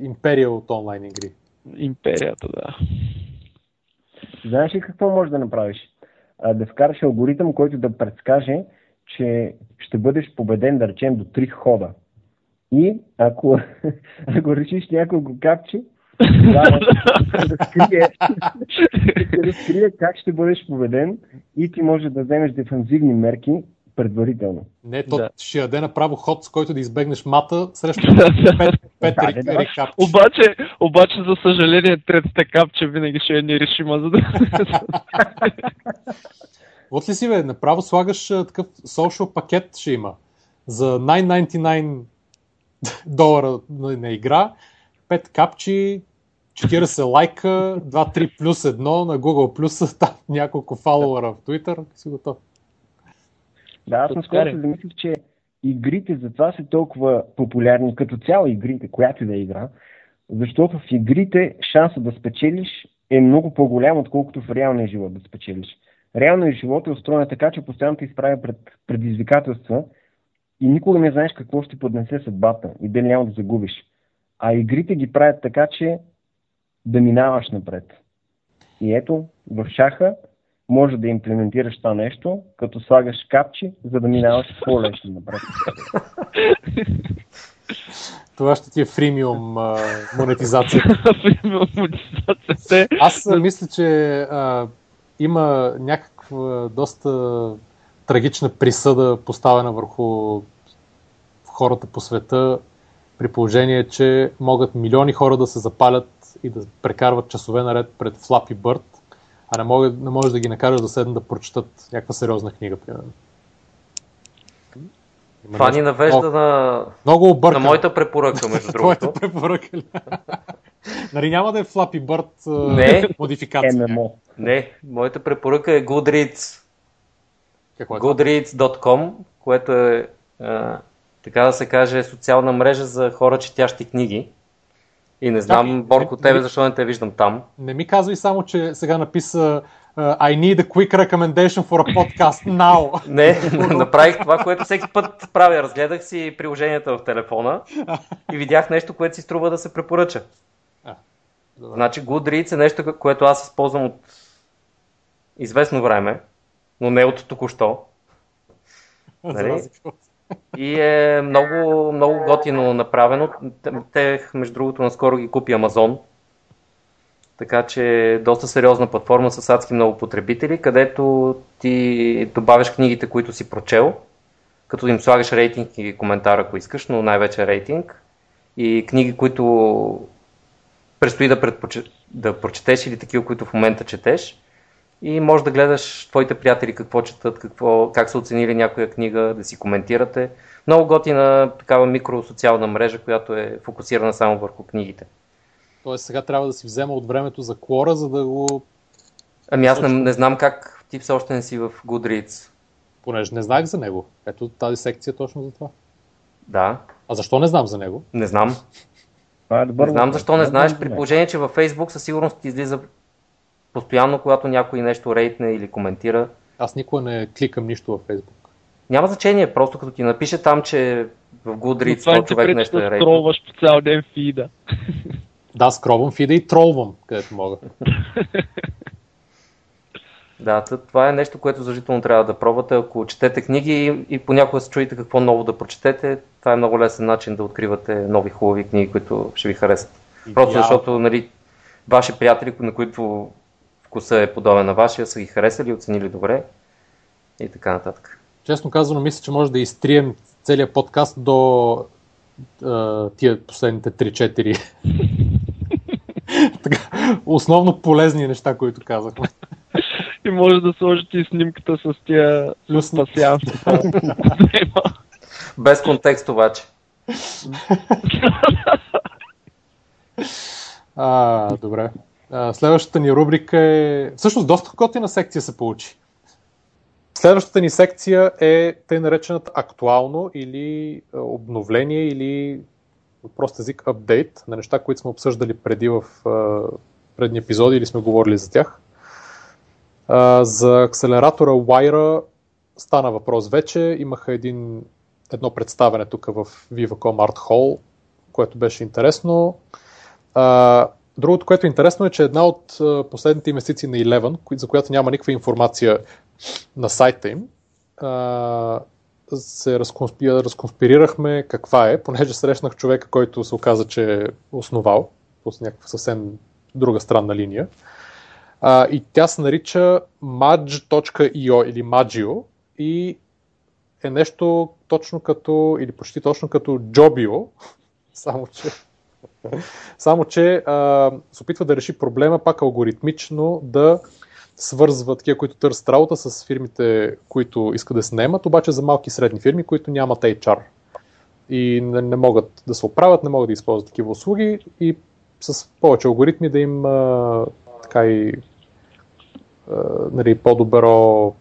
империя от онлайн игри? Империята, да. Знаеш ли какво можеш да направиш? А, да вкараш алгоритъм, който да предскаже, че ще бъдеш победен, да речем, до три хода. И ако, ако решиш няколко капчи, да, ще разкрие, ще разкрие как ще бъдеш победен и ти можеш да вземеш дефанзивни мерки предварително. Не, то да. Ще яде направо ход, с който да избегнеш мата срещу пет рекапче. Обаче, обаче, за съжаление, третата капче винаги ще е нерешима. За да... Вот ли си, бе, направо слагаш такъв social пакет ще има. За деветстотин деветдесет и девет долара на игра, пет капчи, четирийсет лайка, две три плюс едно на Google Plus, там няколко фолуъра в Twitter, си готов. Да, аз наскоро се замислих, че игрите затова са толкова популярни, като цяло игрите, която и да игра, защото в игрите шансът да спечелиш е много по-голям, отколкото в реалния живот да спечелиш. Реалният живот е устроен така, че постоянно те изправя пред предизвикателства и никога не знаеш какво ще поднесе съдбата и дали няма да загубиш. А игрите ги правят така, че да минаваш напред. И ето, в шаха може да имплементираш това нещо, като слагаш капчи, за да минаваш по-лесно напред. Това ще ти е фримиум а, монетизация. Фримиум монетизация. Аз а, мисля, че а, има някаква доста трагична присъда поставена върху хората по света, при положение, че могат милиони хора да се запалят и да прекарват часове наред пред Flappy Bird, а не, мога, не можеш да ги накараш да седнат да прочитат някаква сериозна книга, примерно. Това ни навежда много, на... Много на моята препоръка, между другото. Твоята препоръка ли? Нали няма да е Flappy Bird не, модификация? ем ем о. Не, моята препоръка е Goodreads. Какво е Goodreads точка com, което е, а, така да се каже, социална мрежа за хора, четящи книги. И не знам, да, Борко, не, тебе, защо не те виждам там. Не ми казвай само, че сега написа uh, I need a quick recommendation for a podcast now. Не, направих това, което всеки път правя. Разгледах си приложенията в телефона и видях нещо, което си струва да се препоръча. А, добър. Значи Goodreads е нещо, което аз използвам от известно време, но не от току-що. Нали? И е много, много готино направено. Те, между другото, наскоро ги купи Амазон. Така че е доста сериозна платформа с адски много потребители, където ти добавяш книгите, които си прочел, като им слагаш рейтинг и коментар, ако искаш, но най-вече рейтинг. И книги, които предстои да, предпочет... да прочетеш или такива, които в момента четеш. И можеш да гледаш твоите приятели какво четат, какво, как са оценили някоя книга, да си коментирате. Много готина такава микросоциална мрежа, която е фокусирана само върху книгите. Тоест сега трябва да си взема от времето за клора, за да го... Ами аз не, не знам как ти все още не си в Goodreads. Понеже не знаех за него. Ето тази секция точно за това. Да. А защо не знам за него? Не знам. Е не знам защо не знаеш, при положение, че във Facebook със сигурност ти излиза постоянно, когато някой нещо рейтне или коментира. Аз никога не кликам нищо във Фейсбук. Няма значение, просто като ти напише там, че в Goodreads то човек нещо е рейтне. Това не се тролваш по цял ден фида. Да, скровам фида и тролвам, където мога. Да, това е нещо, което задължително трябва да пробвате. Ако четете книги и понякога се чуете какво ново да прочетете, това е много лесен начин да откривате нови хубави книги, които ще ви харесат. Просто защото, нали, ваши приятели, на които вкуса е подобен на вашия, са ги харесали, оценили добре и така нататък. Честно казано, мисля, че може да изтрием целият подкаст до е, тия последните три-четири основно полезни неща, които казахме. И може да сложите и снимката с тия спасявки. Без контекст обаче. А, добре. Следващата ни рубрика е... Всъщност, доста готина секция се получи. Следващата ни секция е тъй наречената актуално или обновление или просто език апдейт на неща, които сме обсъждали преди в предни епизоди или сме говорили за тях. За акселератора Wayra стана въпрос вече. Имаха един, едно представяне тук в Viva.com Art Hall, което беше интересно. Другото, което е интересно е, че една от последните инвестиции на Eleven, за която няма никаква информация на сайта им, се разконспирирахме каква е, понеже срещнах човека, който се оказа, че е основал по някаква съвсем друга странна линия. И тя се нарича Мадж точка ай о или Maj.io и е нещо точно като, или почти точно като Jobio, само че Само, че а, се опитва да реши проблема пак алгоритмично да свързва такива, които търсят работа с фирмите, които искат да се наемат, обаче за малки и средни фирми, които нямат ейч ар и не, не могат да се оправят, не могат да използват такива услуги и с повече алгоритми да им а, така и а, нали, по-добро,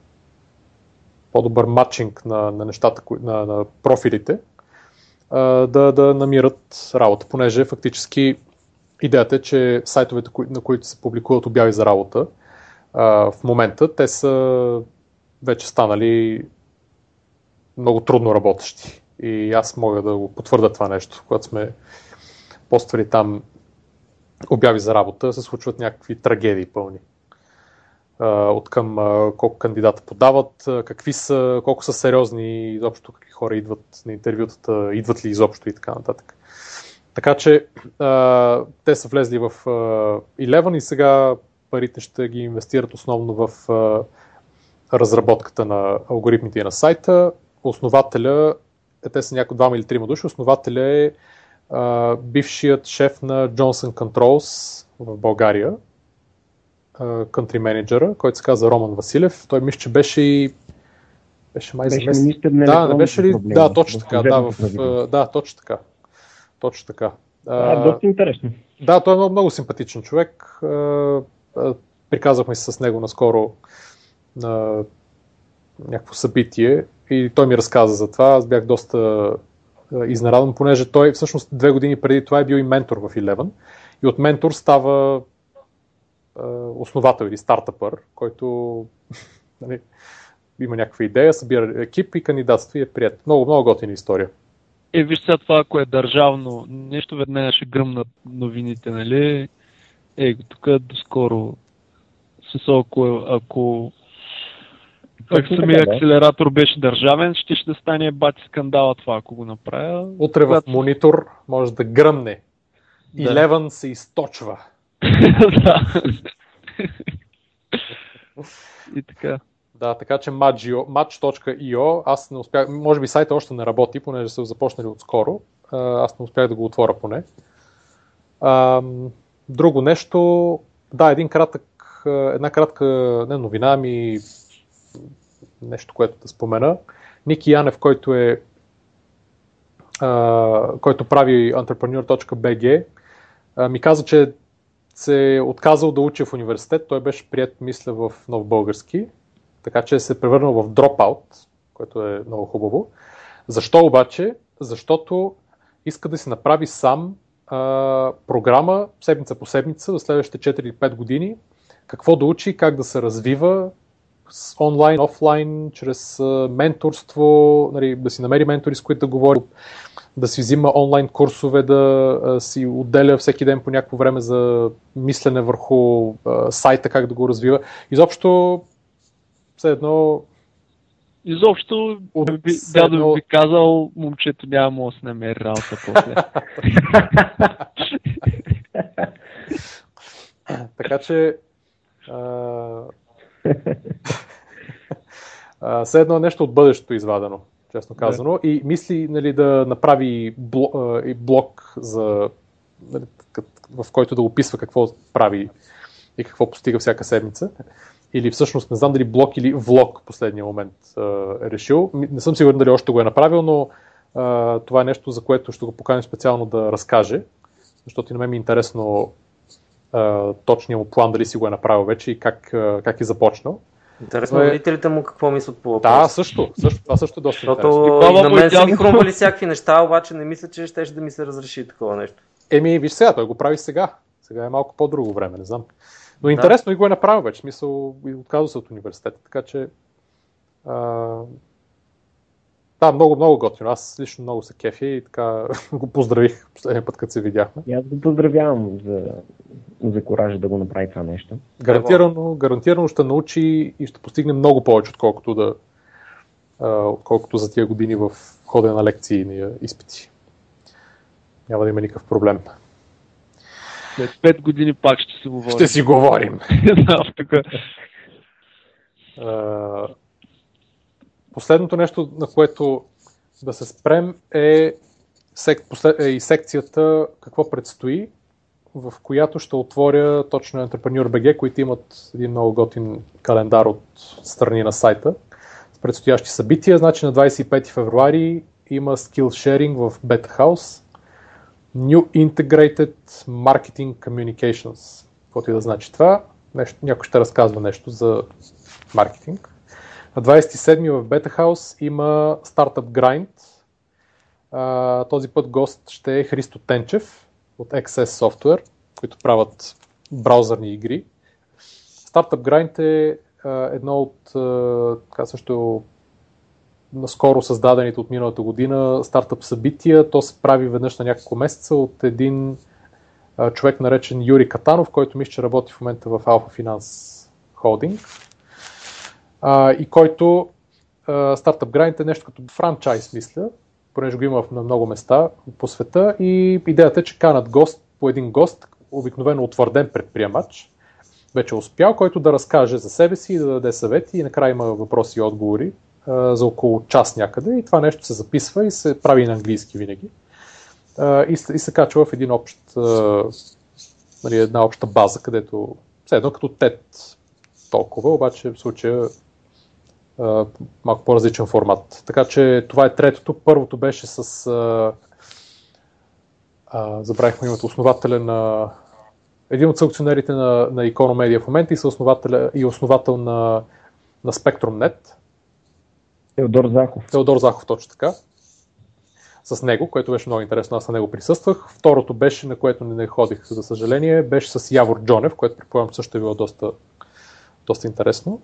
по-добър матчинг на, на нещата, на, на профилите. Да, да намират работа, понеже фактически идеята е, че сайтовете, на които се публикуват обяви за работа в момента, те са вече станали много трудно работещи. И аз мога да го потвърда това нещо. Когато сме поствали там обяви за работа, се случват някакви трагедии пълни. от към колко кандидата подават, какви са, колко са сериозни, изобщо какви хора идват на интервютата, идват ли изобщо и така нататък. Така че а, те са влезли в а, Eleven и сега парите ще ги инвестират основно в а, разработката на алгоритмите на сайта. Основателя, те са някои двама или трима души, основателя е а, бившият шеф на Johnson Controls в България, кънтри менеджера, който се каза Роман Василев. Той мисля, че беше и беше май заместник. Да, не беше ли? Проблеми. Да, точно така. Да, в... да, точно така. Точно така. Да, а, доста интересно. Да, той е много, много симпатичен човек. Приказахме се с него наскоро на някакво събитие и той ми разказа за това. Аз бях доста изненадан, понеже той всъщност две години преди това е бил и ментор в Eleven. И от ментор става основател или стартъпър, който нали, има някаква идея, събира екип и кандидатства и е прият. Много, много готина история. Е, виж сега това, ако е държавно, нещо веднага ще гръмнат новините, нали? Е, тук доскоро, смисъл, ако, ако, ако самия акселератор беше държавен, ще ще стане бати скандала това, ако го направя. Утре в монитор може да гръмне. Да. Eleven се източва. И така. Да, така че мач точка ай о, аз не успях, може би сайта още не работи, понеже са започнали отскоро, аз не успях да го отворя поне. Друго нещо, да, един кратък, една кратка не новина, ами нещо, което да спомена. Ники Янев, който е, който прави entrepreneur точка би джи, ми каза, че се е отказал да учи в университет, той беше приет, мисля, в Нов български, така че се е превърнал в дропаут, което е много хубаво. Защо обаче? Защото иска да си направи сам а, програма, седмица по седмица, за следващите четири-пет години, какво да учи, как да се развива с онлайн, офлайн, чрез а, менторство, нали, да си намери ментори, с които да говори, да си взима онлайн курсове, да а, си отделя всеки ден по някакво време за мислене върху а, сайта, как да го развива. Изобщо, все едно... Изобщо, дядо едно... би казал, момчето няма му да се намери работа после. Така че... А... а, все едно нещо от бъдещето извадено. Честно казано, да. И мисли, нали, да направи блог, за, нали, в който да описва какво прави и какво постига всяка седмица. Или всъщност не знам дали блог или влог в последния момент е решил. Не съм сигурен дали още го е направил, но а, това е нещо, за което ще го поканим специално да разкаже, защото и на мен ми е интересно а, точния му план, дали си го е направил вече и как, а, как е започнал. Интересно, е... родителите му какво мислят по въпроса? Да, също, също. Това също е доста интересно. На мен са ми хрумвали всякакви неща, обаче не мисля, че ще да ми се разреши такова нещо. Еми, виж сега, той го прави сега. Сега е малко по-друго време, не знам. Но да. Интересно и го е направил вече, в смисъл, отказва се от университета, така че... А... Да, много, много готино. Аз лично много се кефя и така го поздравих последния път, като се видяхме. И аз го поздравявам за, за коража да го направи това нещо. Гарантирано, гарантирано ще научи и ще постигне много повече, отколкото, да, отколкото за тия години в хода на лекции и изпити. Няма да има никакъв проблем. След пет години пак ще си говорим. Ще си говорим. Последното нещо, на което да се спрем, е и секцията какво предстои, в която ще отворя точно entrepreneur точка би джи, които имат един много готин календар от страни на сайта с предстоящи събития. Значи на двадесет и пети февруари има Skillsharing в Beta House, New Integrated Marketing Communications, каквото и да значи това. Нещо, някой ще разказва нещо за маркетинг. На двадесет и седми в Beta House има Startup Grind. А, този път гост ще е Христо Тенчев от Access Software, които правят браузърни игри. Startup Grind е а, едно от а, така също наскоро създадените от миналата година стартъп събития. То се прави веднъж на няколко месеца от един а, човек наречен Юрий Катанов, който мисля, че работи в момента в Alpha Finance холдинг а, и който Startup Grind е нещо като франчайз, мисля, понеже го има на много места по света и идеята е, че канат гост, по един гост, обикновено утвърден предприемач, вече успял, който да разкаже за себе си и да даде съвети и накрая има въпроси и отговори а, за около час някъде и това нещо се записва и се прави на английски винаги а, и, и се качва в един общ, а, нали, една обща база, където все едно като тед толкова, обаче в случая Uh, малко по-различен формат. Така че това е третото. Първото беше с uh, uh, забравихме името, основателя на един от селекционерите на, на Economedia в момента и, основателя, и основател на, на SpectrumNet. Теодор Захов. Теодор Захов, точно така. С него, което беше много интересно. Аз на него присъствах. Второто беше, на което не ходих, за съжаление, беше с Явор Джонев, което предполагам също е било доста, доста интересно.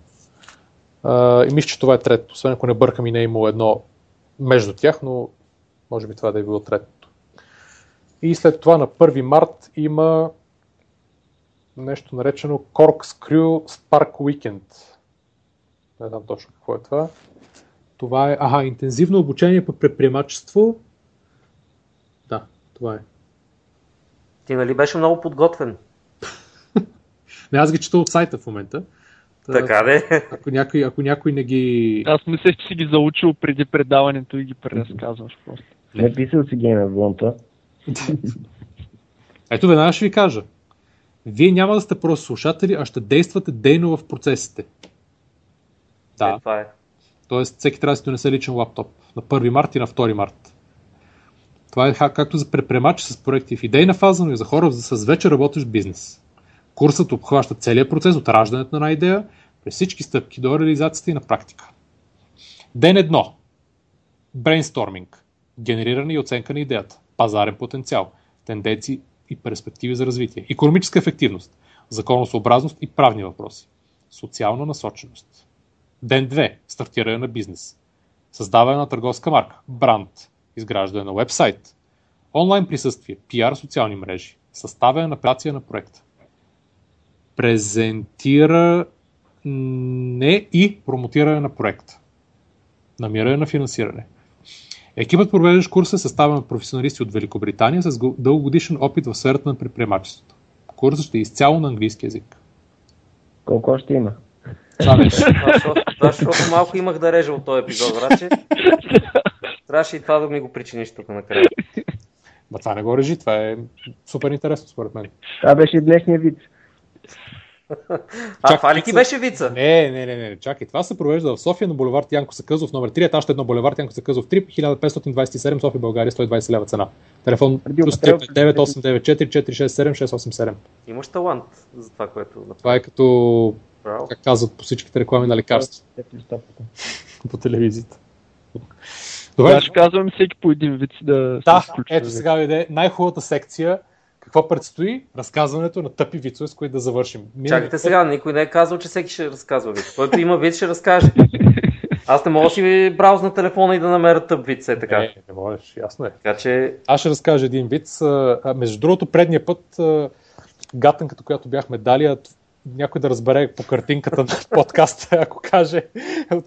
Uh, и мисля, че това е трето. Освен ако не бъркам и не е имало едно между тях, но може би това да е било третото. И след това на първи март има нещо наречено Corkscrew Spark Weekend. Не знам точно какво е това. Това е аха, интензивно обучение по предприемачество. Да, това е. Ти нали беше много подготвен? Не, аз ги чета от сайта в момента. Така де. Ако някой, ако някой не ги... Аз мислех, че си ги заучил преди предаването и ги преразказваш просто. Не писал си ги на влонта. Ето веднага ще ви кажа. Вие няма да сте просто слушатели, а ще действате дейно в процесите. Да. Е, това е. Тоест всеки трябва да си донесе личен лаптоп. На първи март и на втори март. Това е както за предприемачи с проекти в идейна фаза, но и за хора с вече работещ бизнес. Курсът обхваща целия процес от раждането на една идея, през всички стъпки до реализацията и на практика. Ден едно. Брейнсторминг. Генериране и оценка на идеята. Пазарен потенциал. Тенденции и перспективи за развитие. Икономическа ефективност. Законосъобразност и правни въпроси. Социална насоченост. Ден две. Стартиране на бизнес. Създаване на търговска марка. Бранд. Изграждане на уебсайт. Онлайн присъствие. пи ар, социални мрежи. Съставяне на презентация на проекта. Презентира не и промотиране на проекта. Намиране на финансиране. Екипът, провеждащ курса, е съставен от професионалисти от Великобритания с дългогодишен опит в сферата на предприемачеството. Курсът ще е изцяло на английски език. Колко още има? Това беше. Защото малко имах да режа от този епизод, враче. Трябваше и това да ми го причиниш тук накрая. Ба това не го режи, това е супер интересно според мен. Това беше и днешния вид. А това ли ти беше вица? Не, не, не, не, чакай. Това се провежда в София на булевард Янко Сакъзов, номер три, етаж едно, булевард Янко Сакъзов три, хиляда петстотин двадесет и седем, София, България, сто и двадесет лева цена. Телефон плюс девет осем девет четири четири шест седем шест осем седем. Имаш талант за това, което... Това е като, как казват по всичките реклами на лекарства. По телевизията. Добре, ще казвам всеки по един вид да... Да, ето сега веде най-хубавата секция. Какво предстои? Разказването на тъпи вицове, с които да завършим. Минали... Чакайте сега, никой не е казал, че всеки ще разказва виц. Който има виц, ще разкаже. Аз не мога да си брауз на телефона и да намеря тъп виц, е така. Не, не можеш, ясно е. Така, че... Аз ще разкажа един виц. Между другото, предния път гатанката, която бяхме дали, някой да разбере по картинката на подкаста, ако каже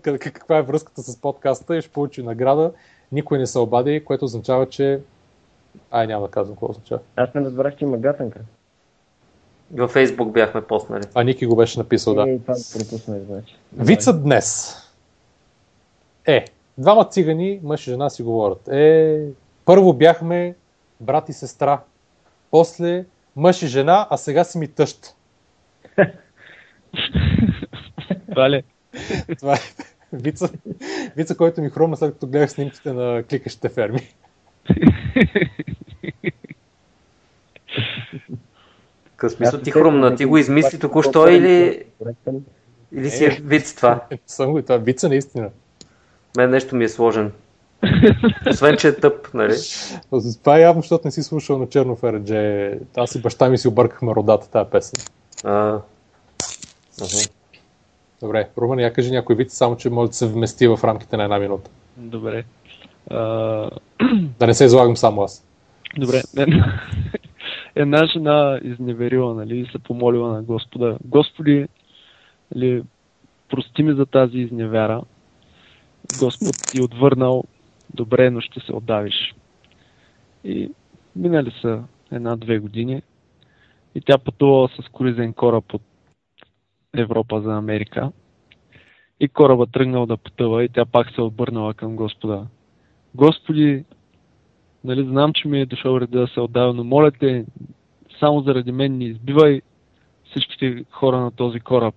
каква е връзката с подкаста и ще получи награда. Никой не се обади, което означава, че Ай, няма да казвам какво означава. Аз не разбрах, че има гатанка. Във Фейсбук бяхме поснали. А Ники го беше написал, да. Е, това припусна, значи. Вицът днес е, двама цигани, мъж и жена си говорят. Е, първо бяхме брат и сестра, после мъж и жена, а сега си ми тъщ. Вале. Това е вица, вица, който ми хрумна след като гледах снимките на кликащите ферми. Къс мисъл ти хрумна, ти го измисли току-що или или си е виц това? Само и това, вица наистина. Мен нещо ми е сложен. Освен, че е тъп, нали? Това е явно, защото не си слушал на черно фередже. Аз и баща ми си объркахме родата тази песен. Добре, Румен, я кажи някой виц, само че може да се вмести в рамките на една минута. Добре. Uh... Да не се излагам само аз. Добре. Една жена изневерила, нали, се помолила на Господа: Господи, Или, прости ми за тази изневяра. Господ ти отвърнал, добре, но ще се отдавиш. И минали са една-две години и тя пътувала с круизен кораб от Европа за Америка. И кораба тръгнал да пътува и тя пак се обърнала към Господа. Господи, нали знам, че ми е дошъл реда да се отдава, но моля те, само заради мен не избивай всичките хора на този кораб.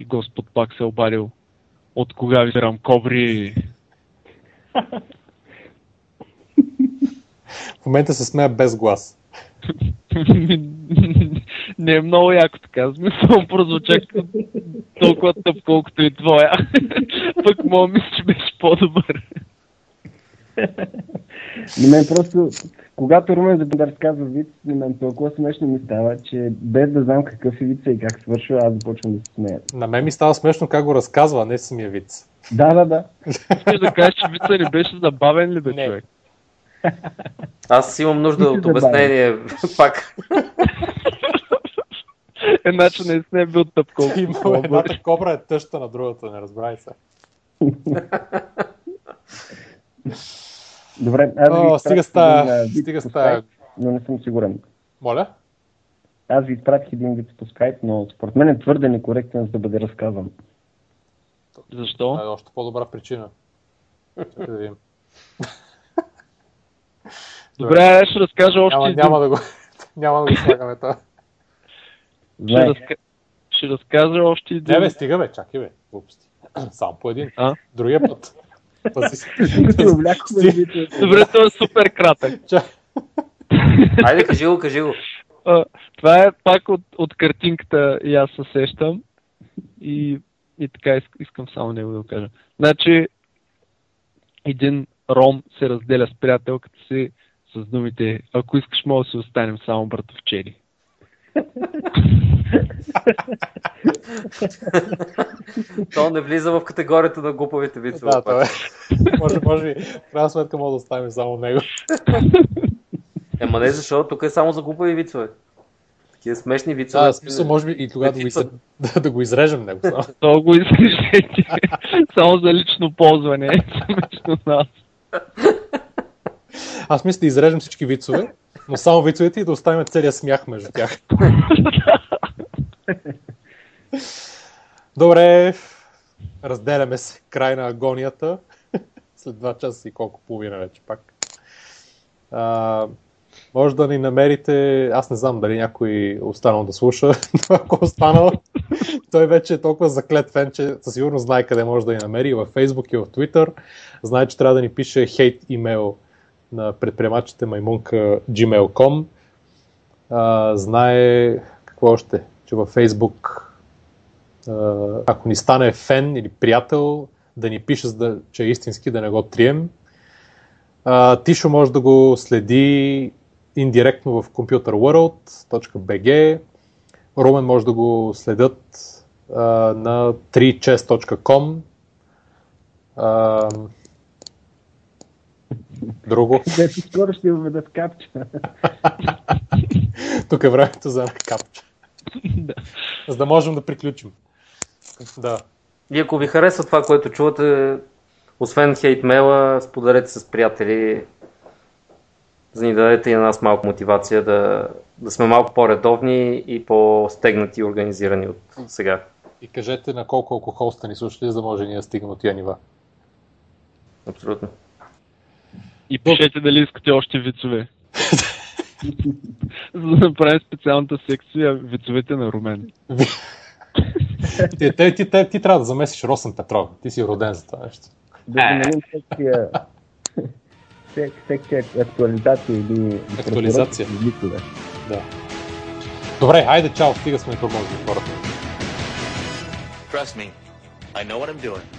И Господ пак се обадил. От кога ви сирам кобри? В момента се смея без глас. Не е много яко така. Смисъл прозвуча толкова тъп, колкото и твоя. Пък моя мисля, че беше по-добър. На мен просто, когато Румен Забиндар казва вид, на мен толкова смешно ми става, че без да знам какъв е вица и как свършва, аз започвам да се смея. На мен ми става смешно как го разказва, не самия виц. Да, да, да. Искаш да кажеш, че вица не беше забавен ли бе, не. Човек? Аз имам нужда от обяснение пак. Една, че не сме бил тъпко. Едната кобра е тъща на другата, не разбрай се. Добре, аз О, ви стига ста, стига ста... но не съм сигурен. Моля? Аз ви изпратих един вид по Skype, но според мен е твърде некоректен, за да бъде разказан. Защо? Това е още по-добра причина. Ще видим. Добре, аз ще разкажа още... Няма, няма да го, няма да го слагаме това. Ще, разка... ще разкажа още един... Не бе, стига бе, чакай бе, глупости. Сам по един, а? Другия път. Добре, това е супер кратък. Айде, кажи го, кажи го. Това е пак от, от картинката и аз се сещам. И, и така искам само него да го кажа. Значи, един ром се разделя с приятелката си с думите: ако искаш, мога да си останем само братовчери. То не влиза в категорията на глупавите вицове. Да, това е. Може, може би, в крайна сметка мога да оставим само него. Ема не, защото тук е само за глупави вицове. Такива смешни вицове. Да, смисъл, може би и тогава да, да, да, да, да го изрежем него само. То го изрежете. Само за лично ползване. Смешно нас. Аз мисля да изрежем всички вицове, но само вицовете и да оставим целия смях между тях. Добре, разделяме се. Край на агонията. След два часа и колко половина вече пак. А, може да ни намерите... Аз не знам дали някой останал да слуша, но ако останал, той вече е толкова заклетвен, че със сигурност знае къде може да ни намери. И във Facebook, и в Twitter. Знае, че трябва да ни пише хейт имейл на предприемачите маймунка джи мейл точка ком. А, знае какво още, че във Facebook, ако ни стане фен или приятел, да ни пише, да, че е истински, да не го трием. А, Тишо може да го следи индиректно в computerworld точка би джи. Румен може да го следят а, на три чес точка ком. А, друго. Да, ти скоро ще въведат капча. Тук е времето за капча. Да. За да можем да приключим. Да. И ако ви харесва това, което чувате, освен хейтмейла, споделете с приятели, за да ни дадете и на нас малко мотивация да, да сме малко по-редовни и по-стегнати и организирани от сега. И кажете на колко алкохол сте ни слушали, за да може ние да стигнем от тия нива. Абсолютно. И пишете дали искате още вицове. За да направим специалната секция вицовете на Румен. ти, ти, ти, ти, ти трябва да замесиш Росен Петров. Ти си роден за това нещо. Да намерим секция, сек, секция актуализация или актуализация. Да. Добре, хайде, чао, стига сме промозили хората. Trust me, I know what I'm doing.